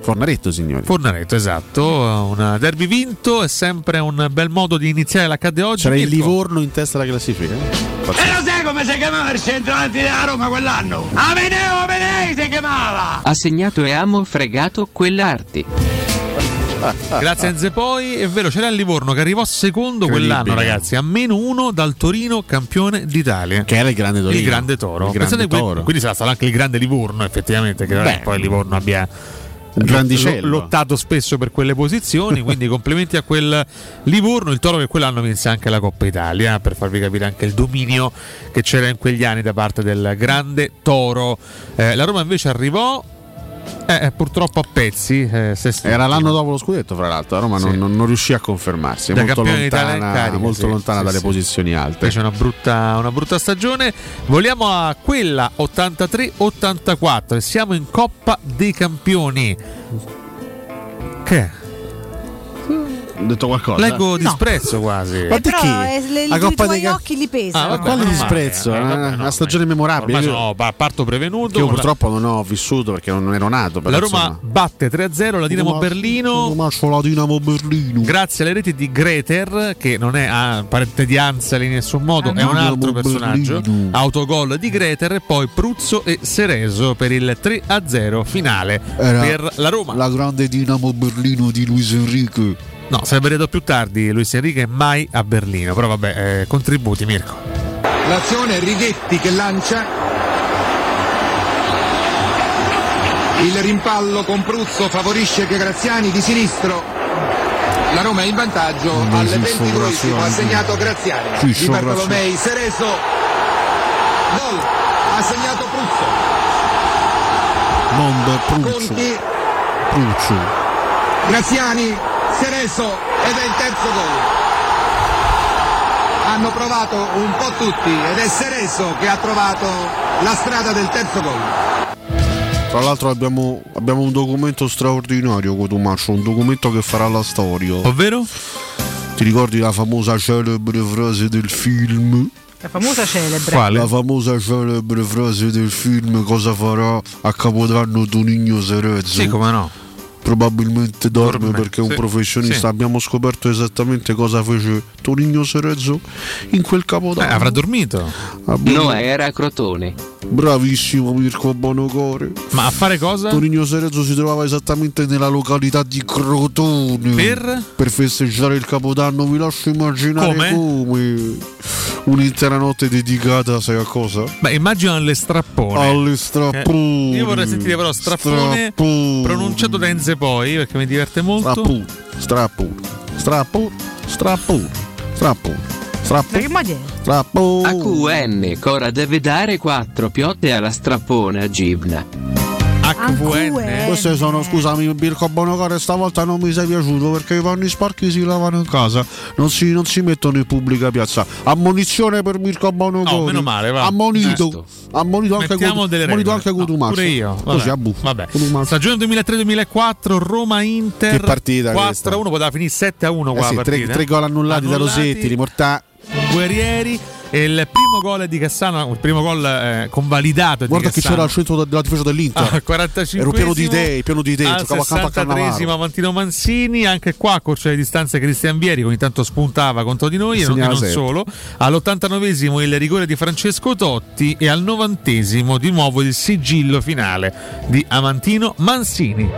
Fornaretto, signori. Fornaretto, esatto. Un derby vinto, è sempre un bel modo di iniziare l'accadde oggi. C'era il Livorno in testa alla classifica. E lo sai come si chiamava il centravanti della Roma quell'anno? Amenei si chiamava! Ha segnato e amo fregato quell'arti. Grazie a Nzepoi, è vero, c'era il Livorno che arrivò secondo quell'anno, ragazzi, a -1 dal Torino campione d'Italia, che era il grande Torino. Il grande toro. Quindi sarà stato anche il grande Livorno, effettivamente, che poi il Livorno abbia lottato spesso per quelle posizioni, quindi complimenti a quel Livorno, il Toro che quell'anno vinse anche la Coppa Italia, per farvi capire anche il dominio che c'era in quegli anni da parte del grande Toro. La Roma invece arrivò purtroppo a pezzi, era l'anno dopo lo scudetto, fra l'altro la Roma non riuscì a confermarsi, è molto lontana, carica, molto lontana dalle posizioni alte. C'è una brutta stagione. Voliamo a quella 83-84 e siamo in Coppa dei Campioni. Che ho detto qualcosa? Leggo disprezzo quasi. Ma di chi? I tuoi occhi li pesano. Ma quale disprezzo? Una stagione memorabile. No, parto prevenuto. Io purtroppo non ho vissuto perché non ero nato. La Roma batte 3-0 la Dinamo Berlino. La Dinamo Berlino. Grazie alle reti di Greter, che non è parente di Ansel in nessun modo, è un altro personaggio. Autogol di Greter e poi Pruzzo e Sereso per il 3-0 finale per la Roma. La grande Dinamo Berlino di Luis Enrique. No, sarebbe detto più tardi Luis Enrique mai a Berlino, però vabbè, contributi Mirko. L'azione Righetti che lancia il rimpallo con Pruzzo, favorisce che Graziani di sinistro. La Roma è in vantaggio al 22esimo, ha segnato Graziani. Di Bartolomei, Sereso. Gol, ha segnato Pruzzo. Mondo Pruzzo. Conti. Pruzzo. Graziani, Sereso ed è il terzo gol. Hanno provato un po' tutti ed è Sereso che ha trovato la strada del terzo gol. Tra l'altro abbiamo un documento straordinario con Tommaso, un documento che farà la storia. Ovvero? Ti ricordi la famosa celebre frase del film? La famosa celebre. Quale? La famosa celebre frase del film, cosa farà a Capodanno Tonino Serezzo? Sì, come no? Probabilmente dorme perché è un professionista. Sì. Abbiamo scoperto esattamente cosa fece Tonino Serezzo in quel Capodanno. Avrà dormito? No, era a Crotone. Bravissimo Mirko Bonocore. Ma a fare cosa? Tonino Serezzo si trovava esattamente nella località di Crotone per festeggiare il Capodanno. Vi lascio immaginare come un'intera notte dedicata, sai a cosa? Beh, immagino alle strappone. Alle strappone. Io vorrei sentire però strappone. Pronunciato da Enze poi, perché mi diverte molto. Strappone. A QN Cora deve dare 4 piotte alla strappone a Gibna. AQN. Queste sono, scusami Birko Bonocore, stavolta non mi sei piaciuto perché i panni sporchi si lavano in casa, non si mettono in pubblica piazza. Ammonizione per Birko Bonocore. No, meno male, va. Ammonito anche Gutumaccio. Pure io. Vabbè. Stagione 2003-2004 Roma Inter. Che partita 4-1, poteva finire 7-1 qua partita. 3 gol annullati da Rosetti, rimortà Guerrieri, e il primo gol di Cassano, il primo gol convalidato di Guarda Cassano. Che c'era al centro della difesa dell'Inter. Ah, 45esimo, era pieno di idee, giocava a campo a Cannavaro. Mantino Mancini, anche qua corcia di distanza Cristian Vieri, ogni tanto spuntava contro di noi e non solo. All'89esimo il rigore di Francesco Totti e al 90esimo di nuovo il sigillo finale di Amantino Mancini.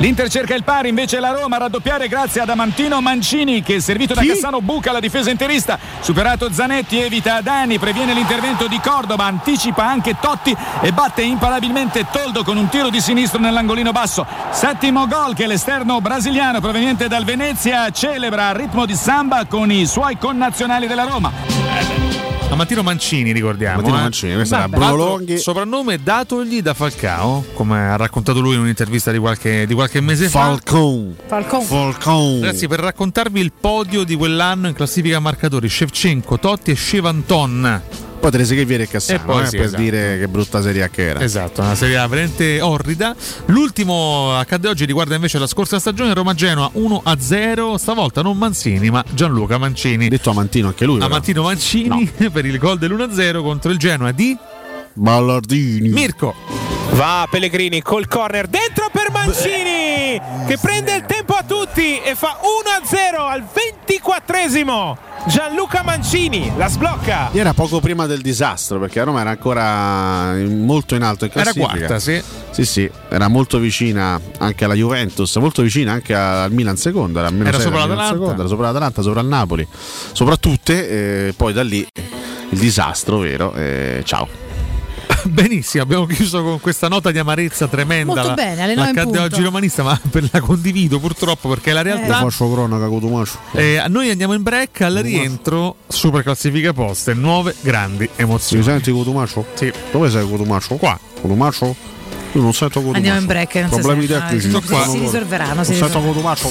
L'Inter cerca il pari, invece la Roma a raddoppiare grazie ad Amantino Mancini che, servito da Cassano, buca la difesa interista. Superato Zanetti, evita Adani, previene l'intervento di Cordoba, anticipa anche Totti e batte imparabilmente Toldo con un tiro di sinistro nell'angolino basso. Settimo gol che l'esterno brasiliano proveniente dal Venezia celebra a ritmo di samba con i suoi connazionali della Roma. Amantino Mancini, ricordiamo. Questa era Bruno Longhi. Soprannome datogli da Falcao, come ha raccontato lui in un'intervista di qualche mese fa. Falcao. Ragazzi, per raccontarvi il podio di quell'anno in classifica marcatori: Shevchenko, Totti e Shevanton. Poi Trezeguet, Vieri e Cassano, per dire che brutta Serie A che era. Esatto, una Serie A veramente orrida. L'ultimo accade oggi, riguarda invece la scorsa stagione, Roma-Genoa 1-0, stavolta non Mancini ma Gianluca Mancini. Detto Amantino anche lui. Amantino Mancini per il gol dell'1-0 contro il Genoa di Ballardini. Mirko. Va Pellegrini col corner dentro per Mancini che prende il tempo a tutti e fa 1-0 al 24esimo. Gianluca Mancini la sblocca. Era poco prima del disastro perché a Roma era ancora molto in alto in classifica. Era quarta, sì, era molto vicina anche alla Juventus, molto vicina anche al Milan seconda. Era sopra l'Atalanta, sopra il Napoli, sopra tutte, poi da lì il disastro vero, ciao. Benissimo, abbiamo chiuso con questa nota di amarezza tremenda. Molto bene, alle 9 in punto. Oggi romanista, ma la condivido purtroppo perché è la realtà. Faccio cronaca con Tomaso. Noi andiamo in break, al rientro super classifica poste, nuove grandi emozioni. Mi senti con Tomaso? Sì. Dove sei con Tomaso? Qua. Con Tomaso? Io non sento con Tomaso. Andiamo in break, non problemi tecnici. Si risolveranno. Non sento con Tomaso.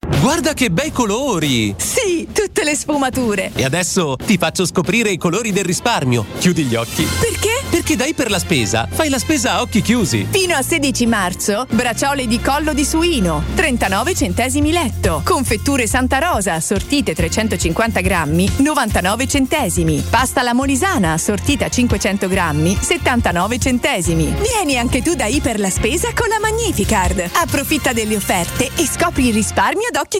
Guarda che bei colori! Sì, tutte le sfumature! E adesso ti faccio scoprire i colori del risparmio. Chiudi gli occhi. Perché? Perché dai per la spesa, fai la spesa a occhi chiusi. Fino a 16 marzo, braciole di collo di suino, 39 centesimi letto. Confetture Santa Rosa, sortite 350 grammi, 99 centesimi. Pasta alla molisana, sortita 500 grammi, 79 centesimi. Vieni anche tu da Iper la Spesa con la Magnificard. Approfitta delle offerte e scopri il risparmio ad occhi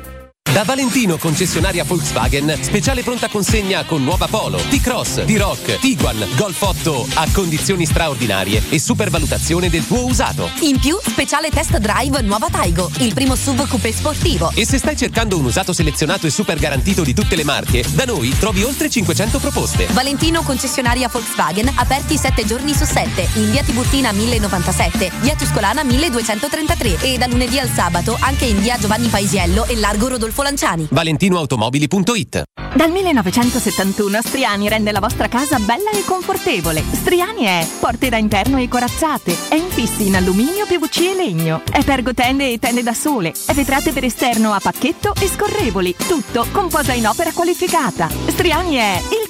Da Valentino, concessionaria Volkswagen, speciale pronta consegna con nuova Polo, T-Cross, T-Roc, Tiguan, Golf 8 a condizioni straordinarie e supervalutazione del tuo usato. In più, speciale test drive nuova Taigo, il primo SUV coupé sportivo. E se stai cercando un usato selezionato e super garantito di tutte le marche, da noi trovi oltre 500 proposte. Valentino, concessionaria Volkswagen, aperti 7 giorni su 7, in via Tiburtina 1097, via Tuscolana 1233 e da lunedì al sabato anche in via Giovanni Paisiello e largo Rodolfo Lanciani. ValentinoAutomobili.it. Dal 1971 Striani rende la vostra casa bella e confortevole. Striani è porte da interno e corazzate, è infissi in alluminio, PVC e legno, è pergotende e tende da sole, è vetrate per esterno a pacchetto e scorrevoli, tutto con posa in opera qualificata. Striani è il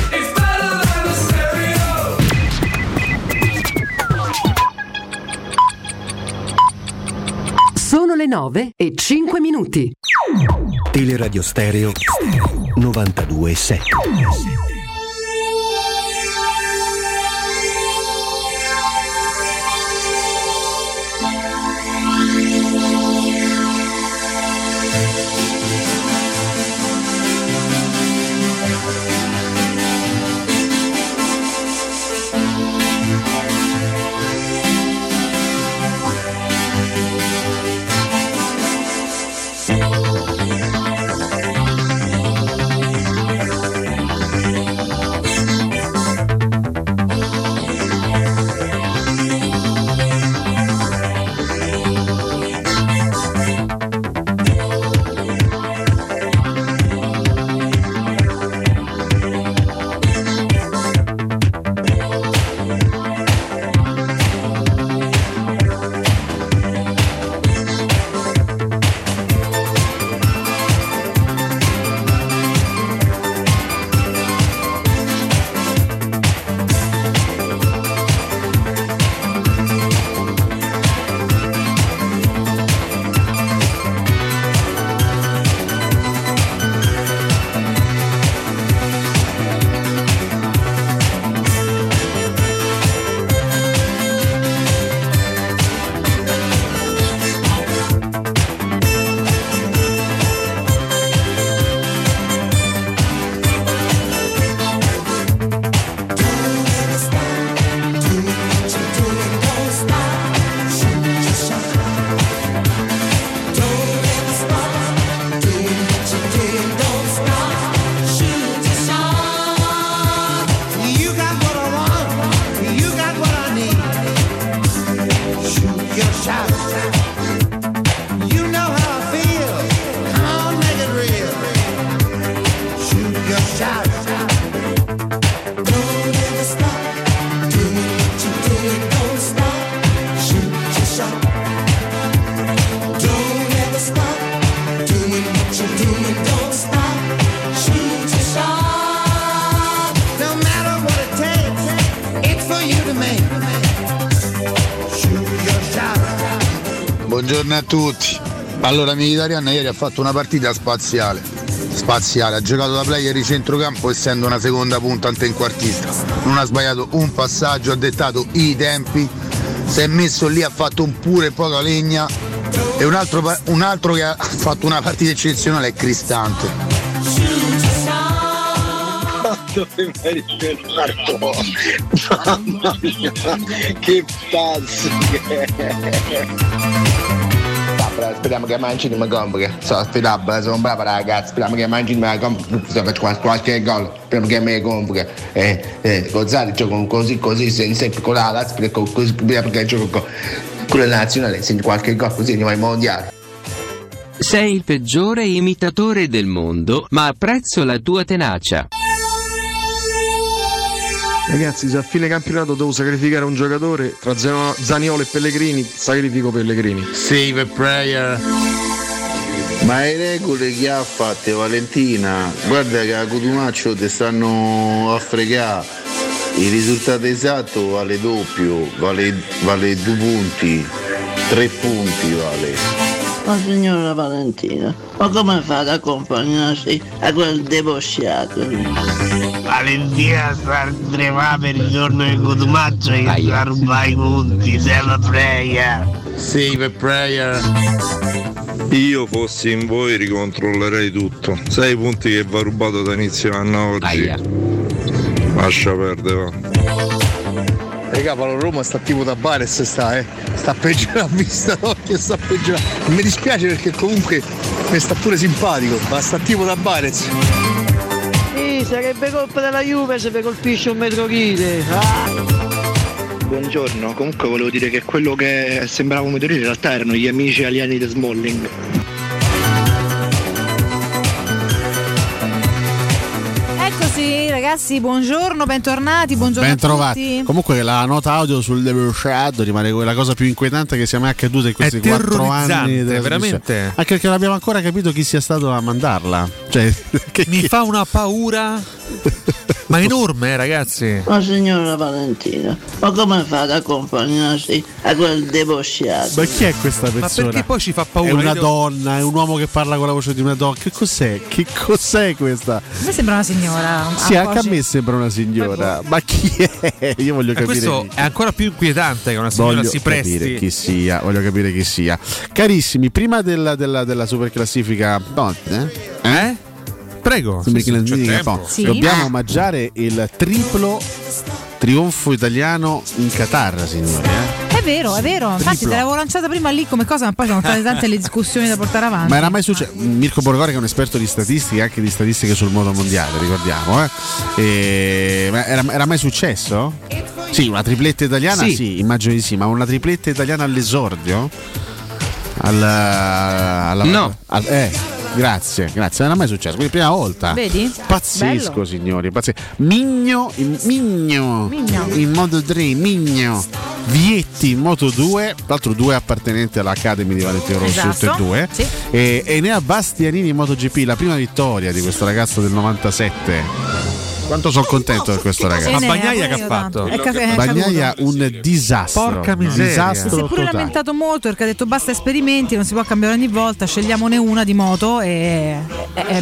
better than the stereo. Sono le 9:05. Teleradio Stereo 92.7. Buongiorno a tutti. Allora, Mkhitaryan ieri ha fatto una partita spaziale, ha giocato da player di centrocampo essendo una seconda punta antequartista, non ha sbagliato un passaggio, ha dettato i tempi, si è messo lì, ha fatto un pure poca legna. E un altro che ha fatto una partita eccezionale è Cristante. Mamma mia, che pazzo che è. Speriamo che Mancini mi compri, sono affidabile, sono bravo ragazzi, speriamo che Mancini mi compri, faccio qualche gol, speriamo che me compri. Gozzari gioco così, sempre con la Lazio, perché gioco con la nazionale, segno qualche gol così andiamo ai mondiali. Sei il peggiore imitatore del mondo, ma apprezzo la tua tenacia. Ragazzi, se a fine campionato devo sacrificare un giocatore, tra Zaniolo e Pellegrini, sacrifico Pellegrini. Save a prayer. Ma le regole che ha fatte Valentina, guarda che a Cotumaccio ti stanno a fregare. Il risultato esatto vale doppio, vale 2 punti, 3 punti vale. Ma signora Valentina, ma come fa ad accompagnarsi a quel debosciato? Valentina saldreva per il giorno di Cotumaccio e la ruba i punti, save a prayer. Save a prayer. Io fossi in voi ricontrollerei tutto. 6 punti che va rubato da inizio anno oggi. Aia. Lascia perdere, va. Raga, però Roma sta tipo da Bares, sta peggiorando a vista d'occhio, sta peggiorando. Mi dispiace perché comunque mi sta pure simpatico, ma sta tipo da Bares. Sì, sarebbe colpa della Juve se vi colpisce un meteorite. Buongiorno, comunque volevo dire che quello che sembrava un meteorite in realtà erano gli amici alieni di Smalling. Ragazzi, buongiorno, bentornati, buongiorno a tutti. Comunque la nota audio sul debosciato rimane la cosa più inquietante che sia mai accaduta in questi 4 anni veramente. Anche perché non abbiamo ancora capito chi sia stato a mandarla. Cioè, mi fa una paura ma enorme, ragazzi. Ma signora Valentina, ma come fa ad accompagnarsi a quel debosciato? Ma chi è questa persona? Ma perché poi ci fa paura? È una donna, è un uomo che parla con la voce di una donna. Che cos'è questa? A me sembra una signora. Sì, anche a me sembra una signora. Ma chi è? Io voglio capire. Questo è ancora più inquietante che una signora voglio si presti. Voglio capire chi sia. Carissimi, prima della superclassifica. Eh? Prego, sì. Dobbiamo omaggiare il triplo trionfo italiano in Qatar, signori. È vero. Infatti te l'avevo lanciata prima lì come cosa, ma poi sono state tante le discussioni da portare avanti. Ma era mai successo? Mirko Borgore, che è un esperto di statistica, anche di statistiche sul mondo mondiale, ricordiamo. Era mai successo? Sì, una tripletta italiana, sì, immagino di sì, ma una tripletta italiana all'esordio? No. Grazie, non è mai successo, quindi prima volta. Vedi? Pazzesco. Bello. Signori, pazzesco. Migno in Moto 3, Migno Vietti in Moto 2, tra l'altro 2 appartenenti all'Academy di Valentino Rossi, esatto. Tutte e 2, sì. E Enea Bastianini in Moto GP, la prima vittoria di questo ragazzo del 97. Quanto sono contento di questo ragazzo. Ma Bagnaia che ha fatto? Bagnaia un disastro. Porca miseria. Disastro si è pure lamentato molto perché ha detto basta esperimenti, non si può cambiare ogni volta, scegliamone una di moto e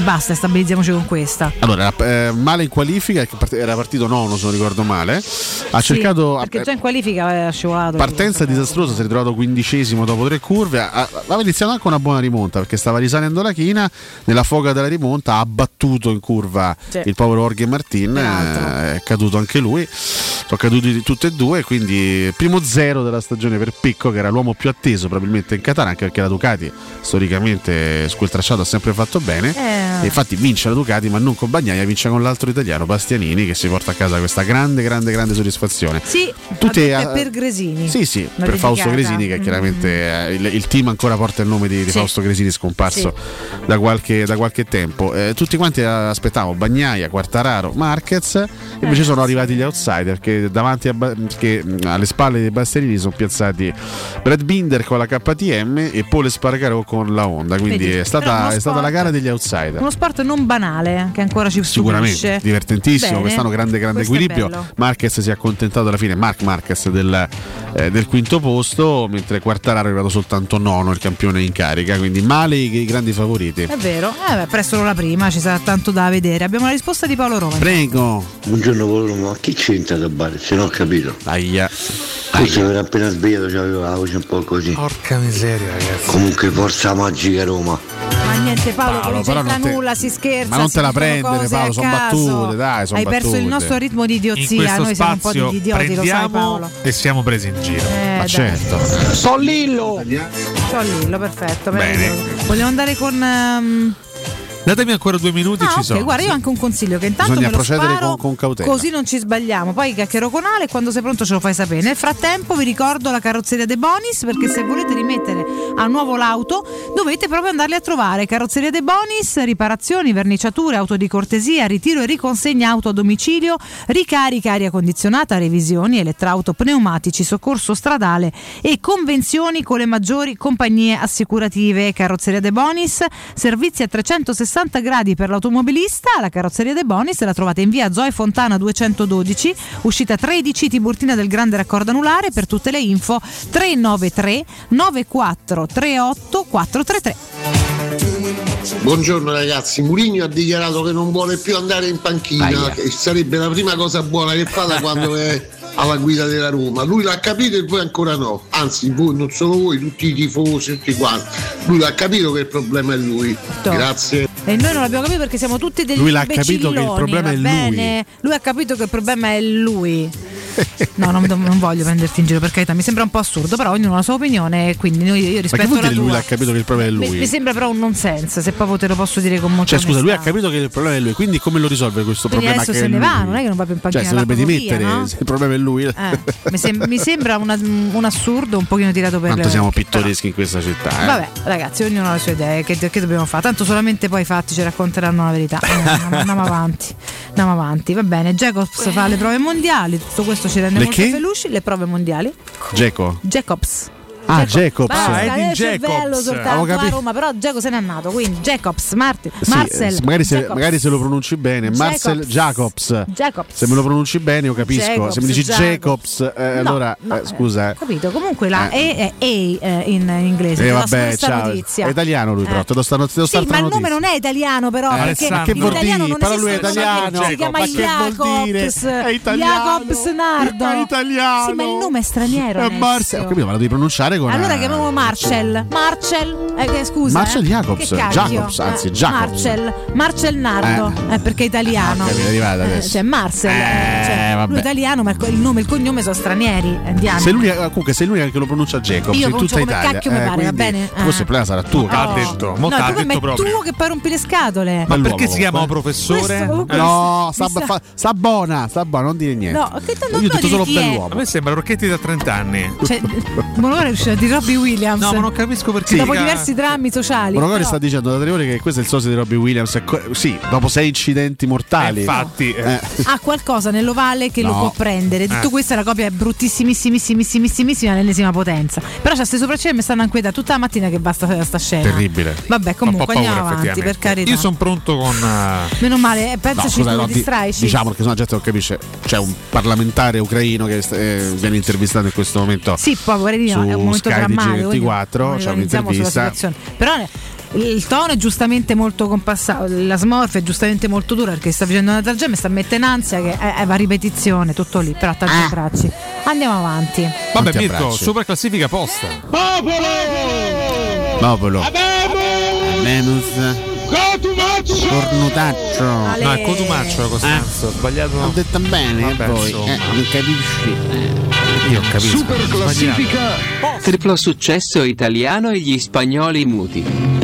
basta, stabilizziamoci con questa. Allora, male in qualifica, era partito nono se non ricordo male. Ha cercato perché già in qualifica aveva scivolato. Partenza disastrosa, si è ritrovato 15° dopo 3 curve. Aveva iniziato anche una buona rimonta perché stava risalendo la china, nella foga della rimonta ha battuto in curva il povero Jorge Martini. È caduto anche lui, sono caduti tutti e 2, quindi primo 0 della stagione per Pecco, che era l'uomo più atteso probabilmente in Qatar, anche perché la Ducati storicamente su quel tracciato ha sempre fatto bene . E infatti vince la Ducati, ma non con Bagnaia, vince con l'altro italiano Bastianini, che si porta a casa questa grande soddisfazione. Sì, tutte per Gresini. Sì, per Fausto Gresini, che chiaramente il team ancora porta il nome di Fausto Gresini, scomparso da qualche tempo. Tutti quanti aspettavamo Bagnaia, Quartararo, Marquez, invece sono arrivati gli outsider che che alle spalle dei Bastianini sono piazzati Brad Binder con la KTM e Paul Espargaró con la Honda, quindi è stata la gara degli outsider. uno sport non banale che ancora ci stupisce. Sicuramente divertentissimo. Bene, quest'anno grande equilibrio. Marquez si è accontentato alla fine, Marc Marquez del quinto posto, mentre Quartararo è arrivato soltanto nono, il campione in carica, quindi male i grandi favoriti. È vero, presto la prima, ci sarà tanto da vedere. Abbiamo la risposta di Paolo Roma. Prego. Buongiorno Paolo Roma, chi c'entra da Bari? Se non ho capito. Aia. Forse mi era appena svegliato, c'aveva la voce un po' così. Porca miseria, ragazzi. Comunque forza magica Roma. Ma niente Paolo non c'entra nulla, si scherza. Ma non te la prendere Paolo, sono battute, dai, sono battute. Hai perso il nostro ritmo di idiozia, noi siamo un po' di idioti, prendiamo, lo sai Paolo. E siamo presi in giro. Ma certo. Sollillo, perfetto. Bene. Vogliamo andare con... datemi ancora 2 minuti, ci sono. Guarda, io ho anche un consiglio che intanto bisogna me lo sparo con cautela, così non ci sbagliamo. Poi chiacchierò con Ale e quando sei pronto ce lo fai sapere. Nel frattempo vi ricordo la carrozzeria De Bonis, perché se volete rimettere a nuovo l'auto dovete proprio andarli a trovare. Carrozzeria De Bonis, riparazioni, verniciature, auto di cortesia, ritiro e riconsegna auto a domicilio, ricarica aria condizionata, revisioni, elettrauto, pneumatici, soccorso stradale e convenzioni con le maggiori compagnie assicurative. Carrozzeria De Bonis, servizi a 360 gradi per l'automobilista. La carrozzeria De Bonis la trovate in via Zoe Fontana 212, uscita 13 Tiburtina del Grande Raccordo Anulare. Per tutte le info 393 94 38 433. Buongiorno ragazzi, Mourinho ha dichiarato che non vuole più andare in panchina, che sarebbe la prima cosa buona che fa da quando è alla guida della Roma. Lui l'ha capito e voi ancora no, anzi voi, non solo voi, tutti i tifosi, tutti quanti. Lui l'ha capito che il problema è lui. Grazie. E noi non l'abbiamo capito perché siamo tutti degli imbecilloni. Lui l'ha capito che il problema è lui. Lui ha capito che il problema è lui. No, non voglio prenderti in giro, per carità, mi sembra un po' assurdo, però ognuno ha la sua opinione, quindi io rispetto la tua. Lui l'ha capito che il problema è lui. Mi sembra però un nonsense, se proprio te lo posso dire con molta onestà. Scusa, lui ha capito che il problema è lui, quindi come lo risolve questo problema? Adesso se ne va, non è che non va più in panchina. Cioè, se dovrebbe dimettere, no? Se il problema è lui. Mi sembra un assurdo un pochino tirato per le orecchie. Tanto siamo pittoreschi in questa città. Vabbè, ragazzi, ognuno ha le sue idee, che dobbiamo fare? Tanto solamente poi i fatti ci racconteranno la verità. Andiamo avanti, va bene. Jacobs fa le prove mondiali, tutto questo ci rende molto felici. Le prove mondiali Jacobs. Ah, Jacobs. Avevo capito. A Roma, però Jaco se n'è andato, quindi Jacobs, Marcel. Magari se lo pronunci bene, Marcel Jacobs. Se me lo pronunci bene io capisco. Jacobs, se mi dici Jacobs, allora no, scusa. Capito, comunque la E è in inglese. Vabbè, ciao. È italiano lui però, te lo stanno sì, ma il nome non è italiano però, perché l'italiano non esiste. Lui è italiano. Si chiama Jacobs. È italiano. Jacobs Nardo. È italiano. Sì, ma il nome è straniero. È Marcel. Ho capito, ma lo devi pronunciare. Allora chiamiamo Marcel. Scusa. Marcel Jacobs. Marcel Nardo, perché è italiano. È arrivata adesso. Cioè Marcel. Lui è italiano, ma il nome e il cognome sono stranieri. Andiamo. Se lui anche lo pronuncia Jacobs in tutta Italia. Cacchio mi pare, va bene. Questo problema sarà tuo. Ha detto. No, il problema è tuo che poi rompi le scatole. Ma perché si chiama professore? No, sta buona, non dire niente. No, che tanto io tutto solo bell'uomo. A me sembra Rocchetti da 30 anni. Cioè, di Robbie Williams. No, ma non capisco perché. Dopo diversi drammi sociali. Monogori sta dicendo da 3 ore che questo è il socio di Robbie Williams. Sì, dopo 6 incidenti mortali. Infatti. Ha qualcosa nell'ovale che lo può prendere. Tutto questa è la copia bruttissimissimissimissima all'ennesima potenza. Però c'ha ste sopracciglia e mi stanno inquieta tutta la mattina che basta sta scena. Terribile. Vabbè, comunque andiamo avanti, per carità. Io sono pronto con. Meno male, pensaci tu, distraici. Diciamo perché sono gente che non capisce. C'è un parlamentare ucraino che viene intervistato in questo momento. Sì, poi vorrei dire. È un momento drammatico, c'è un'intervista. Però il tono è giustamente molto compassato, la smorfia è giustamente molto dura perché sta facendo una tragedia, sta mettendo in ansia che è va ripetizione, tutto lì, però tanti abbracci. Andiamo avanti. Vabbè Mirko, super classifica posta. Popolo. Cornutaccio. No, è Cotumaccio Costanzo, ho sbagliato. Ho detto bene che poi non capisci. Io capisco. Super classifica. Triplo successo italiano e gli spagnoli muti.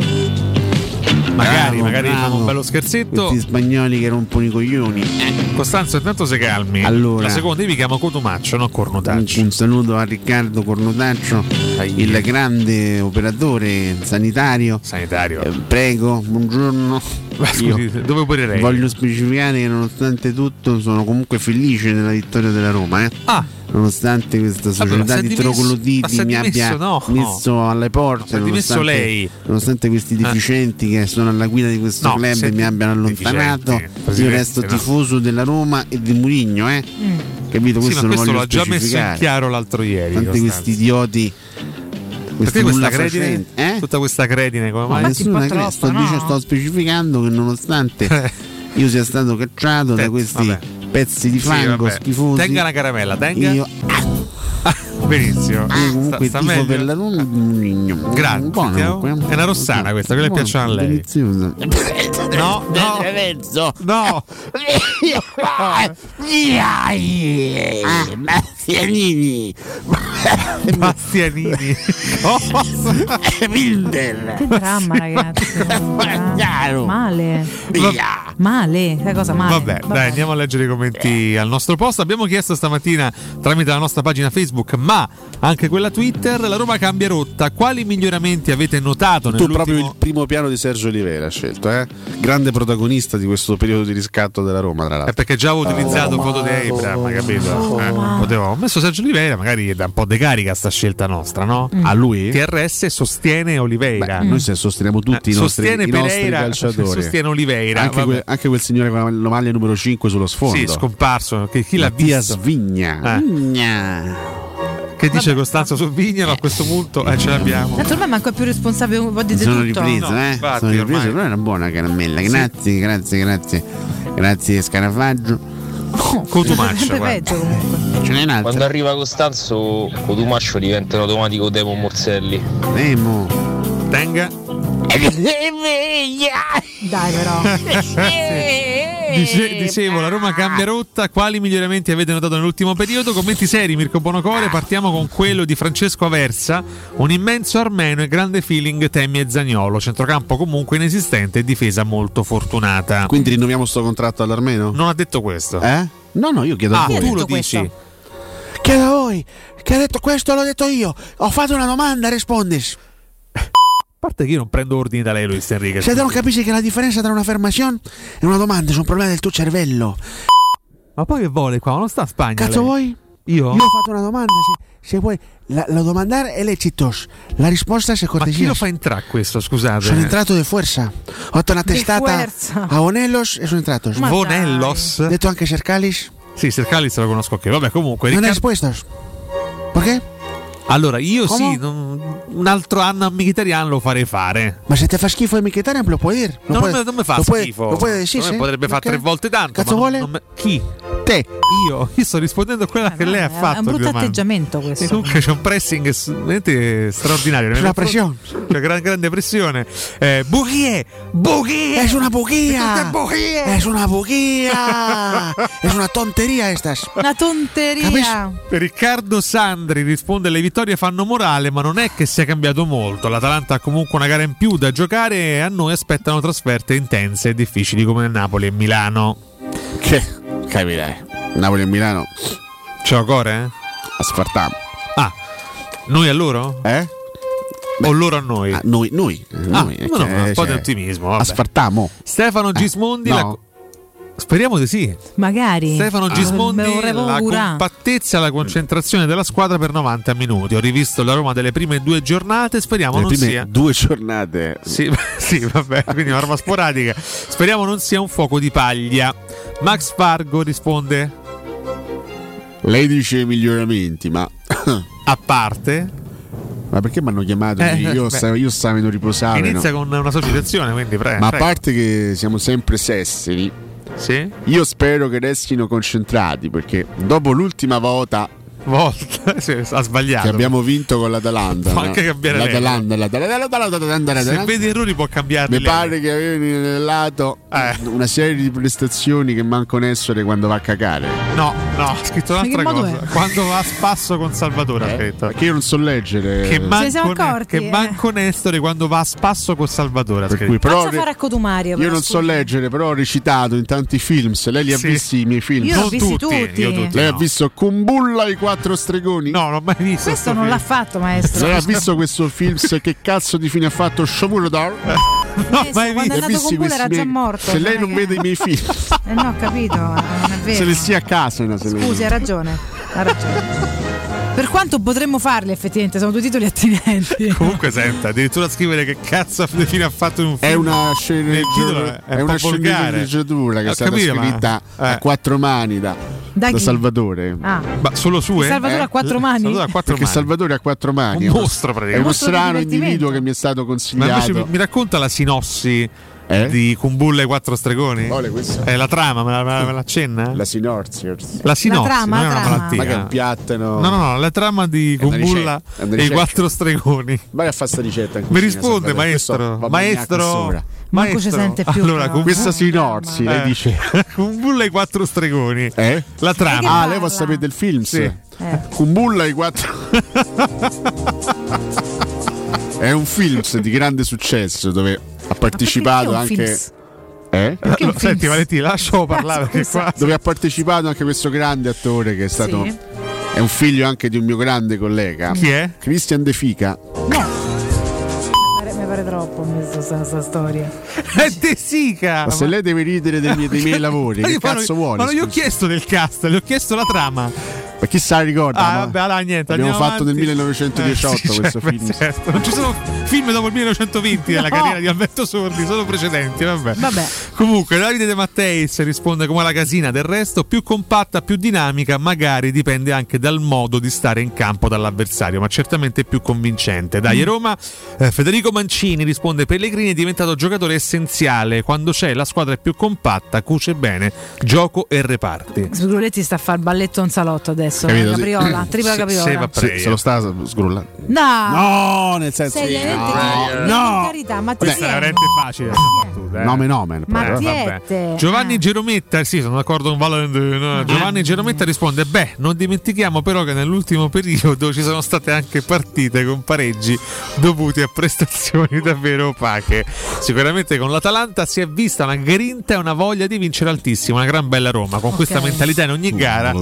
Magari facciamo un bello scherzetto. Questi spagnoli che rompono i coglioni. Costanzo, intanto se calmi. Allora, la seconda io mi chiamo Cotumaccio, non Cornutaccio. Un saluto a Riccardo Cornutaccio, il grande operatore sanitario. Prego, buongiorno. Scusi, dove opererei? Voglio specificare che nonostante tutto sono comunque felice della vittoria della Roma. nonostante questa società di trogloditi mi abbia messo alle porte, nonostante questi deficienti che sono alla guida di questo club mi abbiano allontanato, io resto tifoso della Roma e di Mourinho, capito? Questo non voglio specificare. Questo l'ho già messo in chiaro l'altro ieri. Tanti questi idioti, perché questa credine, tutta questa credine come mai? Nessuna credine, sto specificando che nonostante io sia stato cacciato da questi pezzi di fango schifosi, tenga la caramella, tenga. Io benissimo, comunque tifo per la Roma. Grazie, è una rossana questa, quella piacciono a lei. Deliziosa. No. Bastianini, che dramma, ragazzi. Male, sai cosa male? Vabbè. Dai, andiamo a leggere i commenti al nostro posto. Abbiamo chiesto stamattina tramite la nostra pagina Facebook, ma anche quella Twitter, la Roma cambia rotta. Quali miglioramenti avete notato nell'ultimo... Proprio il primo piano di Sergio Oliveira ha scelto, grande protagonista di questo periodo di riscatto della Roma, tra l'altro. È perché già avevo utilizzato foto di Abraham, capito? Ho messo Sergio Oliveira, magari dà un po' di carica sta scelta nostra, no? A lui TRS sostiene Oliveira. Noi sosteniamo tutti i nostri calciatori. Sostiene Oliveira. Anche quel signore con la maglia numero 5 sullo sfondo. Sì, scomparso, che chi l'ha visto? Svigna. Che dice Costanzo su Vignolo a questo punto? Ce l'abbiamo. Naturalmente manco è più responsabile un po' di tutto. Sono ripreso, però è una buona caramella. Grazie Scarafaggio. Cotumaccio, ce n'è un'altra. Quando arriva Costanzo, Cotumaccio diventa automatico Demo Morselli. Demo. Tenga. Dai però. Dicevo, la Roma cambia rotta. Quali miglioramenti avete notato nell'ultimo periodo? Commenti seri, Mirko Bonocore. Partiamo con quello di Francesco Aversa. Un immenso armeno e grande feeling Tammy e Zaniolo. Centrocampo comunque inesistente e difesa molto fortunata. Quindi rinnoviamo sto contratto all'armeno? Non ha detto questo. No, io chiedo a voi. Tu lo dici? Chiedo a voi. Che ha detto questo? L'ho detto io. Ho fatto una domanda, rispondesi. A parte che io non prendo ordini da lei, Luis Enrique. Se te non capisci che la differenza tra un'affermazione e una domanda è un problema del tuo cervello. Ma poi che vuole qua? Non sta a Spagna. Cazzo lei. Vuoi? Io? Io ho fatto una domanda. Se vuoi la domandare è lecitos. La risposta se cortesia. Ma chi lo fa entrare questo? Scusate. Sono entrato de fuerza. Ho fatto una testata a Vonellos e sono entrato. Vonellos? Detto anche Cercalis? Sì, Cercalis lo conosco anche. Vabbè, comunque. Non hai risposto. Perché? Allora io un altro anno a Mkhitaryan lo farei fare. Ma se te fa schifo a Mkhitaryan lo puoi dire. Non mi fa schifo. Lo puoi dire, sì, potrebbe fare 3 volte tanto. Cazzo ma vuole? Chi? Te. Io sto rispondendo a quella che lei ha fatto. È un brutto atteggiamento questo. E comunque c'è un pressing veramente straordinario. C'è una pressione. C'è grande pressione. Bugie. È una bugia. È una tonteria estas. Una tonteria. Capisci? Riccardo Sandri risponde: le vittorie fanno morale, ma non è che sia cambiato molto. L'Atalanta ha comunque una gara in più da giocare e a noi aspettano trasferte intense e difficili come Napoli e Milano. Che capirai, Napoli e Milano c'ho core? Aspartamo. Noi a loro? O loro a noi? Noi. Un po' di ottimismo, vabbè. Aspartamo. Stefano Gismondi no. Speriamo di sì. Magari Stefano Gismondi, la compattezza e la concentrazione della squadra per 90 minuti. Ho rivisto la Roma delle prime 2 giornate. Speriamo non sia 2 giornate. Sì, vabbè, quindi una roba sporadica. Speriamo non sia un fuoco di paglia. Max Fargo risponde: lei dice miglioramenti, ma a parte. Ma perché mi hanno chiamato? Io stavano riposare. Inizia con una sollecitazione, quindi ma a parte che siamo sempre sessili. Sì? Io spero che restino concentrati, perché dopo l'ultima volta sì, ha sbagliato, che abbiamo vinto con l'Atalanta. Ma anche cambiare l'Atalanta. Se vedi errori può cambiare. Mi pare che avevi linellato una serie di prestazioni che mancano essere quando va a cacare. No, ha scritto un'altra cosa. Quando va a spasso con Salvatore ha scritto. Perché io non so leggere. Che manco Nestore quando va a spasso con Salvatore. Per cui, però, fare a Cotumario, io non so leggere, però ho recitato in tanti film. Se lei li ha visti i miei film. Io non visti tutti. Lei ha visto Kumbulla, i 4 stregoni? No, non l'ho mai visto. Questo non film. L'ha fatto, maestro. Non ha visto questo film? Che cazzo di fine ha fatto? Sciopero d'oro? No, mai visto. Quando è andato con Bull era già morto. Se lei non vede i miei film. No, ho capito. Non è vero. Se le sia a casa. Scusi, ha ragione. ha ragione. Per quanto potremmo farli, effettivamente sono due titoli attinenti. Comunque senta, addirittura scrivere che cazzo fine ha fatto in un film. È una sceneggiatura, è una sceneggiatura che è stata scritta a quattro mani da Salvatore. Ah. Ma solo sue? Di Salvatore a quattro mani? Salvatore a quattro perché mani. Salvatore a quattro mani. Un mostro, praticamente. È uno strano individuo che mi è stato consigliato. Ma invece mi racconta la sinossi di Kumbulla e i quattro stregoni? È la trama, me la accenna? La sinossi. La sinossi, non è una malattia. Ma che impiattano. No, la trama di Kumbulla e i quattro stregoni. Vai a fare sta ricetta. Mi risponde, maestro. Ci sente più, allora, con questa sinossi lei dice Kumbulla e i quattro stregoni. La trama. Ah, lei può sapere del film, sì. Kumbulla e i quattro. È un film di grande successo dove ha partecipato anche. Senti, Valentino, lasciamo parlare. Dove ha partecipato anche questo grande attore che è stato. Sì. È un figlio anche di un mio grande collega. Chi è? Christian De Fica. No. Mi pare troppo messo questa storia. È De Sica. Ma se lei deve ridere dei miei lavori, che cazzo vuole? Ma non gli ho chiesto del cast, le ho chiesto la trama. Ma chissà ricorda? Niente. Abbiamo fatto nel 1918 questo film. Certo. Non ci sono film dopo il 1920 nella carriera di Alberto Sordi, sono precedenti. Vabbè. Comunque, Davide De Matteis risponde come alla casina, del resto più compatta, più dinamica, magari dipende anche dal modo di stare in campo dall'avversario, ma certamente più convincente. Dai, Roma, Federico Mancini risponde: Pellegrini è diventato giocatore essenziale. Quando c'è, la squadra è più compatta, cuce bene gioco e reparti. Sgurletti sta a far balletto in salotto adesso. Capriola, tripola capriola. Se lo sta sgrullando. No, nel senso no. Carità, questa è veramente facile. Nomen. Giovanni Gerometta, sì, sono d'accordo con Valentino. Giovanni Gerometta risponde: beh, non dimentichiamo però che nell'ultimo periodo ci sono state anche partite con pareggi dovuti a prestazioni davvero opache. Sicuramente con l'Atalanta si è vista una grinta e una voglia di vincere altissima, una gran bella Roma. Con questa mentalità in ogni gara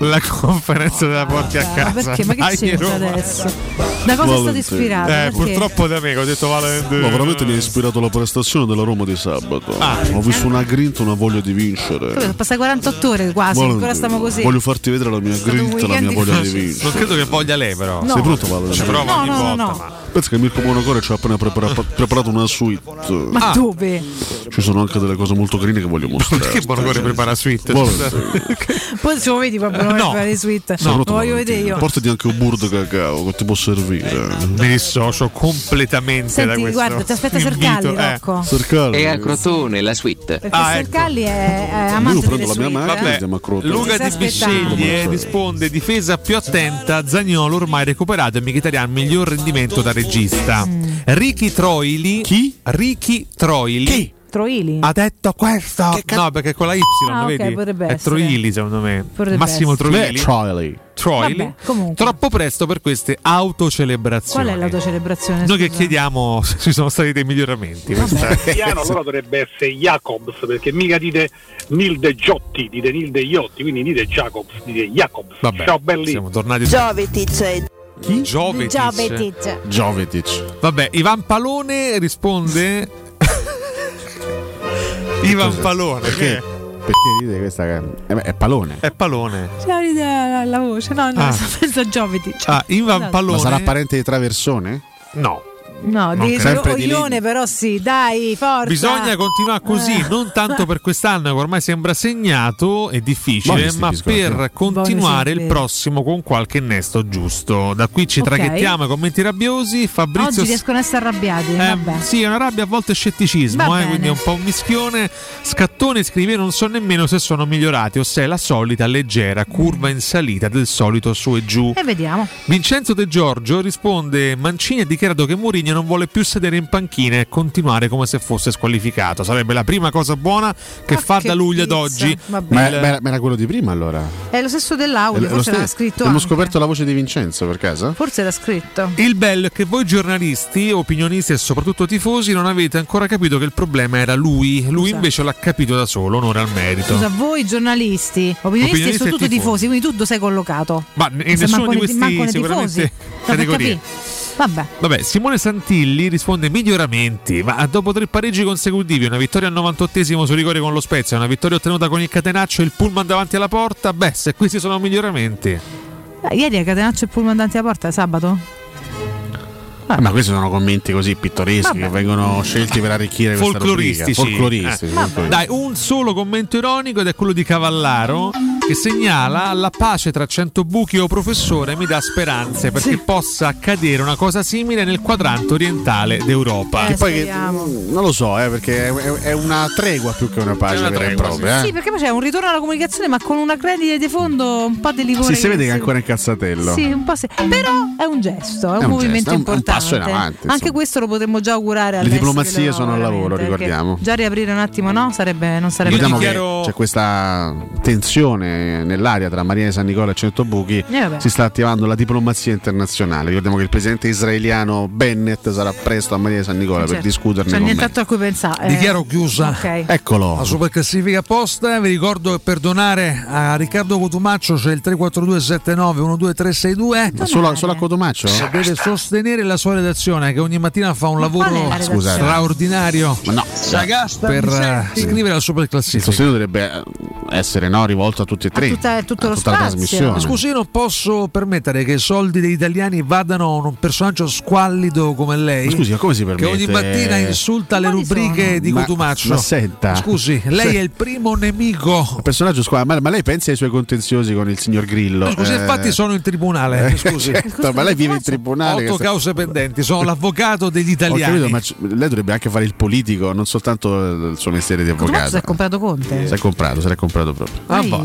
la conferenza della porti a casa. Ma che c'è adesso? Da cosa è stato ispirato? Purtroppo da me, ho detto Valentino. Ma veramente mi ha ispirato la prestazione della Roma di sabato. Ho visto una grinta, una voglia di vincere. Passa 48 ore quasi, ancora stiamo così. Voglio farti vedere la mia grinta, la mia voglia di vincere. Non credo che voglia lei, però. No. Sei pronto, Valentino? Ci prova ogni volta. No. Penso che Mirko Buonocore ci ha appena preparato una suite. Ma dove? Ci sono anche delle cose molto carine che voglio mostrare. Perché Buonocore prepara suite? Poi se lo vedi proprio. No, lo voglio vedere io. Portati anche un burro di cacao che ti può servire. Mi dissocio completamente. Senti, da questo. Guarda, ti aspetta Sercalli, Rocco. Sercalli. E a Crotone la suite. Perché Sercalli è amante. Io prendo la mia macchina, Luca Di Bisceglie risponde: difesa più attenta, Zaniolo ormai recuperato e Mkhitaryan miglior rendimento da regista. Ricky Troili. Troili? Ha detto questo? No, perché con la Y, vedi? È Troili, secondo me. Potrebbe Massimo Troili. Vabbè, troppo presto per queste autocelebrazioni. Qual è l'autocelebrazione? Noi che chiediamo se ci sono stati dei miglioramenti. Cristiano allora dovrebbe essere Jacobs, perché mica dite Nilde Giotti, dite Nilde Iotti, quindi dite Jacobs, dite Jacobs. Vabbè, ciao belli. Siamo tornati. Jovetic. Vabbè, Ivan Palone risponde. Ivan Palone, perché? Perché dite questa è Palone? È Palone. C'è l'idea la voce, pensa Giovedi. Ivan Palone. Ma sarà parente di Traversone? No. No, di Oglione però sì, dai, forza. Bisogna continuare così, non tanto per quest'anno che ormai sembra segnato e difficile, ma per continuare il prossimo con qualche innesto giusto. Da qui ci traghettiamo commenti rabbiosi. Fabrizio oggi riescono a essere arrabbiati, vabbè. Sì, è una rabbia, a volte scetticismo, quindi è un po' un mischione. Scattone scrive: non so nemmeno se sono migliorati o se è la solita leggera curva in salita del solito su e giù. E vediamo. Vincenzo De Giorgio risponde: Mancini ha dichiarato che Mourinho non vuole più sedere in panchina e continuare come se fosse squalificato. Sarebbe la prima cosa buona che fa da luglio ad oggi. Ma era quello di prima, allora? È lo stesso dell'audio, forse l'ha scritto. Abbiamo scoperto la voce di Vincenzo per caso? Forse l'ha scritto. Il bello è che voi giornalisti, opinionisti e soprattutto tifosi non avete ancora capito che il problema era lui. Lui invece l'ha capito da solo, onore al merito. Scusa, voi giornalisti, opinionisti e soprattutto tifosi, quindi tu sei collocato. Ma nessuno di questi sicuramente categorie. Vabbè, Simone Santilli risponde miglioramenti, ma dopo 3 pareggi consecutivi, una vittoria al 98esimo su rigore con lo Spezia, una vittoria ottenuta con il catenaccio e il pullman davanti alla porta, beh, se questi sono miglioramenti. Ieri il catenaccio e il pullman davanti alla porta, sabato? Ma questi sono commenti così pittoreschi, vabbè, che vengono scelti per arricchire questa rubrica. Folcloristici. Dai, un solo commento ironico, ed è quello di Cavallaro, che segnala: la pace tra Centobuchi o professore mi dà speranze perché possa accadere una cosa simile nel quadrante orientale d'Europa. Che poi non lo so, perché è una tregua più che una pace vera e propria. Sì, perché poi c'è un ritorno alla comunicazione, ma con una credine di fondo un po' di livore. Sì, si vede che è ancora in cazzatello. Sì, un po' però è un gesto, è un movimento importante. Passo in avanti, anche insomma, questo lo potremmo già augurare. Le diplomazie sono al lavoro, ricordiamo. Già riaprire un attimo, no? Non sarebbe diciamo che c'è questa tensione nell'aria tra Marina di San Nicola e Centobuchi. Si sta attivando la diplomazia internazionale. Ricordiamo che il presidente israeliano Bennett sarà presto a Marina di San Nicola per discuterne. C'è nient'altro a cui pensare. Dichiaro chiusa. Okay. Eccolo. La superclassifica apposta. Vi ricordo, per donare a Riccardo Cotumaccio c'è il 342 79 12362. Ma solo a Cotumaccio? Deve sostenere la sua redazione, che ogni mattina fa un lavoro straordinario per scrivere al Superclassifica. Il sostegno dovrebbe essere rivolto a tutti e tre, a tutta la trasmissione. Scusi, io non posso permettere che i soldi degli italiani vadano a un personaggio squallido come lei. Ma scusi, ma come si permette? Che ogni mattina insulta le rubriche di Cotumaccio. Ma senta, scusi, lei è il primo nemico. Il personaggio squallido, ma lei pensa ai suoi contenziosi con il signor Grillo? Ma scusi, infatti sono in tribunale. Scusi, certo, ma lei vive in tribunale. 8 cause pendenti, sono l'avvocato degli italiani. Ho capito, ma lei dovrebbe anche fare il politico, non soltanto il suo mestiere di avvocato. Si è comprato Conte. Si è comprato proprio.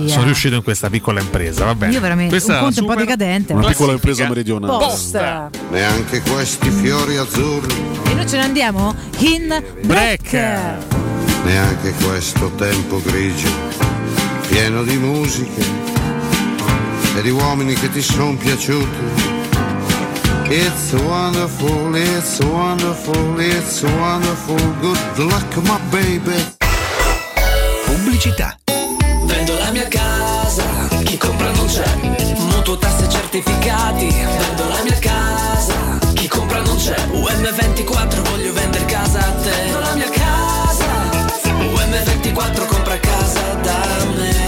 Sono riuscito in questa piccola impresa, va bene. Io veramente questa un po' decadente. Una piccola impresa meridionale. Posta. Neanche questi fiori azzurri. E noi ce ne andiamo in break. Neanche questo tempo grigio, pieno di musiche e di uomini che ti sono piaciuti. It's wonderful, it's wonderful, it's wonderful. Good luck, my baby. Pubblicità. Vendo la mia casa, chi compra non c'è. Mutuo, tasse, certificati. Vendo la mia casa, chi compra non c'è. UM24, voglio vendere casa a te. Vendo la mia casa, UM24, compra casa da me.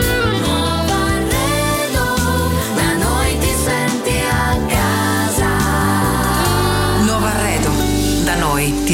Ti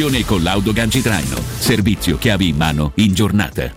e collaudo ganci traino. Servizio chiavi in mano in giornata.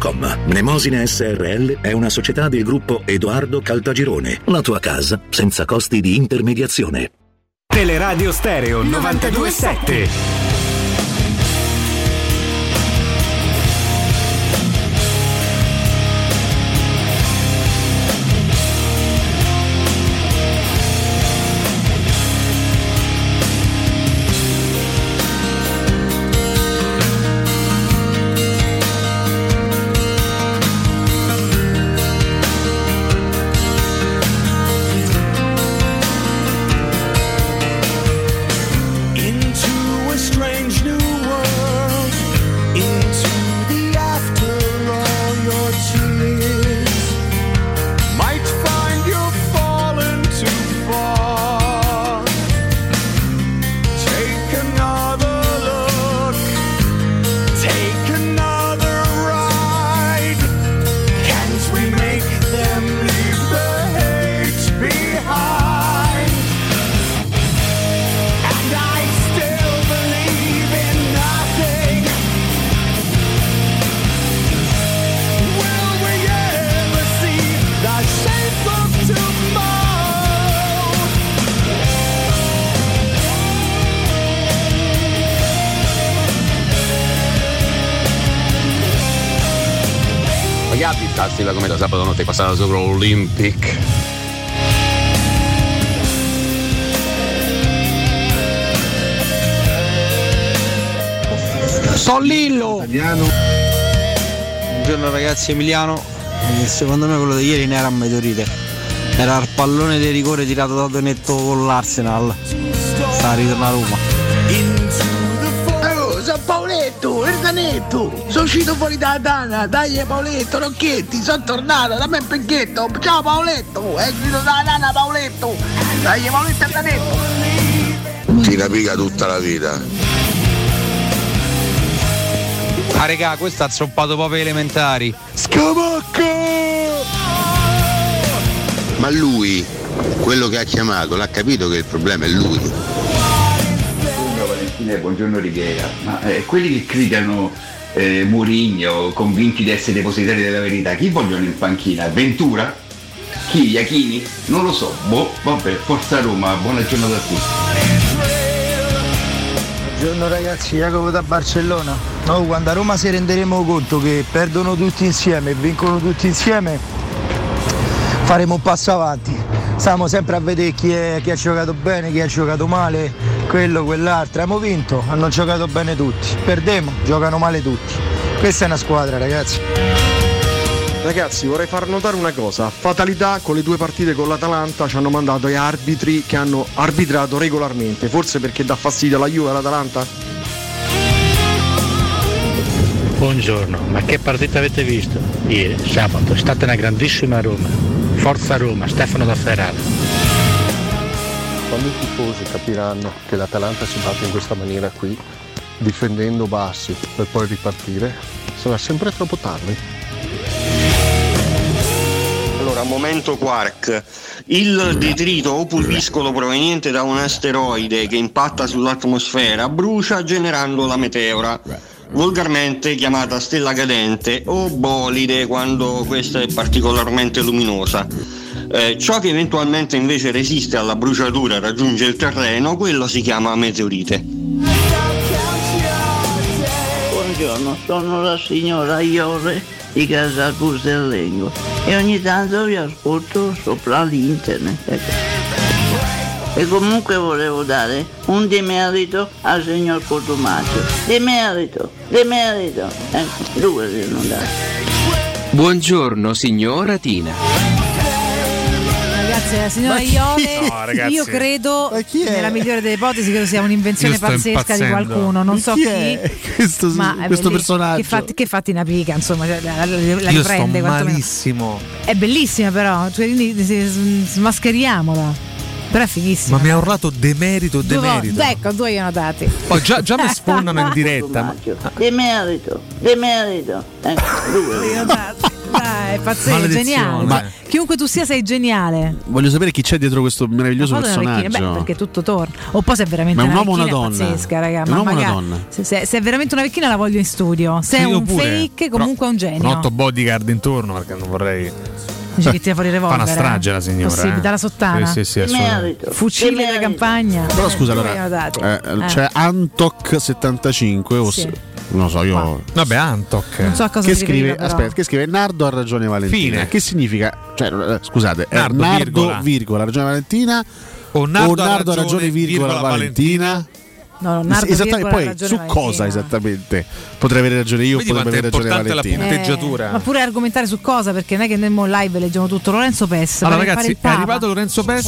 Mnemosine SRL è una società del gruppo Edoardo Caltagirone. La tua casa senza costi di intermediazione. Teleradio Stereo 92.7. Come da sabato notte è passata sopra l'Olympic. Sollillo! Buongiorno ragazzi, Emiliano. Secondo me quello di ieri non era un meteorite. Era il pallone di rigore tirato da Donetto con l'Arsenal. Sta ritornando a Roma. Oh, San Paoletto, il Danetto! Sono uscito fuori dalla tana, dai Paoletto, Rocchetti, sono tornato, dammi il pecchetto, ciao Paoletto, è uscito dalla tana Paoletto, dai Paoletto e Danetto. Ti rapica tutta la vita. Ah regà, questo ha zoppato proprio elementari. Scamacca! Ma lui, quello che ha chiamato, l'ha capito che il problema è lui. Buongiorno Righiera, ma quelli che criticano Mourinho convinti di essere depositari della verità, chi vogliono in panchina? Ventura? Chi? Iachini? Non lo so, boh, vabbè, forza Roma, buona giornata a tutti. Buongiorno ragazzi, Jacopo da Barcellona. No, quando a Roma si renderemo conto che perdono tutti insieme e vincono tutti insieme, faremo un passo avanti. Stiamo sempre a vedere chi ha giocato bene, chi ha giocato male, quello, quell'altro. Abbiamo vinto, hanno giocato bene tutti, perdiamo, giocano male tutti. Questa è una squadra, ragazzi. Ragazzi, vorrei far notare una cosa. Fatalità, con le due partite con l'Atalanta ci hanno mandato gli arbitri che hanno arbitrato regolarmente. Forse perché dà fastidio alla Juve e all'Atalanta? Buongiorno, ma che partita avete visto? Ieri, sabato, è stata una grandissima Roma. Forza Roma, Stefano da Ferrara. Quando i tifosi capiranno che l'Atalanta si batte in questa maniera qui, difendendo bassi per poi ripartire, sarà sempre troppo tardi. Allora momento quark. Il detrito o pulviscolo proveniente da un asteroide che impatta sull'atmosfera brucia generando la meteora, volgarmente chiamata stella cadente o bolide quando questa è particolarmente luminosa. Ciò che eventualmente invece resiste alla bruciatura e raggiunge il terreno, quello si chiama meteorite. Buongiorno, sono la signora Iore di Casa Custellengo e ogni tanto vi ascolto sopra l'internet. E comunque volevo dare un demerito al signor Cotumaccio. Demerito. Due devono dare. Buongiorno signora Tina. Cioè, signora Iove, no, io credo, nella migliore delle ipotesi, che sia un'invenzione pazzesca di qualcuno, non so chi, questo, ma questo personaggio che fatti una pica, insomma, cioè, la io riprende, sto malissimo, è bellissima però, cioè, quindi smascheriamola. Però è fighissimo. Ma mi ha urlato demerito. Ecco, due li ho notati. Oh, già mi sfondano in diretta. Demerito. Due li ho notati. Dai, è pazzesco, geniale. Ma chiunque tu sia, sei geniale. Voglio sapere chi c'è dietro questo meraviglioso personaggio. Beh, perché tutto torna. O poi se è veramente una vecchina, è pazzesca, raga. Ma magari se è veramente una vecchina la voglio in studio. Se sì, è un fake, comunque è un genio. Con 8 bodyguard intorno, perché non vorrei. Dice che tira fuori il revolver. Fa una strage la signora. Dalla sottana. Sì, fucile da campagna. Però scusa, allora c'è Antoc 75 o sì. Non so, io. Ma. Vabbè, Antoc. Non so a cosa che scrive Nardo ha ragione Valentina. Fine. Che significa? Cioè, scusate, Nardo, virgola, ha ragione Valentina. O Nardo ha ragione, virgola, Valentina. No, Nardo, esattamente, poi su Valentina. Cosa esattamente potrei avere ragione io, potrei avere ragione Valentina, la punteggiatura, ma pure argomentare su cosa, perché non è che nel live leggiamo tutto. Lorenzo Pes, allora ragazzi, è arrivato Lorenzo Pes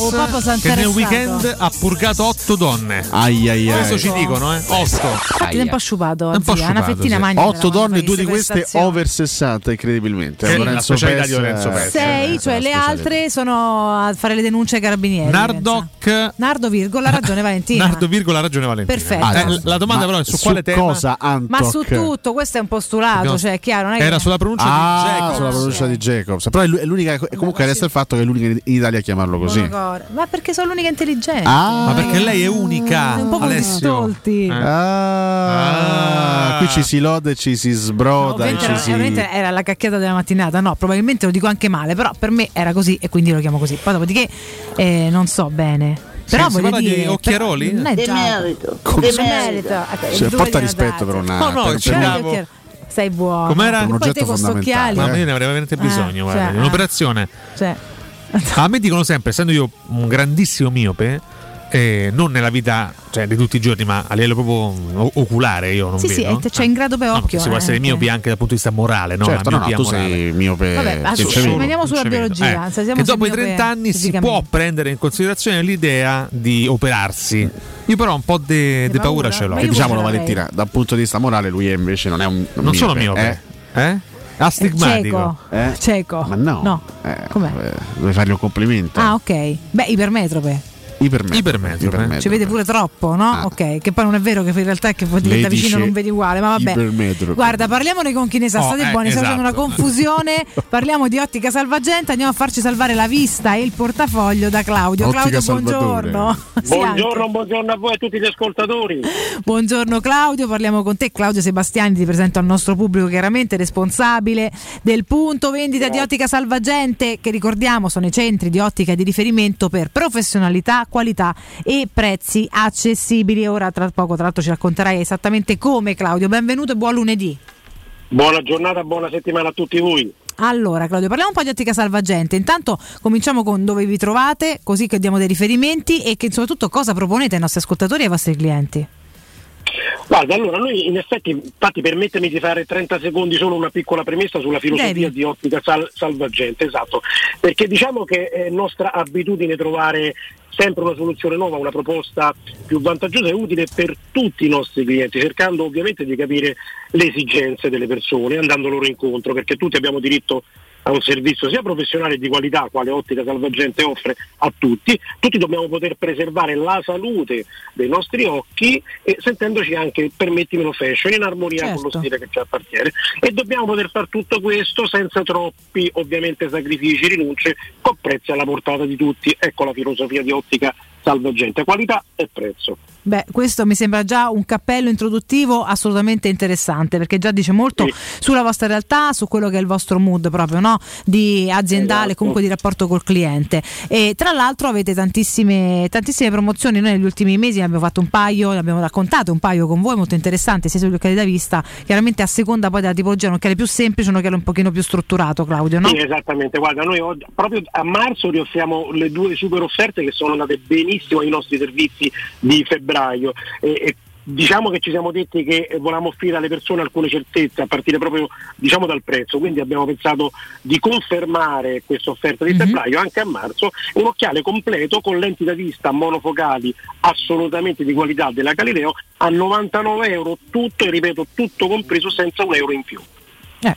che nel weekend ha purgato 8 donne. Ai. Questo ci dicono 8. Infatti è un po' sciupato, una fettina magna. 8 donne, 2 di queste over 60, incredibilmente. Lorenzo Pes 6, cioè le altre sono a fare le denunce ai carabinieri. Nardo virgola ragione Valentina. Perfetto. La domanda però è su quale tema? Cosa, ma su tutto, questo è un postulato, no. Cioè, è chiaro, non è era sulla pronuncia di Jacobs. Sulla pronuncia di Jacobs. Però è l'unica, comunque resta il fatto che è l'unica in Italia a chiamarlo così. Ma perché sono l'unica intelligente? Ma perché lei è unica. Un po' come stolti. Qui ci si loda e ci si sbroda. No, era la cacchiata della mattinata. No, probabilmente lo dico anche male, però per me era così e quindi lo chiamo così. Poi dopodiché non so bene. Però si parla di occhiaroli? Non è demerito. Cioè, porta rispetto per una. No, sei buono. Com'era? Un oggetto fondamentale. Ma io ne avrei veramente bisogno, guarda. Cioè, un'operazione. Cioè. A me dicono sempre, essendo io un grandissimo miope, non nella vita, cioè, di tutti i giorni, ma a livello proprio oculare, io non vedo. Sì, cioè in grado per occhio. Si può essere miopi anche dal punto di vista morale, no? Certo, no, tu sei miope. Vabbè, rimaniamo sulla biologia. E dopo i 30 anni si può prendere in considerazione l'idea di operarsi. Io però un po' di paura ce l'ho. Diciamolo Valentina, dal punto di vista morale lui invece non è un miope. Non sono miope. Astigmatico, cieco. Ma no. Com'è? Dovevi fargli un complimento. Ah, ok. Beh, ipermetrope. Ipermetrope. Ci vede pure troppo, no? Ok, che poi non è vero, che in realtà è che diventa vicino non vede uguale, ma vabbè. Ipermetrope. Guarda, parliamone con chi ne sa, state buoni, esatto. Sta facendo una confusione. Parliamo di Ottica Salvagente, andiamo a farci salvare la vista e il portafoglio da Claudio. Ottica Claudio, buongiorno. Buongiorno a voi, a tutti gli ascoltatori. Buongiorno Claudio, parliamo con te. Claudio Sebastiani, ti presento al nostro pubblico, chiaramente responsabile del punto vendita di Ottica Salvagente, che ricordiamo sono i centri di ottica di riferimento per professionalità, qualità e prezzi accessibili. Ora tra poco, tra l'altro, ci racconterai esattamente come. Claudio, benvenuto e buon lunedì. Buona giornata, buona settimana a tutti voi. Allora Claudio, parliamo un po' di Ottica Salvagente. Intanto cominciamo con dove vi trovate, così che diamo dei riferimenti e che soprattutto cosa proponete ai nostri ascoltatori e ai vostri clienti. Guarda, allora noi in effetti, infatti permettemi di fare 30 secondi solo una piccola premessa sulla filosofia di Ottica Salvagente, esatto, perché diciamo che è nostra abitudine trovare sempre una soluzione nuova, una proposta più vantaggiosa e utile per tutti i nostri clienti, cercando ovviamente di capire le esigenze delle persone, andando loro incontro, perché tutti abbiamo diritto a un servizio sia professionale di qualità, quale Ottica Salvagente offre a tutti. Tutti dobbiamo poter preservare la salute dei nostri occhi e sentendoci anche, permettimelo, fashion, in armonia, certo, con lo stile che ci appartiene, e dobbiamo poter far tutto questo senza troppi ovviamente sacrifici, rinunce, con prezzi alla portata di tutti. Ecco la filosofia di Ottica Salvagente, qualità e prezzo. Beh, questo mi sembra già un cappello introduttivo assolutamente interessante, perché già dice molto, sì, sulla vostra realtà, su quello che è il vostro mood proprio, no? Di aziendale, esatto, comunque di rapporto col cliente. E tra l'altro avete tantissime promozioni. Noi negli ultimi mesi ne abbiamo fatto un paio, ne abbiamo raccontato un paio con voi, molto interessanti, sia sugli occhiali da vista, chiaramente a seconda poi della tipologia, un occhiale più semplice, un occhiale un pochino più strutturato, Claudio, no? Sì, esattamente. Guarda, noi oggi, proprio a marzo, vi offriamo le due super offerte che sono andate benissimo ai nostri servizi di febbraio. Diciamo che ci siamo detti che volevamo offrire alle persone alcune certezze a partire proprio, diciamo, dal prezzo, quindi abbiamo pensato di confermare questa offerta di febbraio anche a marzo, un occhiale completo con lenti da vista monofocali assolutamente di qualità della Galileo a €99, tutto, e ripeto, tutto compreso, senza €1 in più.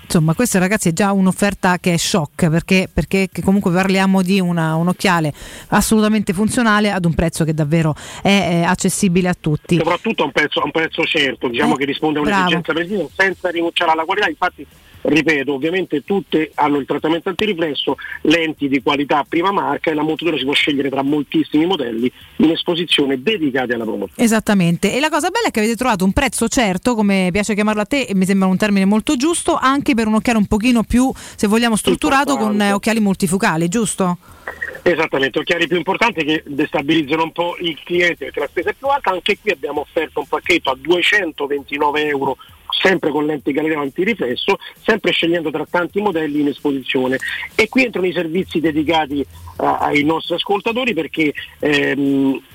Insomma, questa, ragazzi, è già un'offerta che è shock, perché comunque parliamo di un occhiale assolutamente funzionale ad un prezzo che davvero è accessibile a tutti, soprattutto a un prezzo certo, diciamo, che risponde a un'esigenza precisa senza rinunciare alla qualità. Infatti, ripeto, ovviamente tutte hanno il trattamento antiriflesso, lenti di qualità prima marca, e la montatura si può scegliere tra moltissimi modelli in esposizione dedicati alla promozione. Esattamente, e la cosa bella è che avete trovato un prezzo certo, come piace chiamarlo a te, e mi sembra un termine molto giusto, anche per un occhiale un pochino più, se vogliamo, strutturato, importante, con occhiali multifocali, giusto? Esattamente, occhiali più importanti che destabilizzano un po' il cliente perché la spesa è più alta. Anche qui abbiamo offerto un pacchetto a €229, sempre con lenti Galileo antiriflesso, sempre scegliendo tra tanti modelli in esposizione. E qui entrano i servizi dedicati ai nostri ascoltatori, perché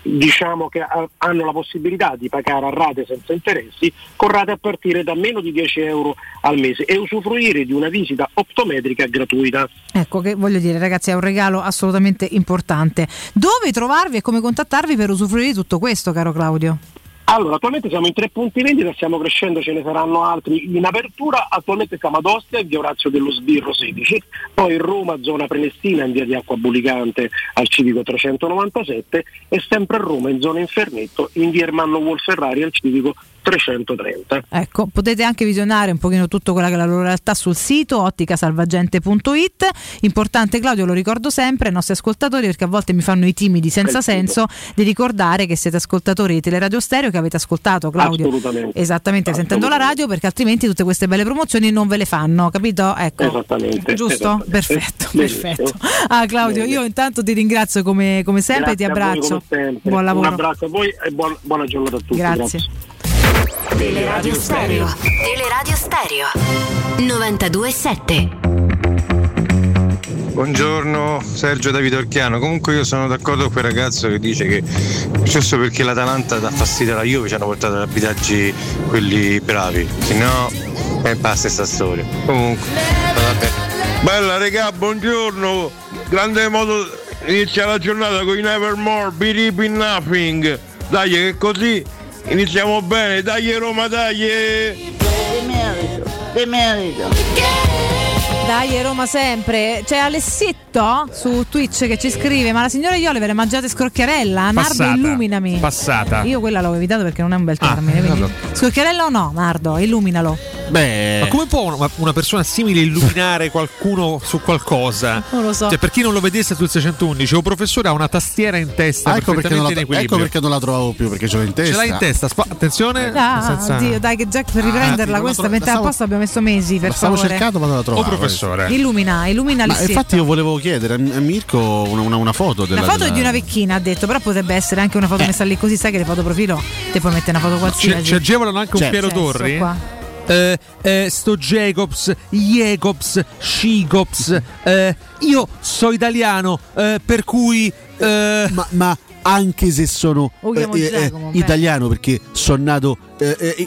diciamo che hanno la possibilità di pagare a rate senza interessi, con rate a partire da meno di €10 al mese, e usufruire di una visita optometrica gratuita. Ecco, che voglio dire, ragazzi, è un regalo assolutamente importante. Dove trovarvi e come contattarvi per usufruire di tutto questo, caro Claudio? Allora, attualmente siamo in 3 punti vendita, stiamo crescendo, ce ne saranno altri in apertura. Attualmente siamo ad Ostia, in via Orazio dello Sbirro 16, poi in Roma, zona Prenestina, in via di Acqua Bulicante al civico 397, e sempre a Roma, in zona Infernetto, in via Ermanno Wolferrari al civico 330. Ecco, potete anche visionare un pochino tutto quella che è la loro realtà sul sito otticasalvagente.it. Importante, Claudio, lo ricordo sempre ai nostri ascoltatori, perché a volte mi fanno i timidi senza senso, di ricordare che siete ascoltatori di Teleradio Stereo, che avete ascoltato, Claudio, assolutamente, esattamente, assolutamente, sentendo la radio, perché altrimenti tutte queste belle promozioni non ve le fanno, capito? Ecco, esattamente, giusto? Esattamente. Perfetto. Ah, Claudio, io intanto ti ringrazio come sempre, ti abbraccio. Buon lavoro. Un abbraccio a voi e buona giornata a tutti. Grazie. Teleradio Stereo. Teleradio Stereo 92.7. Buongiorno, Sergio da Vitorchiano. Comunque io sono d'accordo con quel ragazzo che dice che giusto perché l'Atalanta dà fastidio alla Juve ci hanno portato ad abitaggi quelli bravi, se no basta sta storia. Comunque vabbè. Bella regà, buongiorno. Grande modo inizia la giornata con i Nevermore, Believe in Nothing. Dai, che così iniziamo bene, dai Roma, dai! Demerito. Dai Roma sempre. C'è Alessetto su Twitch che ci scrive: ma la signora Iolivere, mangiate scrocchiarella? Nardo, illuminami. Passata. Io quella l'ho evitato perché non è un bel termine. Scrocchiarella o no, Nardo? Illuminalo. Beh, ma come può una persona simile illuminare qualcuno su qualcosa? Non lo so. Cioè, per chi non lo vedesse sul 611, un professore ha una tastiera in testa. Ecco perché non la trovavo più, perché ce l'ho in testa. Ce l'hai in testa. Attenzione. Oddio, dai, che Jack, per riprenderla questa metà apposta abbiamo messo mesi. Per stavo favore. Cercando, ma non la trovavo. Oh, professore. Illumina. Ma infatti io volevo chiedere a Mirko una foto della. Una foto di una vecchina, ha detto, però potrebbe essere anche una foto messa lì così, sai che le foto profilo te puoi mettere una foto qualsiasi. Ci agevolano anche un Piero Torri. Sto Jacobs, Scigops, io so italiano, per cui ma anche se sono italiano, perché sono nato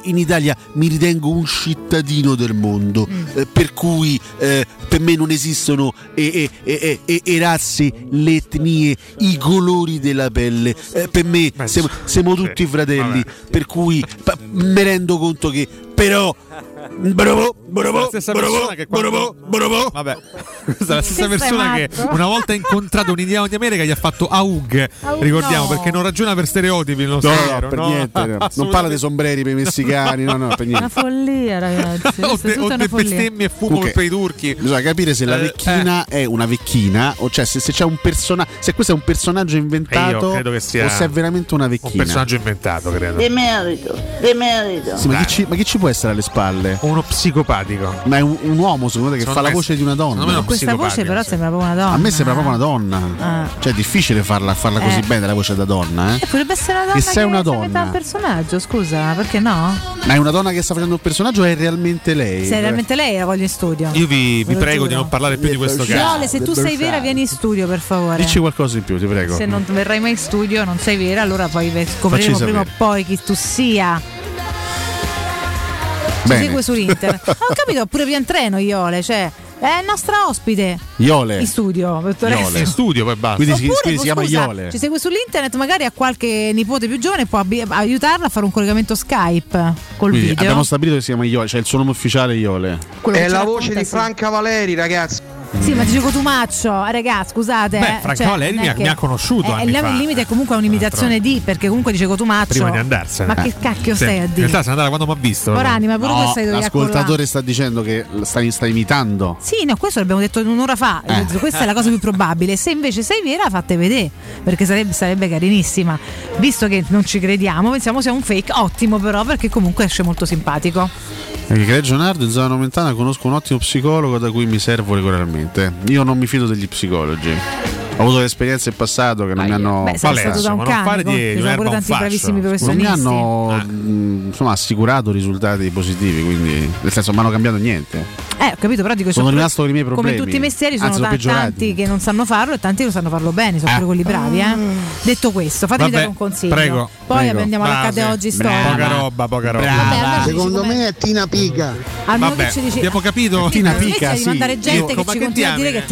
in Italia, mi ritengo un cittadino del mondo, per cui per me non esistono razze, le etnie, i colori della pelle, per me siamo tutti fratelli, per cui mi rendo conto che però Bravo. Vabbè, questa è la stessa persona che una volta ha incontrato un indiano di America, gli ha fatto aug. Ricordiamo, perché non ragiona per stereotipi. No, per niente. Non parla dei sombreri per i messicani. No, per niente. Una follia, ragazzi. O le bestemmie e fumo per i turchi. Bisogna capire se la vecchina è una vecchina, o cioè se c'è un personaggio, se questo è un personaggio inventato, credo che sia, o se è veramente una vecchina. Un personaggio inventato, credo. Demerito. Sì, ma chi ci può essere alle spalle? Uno psicopatico. Ma è un uomo, secondo te, che fa la voce di una donna. No, questa voce però sembra proprio una donna. A me sembra proprio una donna. Cioè è difficile farla così bene la voce da donna. Potrebbe essere una donna. E se è una donna, un personaggio, scusa, perché no? Ma è una donna che sta facendo un personaggio, o è realmente lei? Se è realmente lei la voglio in studio. Io vi prego di non parlare più di questo caso. No, se tu sei vera vieni in studio, per favore. Dici qualcosa in più, ti prego. Se non verrai mai in studio, non sei vera, allora poi scopriremo prima o poi chi tu sia. Ci segue su internet. Ho capito, pure via in treno, Iole, cioè è nostra ospite Iole in studio, in studio, poi basta. Quindi si chiama Iole. Ci segue sull'internet, magari ha qualche nipote più giovane, può aiutarla a fare un collegamento Skype col quindi video. Abbiamo stabilito che si chiama Iole, cioè il suo nome ufficiale Iole. È la voce di Franca Valeri, ragazzi. Sì, ma ti dico Tumaccio, ragazzi, scusate. Beh, Franca Valeri mi ha conosciuto. Il limite è comunque un'imitazione di, perché comunque dice Tumaccio prima di andarsene. Ma che cacchio stai a dire? In realtà se andava quando mi ha visto. Orani, ma pure tu stai dove? L'ascoltatore sta dicendo che sta imitando. Sì, no, questo l'abbiamo detto un'ora fa. Questa è la cosa più probabile. Se invece sei vera, fatte vedere, perché sarebbe carinissima. Visto che non ci crediamo, pensiamo sia un fake. Ottimo però, perché comunque esce molto simpatico. Perché Gennardo in zona Nomentana conosco un ottimo psicologo da cui mi servo regolarmente. Io non mi fido degli psicologi. Ho avuto delle esperienze in passato che non mi hanno assicurato risultati positivi, quindi nel senso non mi hanno cambiato niente. Ho capito, però dico, sono rimasto con i miei problemi. Come tutti i mestieri sono tanti che non sanno farlo e tanti che lo sanno farlo bene, sono pure quelli bravi, Detto questo, fatemi dare un consiglio. Prego. Poi andiamo alla Cade oggi storica. Poca roba. Vabbè, secondo me è Tina Pica. Vabbè, abbiamo capito. Tina Pica, sì.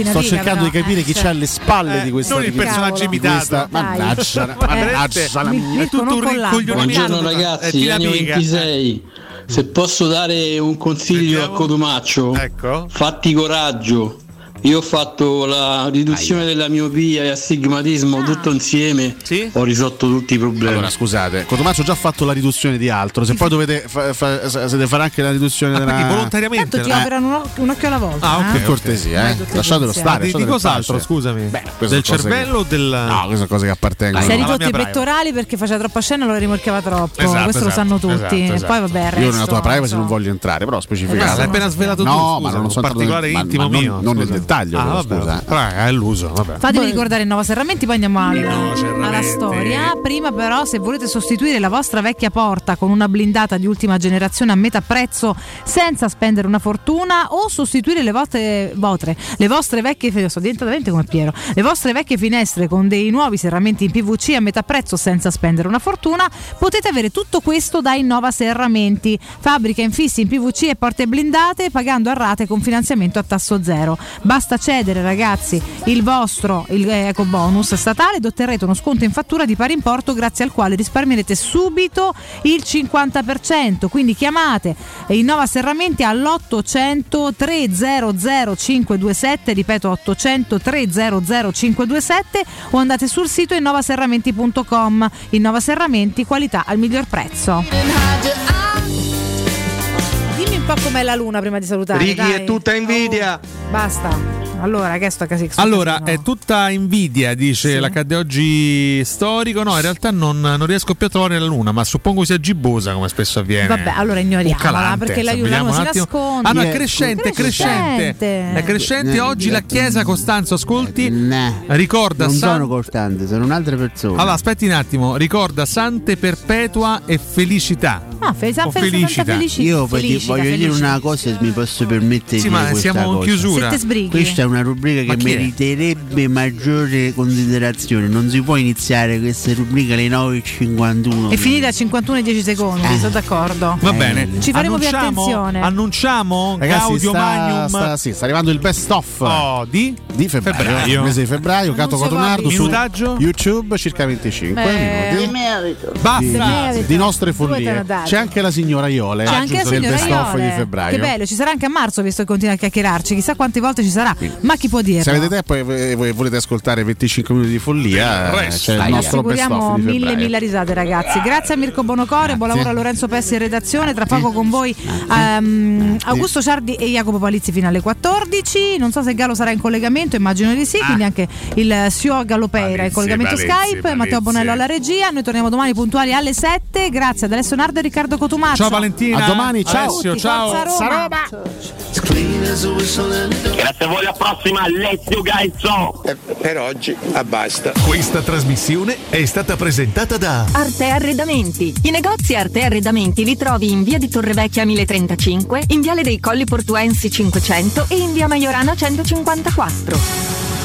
Sto cercando di capire chi c'ha alle spalle di questa, non il personaggio imitato, mannaggia, è tutto un rincoglionimento. Buongiorno ragazzi, anno 26. Se posso dare un consiglio a Cotumaccio, fatti coraggio. Io ho fatto la riduzione della miopia e astigmatismo tutto insieme, ho risolto tutti i problemi. Allora scusate, Cotumaccio ha già fatto la riduzione di altro, se poi dovete fare anche la riduzione della... volontariamente ti operano un occhio alla volta. Per cortesia, lasciatelo stare. Di cos'altro, scusami? Beh, del cervello che... o del... No, questa è cosa che appartengono. Si è ridotti i pettorali perché faceva troppa scena e lo rimorchiava troppo, questo lo sanno tutti. E poi vabbè, io nella tua privacy non voglio entrare, però specificare. L'hai appena svelato tu, no, ma non sono particolare intimo mio. Non nel dettaglio. Scusa. È illuso, vabbè. Fatemi ricordare il Nova Serramenti, poi andiamo alla storia. Prima però, se volete sostituire la vostra vecchia porta con una blindata di ultima generazione a metà prezzo senza spendere una fortuna, o sostituire le vostre vecchie finestre con dei nuovi serramenti in PVC a metà prezzo senza spendere una fortuna, potete avere tutto questo dai Nova Serramenti, fabbrica infissi in PVC e porte blindate, pagando a rate con finanziamento a tasso zero. Basta cedere, ragazzi, il vostro eco bonus statale ed otterrete uno sconto in fattura di pari importo, grazie al quale risparmierete subito il 50%. Quindi chiamate i Nova Serramenti all'800 300 527, ripeto 800 300 527, o andate sul sito innovaserramenti.com. Innova Serramenti, qualità al miglior prezzo. Un po' com'è la luna prima di salutare. Ricky, dai. È tutta invidia. Basta. Allora, che sto a casicco? Allora, no. È tutta invidia, dice l'accadde oggi storico. No, in realtà non riesco più a trovare la luna, ma suppongo sia gibbosa, come spesso avviene. Vabbè, allora ignoriamola, perché la luna si nasconde. Ah, no, è crescente. Oggi la chiesa, Costanzo, ascolti. Ricorda, non sono Costanzo, sono altre persone. Allora, aspetti un attimo, ricorda Sante Perpetua e Felicità. Ah, Felicità. Io voglio dire una cosa, se mi posso permettere. Sì, ma siamo in chiusura. Questa è una rubrica che meriterebbe maggiore considerazione. Non si può iniziare queste rubriche alle 9:51. È finita a 51:10 secondi. Sono d'accordo. Va bene. Ci faremo più attenzione. Annunciamo, ragazzi, Gaudio Magnum. Sì, sta arrivando il best of di febbraio. Il mese di febbraio. Cato Cotonardo su YouTube, circa 25 minuti. Di nostre follie. C'è anche la signora Iole. C'è anche la signora Iole. Di febbraio. Che bello, ci sarà anche a marzo, visto che continua a chiacchierarci. Chissà quante volte ci sarà. Quindi, ma chi può dire? Se avete tempo e volete ascoltare 25 minuti di follia, c'è il nostro best of di febbraio. Mille risate, ragazzi. Grazie a Mirko Bonocore, buon lavoro a Lorenzo Pessi in redazione. Tra poco con voi Augusto Ciardi e Jacopo Palizzi fino alle 14. Non so se Gallo sarà in collegamento, immagino di sì. Quindi anche il CEO Gallopeira in collegamento Skype. Matteo Bonello alla regia. Noi torniamo domani puntuali alle 7. Grazie ad Alessio Nardo e Riccardo Cotumaccio. Ciao Valentina. A domani, ciao Alessio, ciao Saroma. Grazie a voi, alla prossima. Let's Gaizzo. Per oggi basta. Questa trasmissione è stata presentata da Arte Arredamenti. I negozi Arte Arredamenti li trovi in via di Torrevecchia 1035, in viale dei Colli Portuensi 500 e in via Maiorana 154.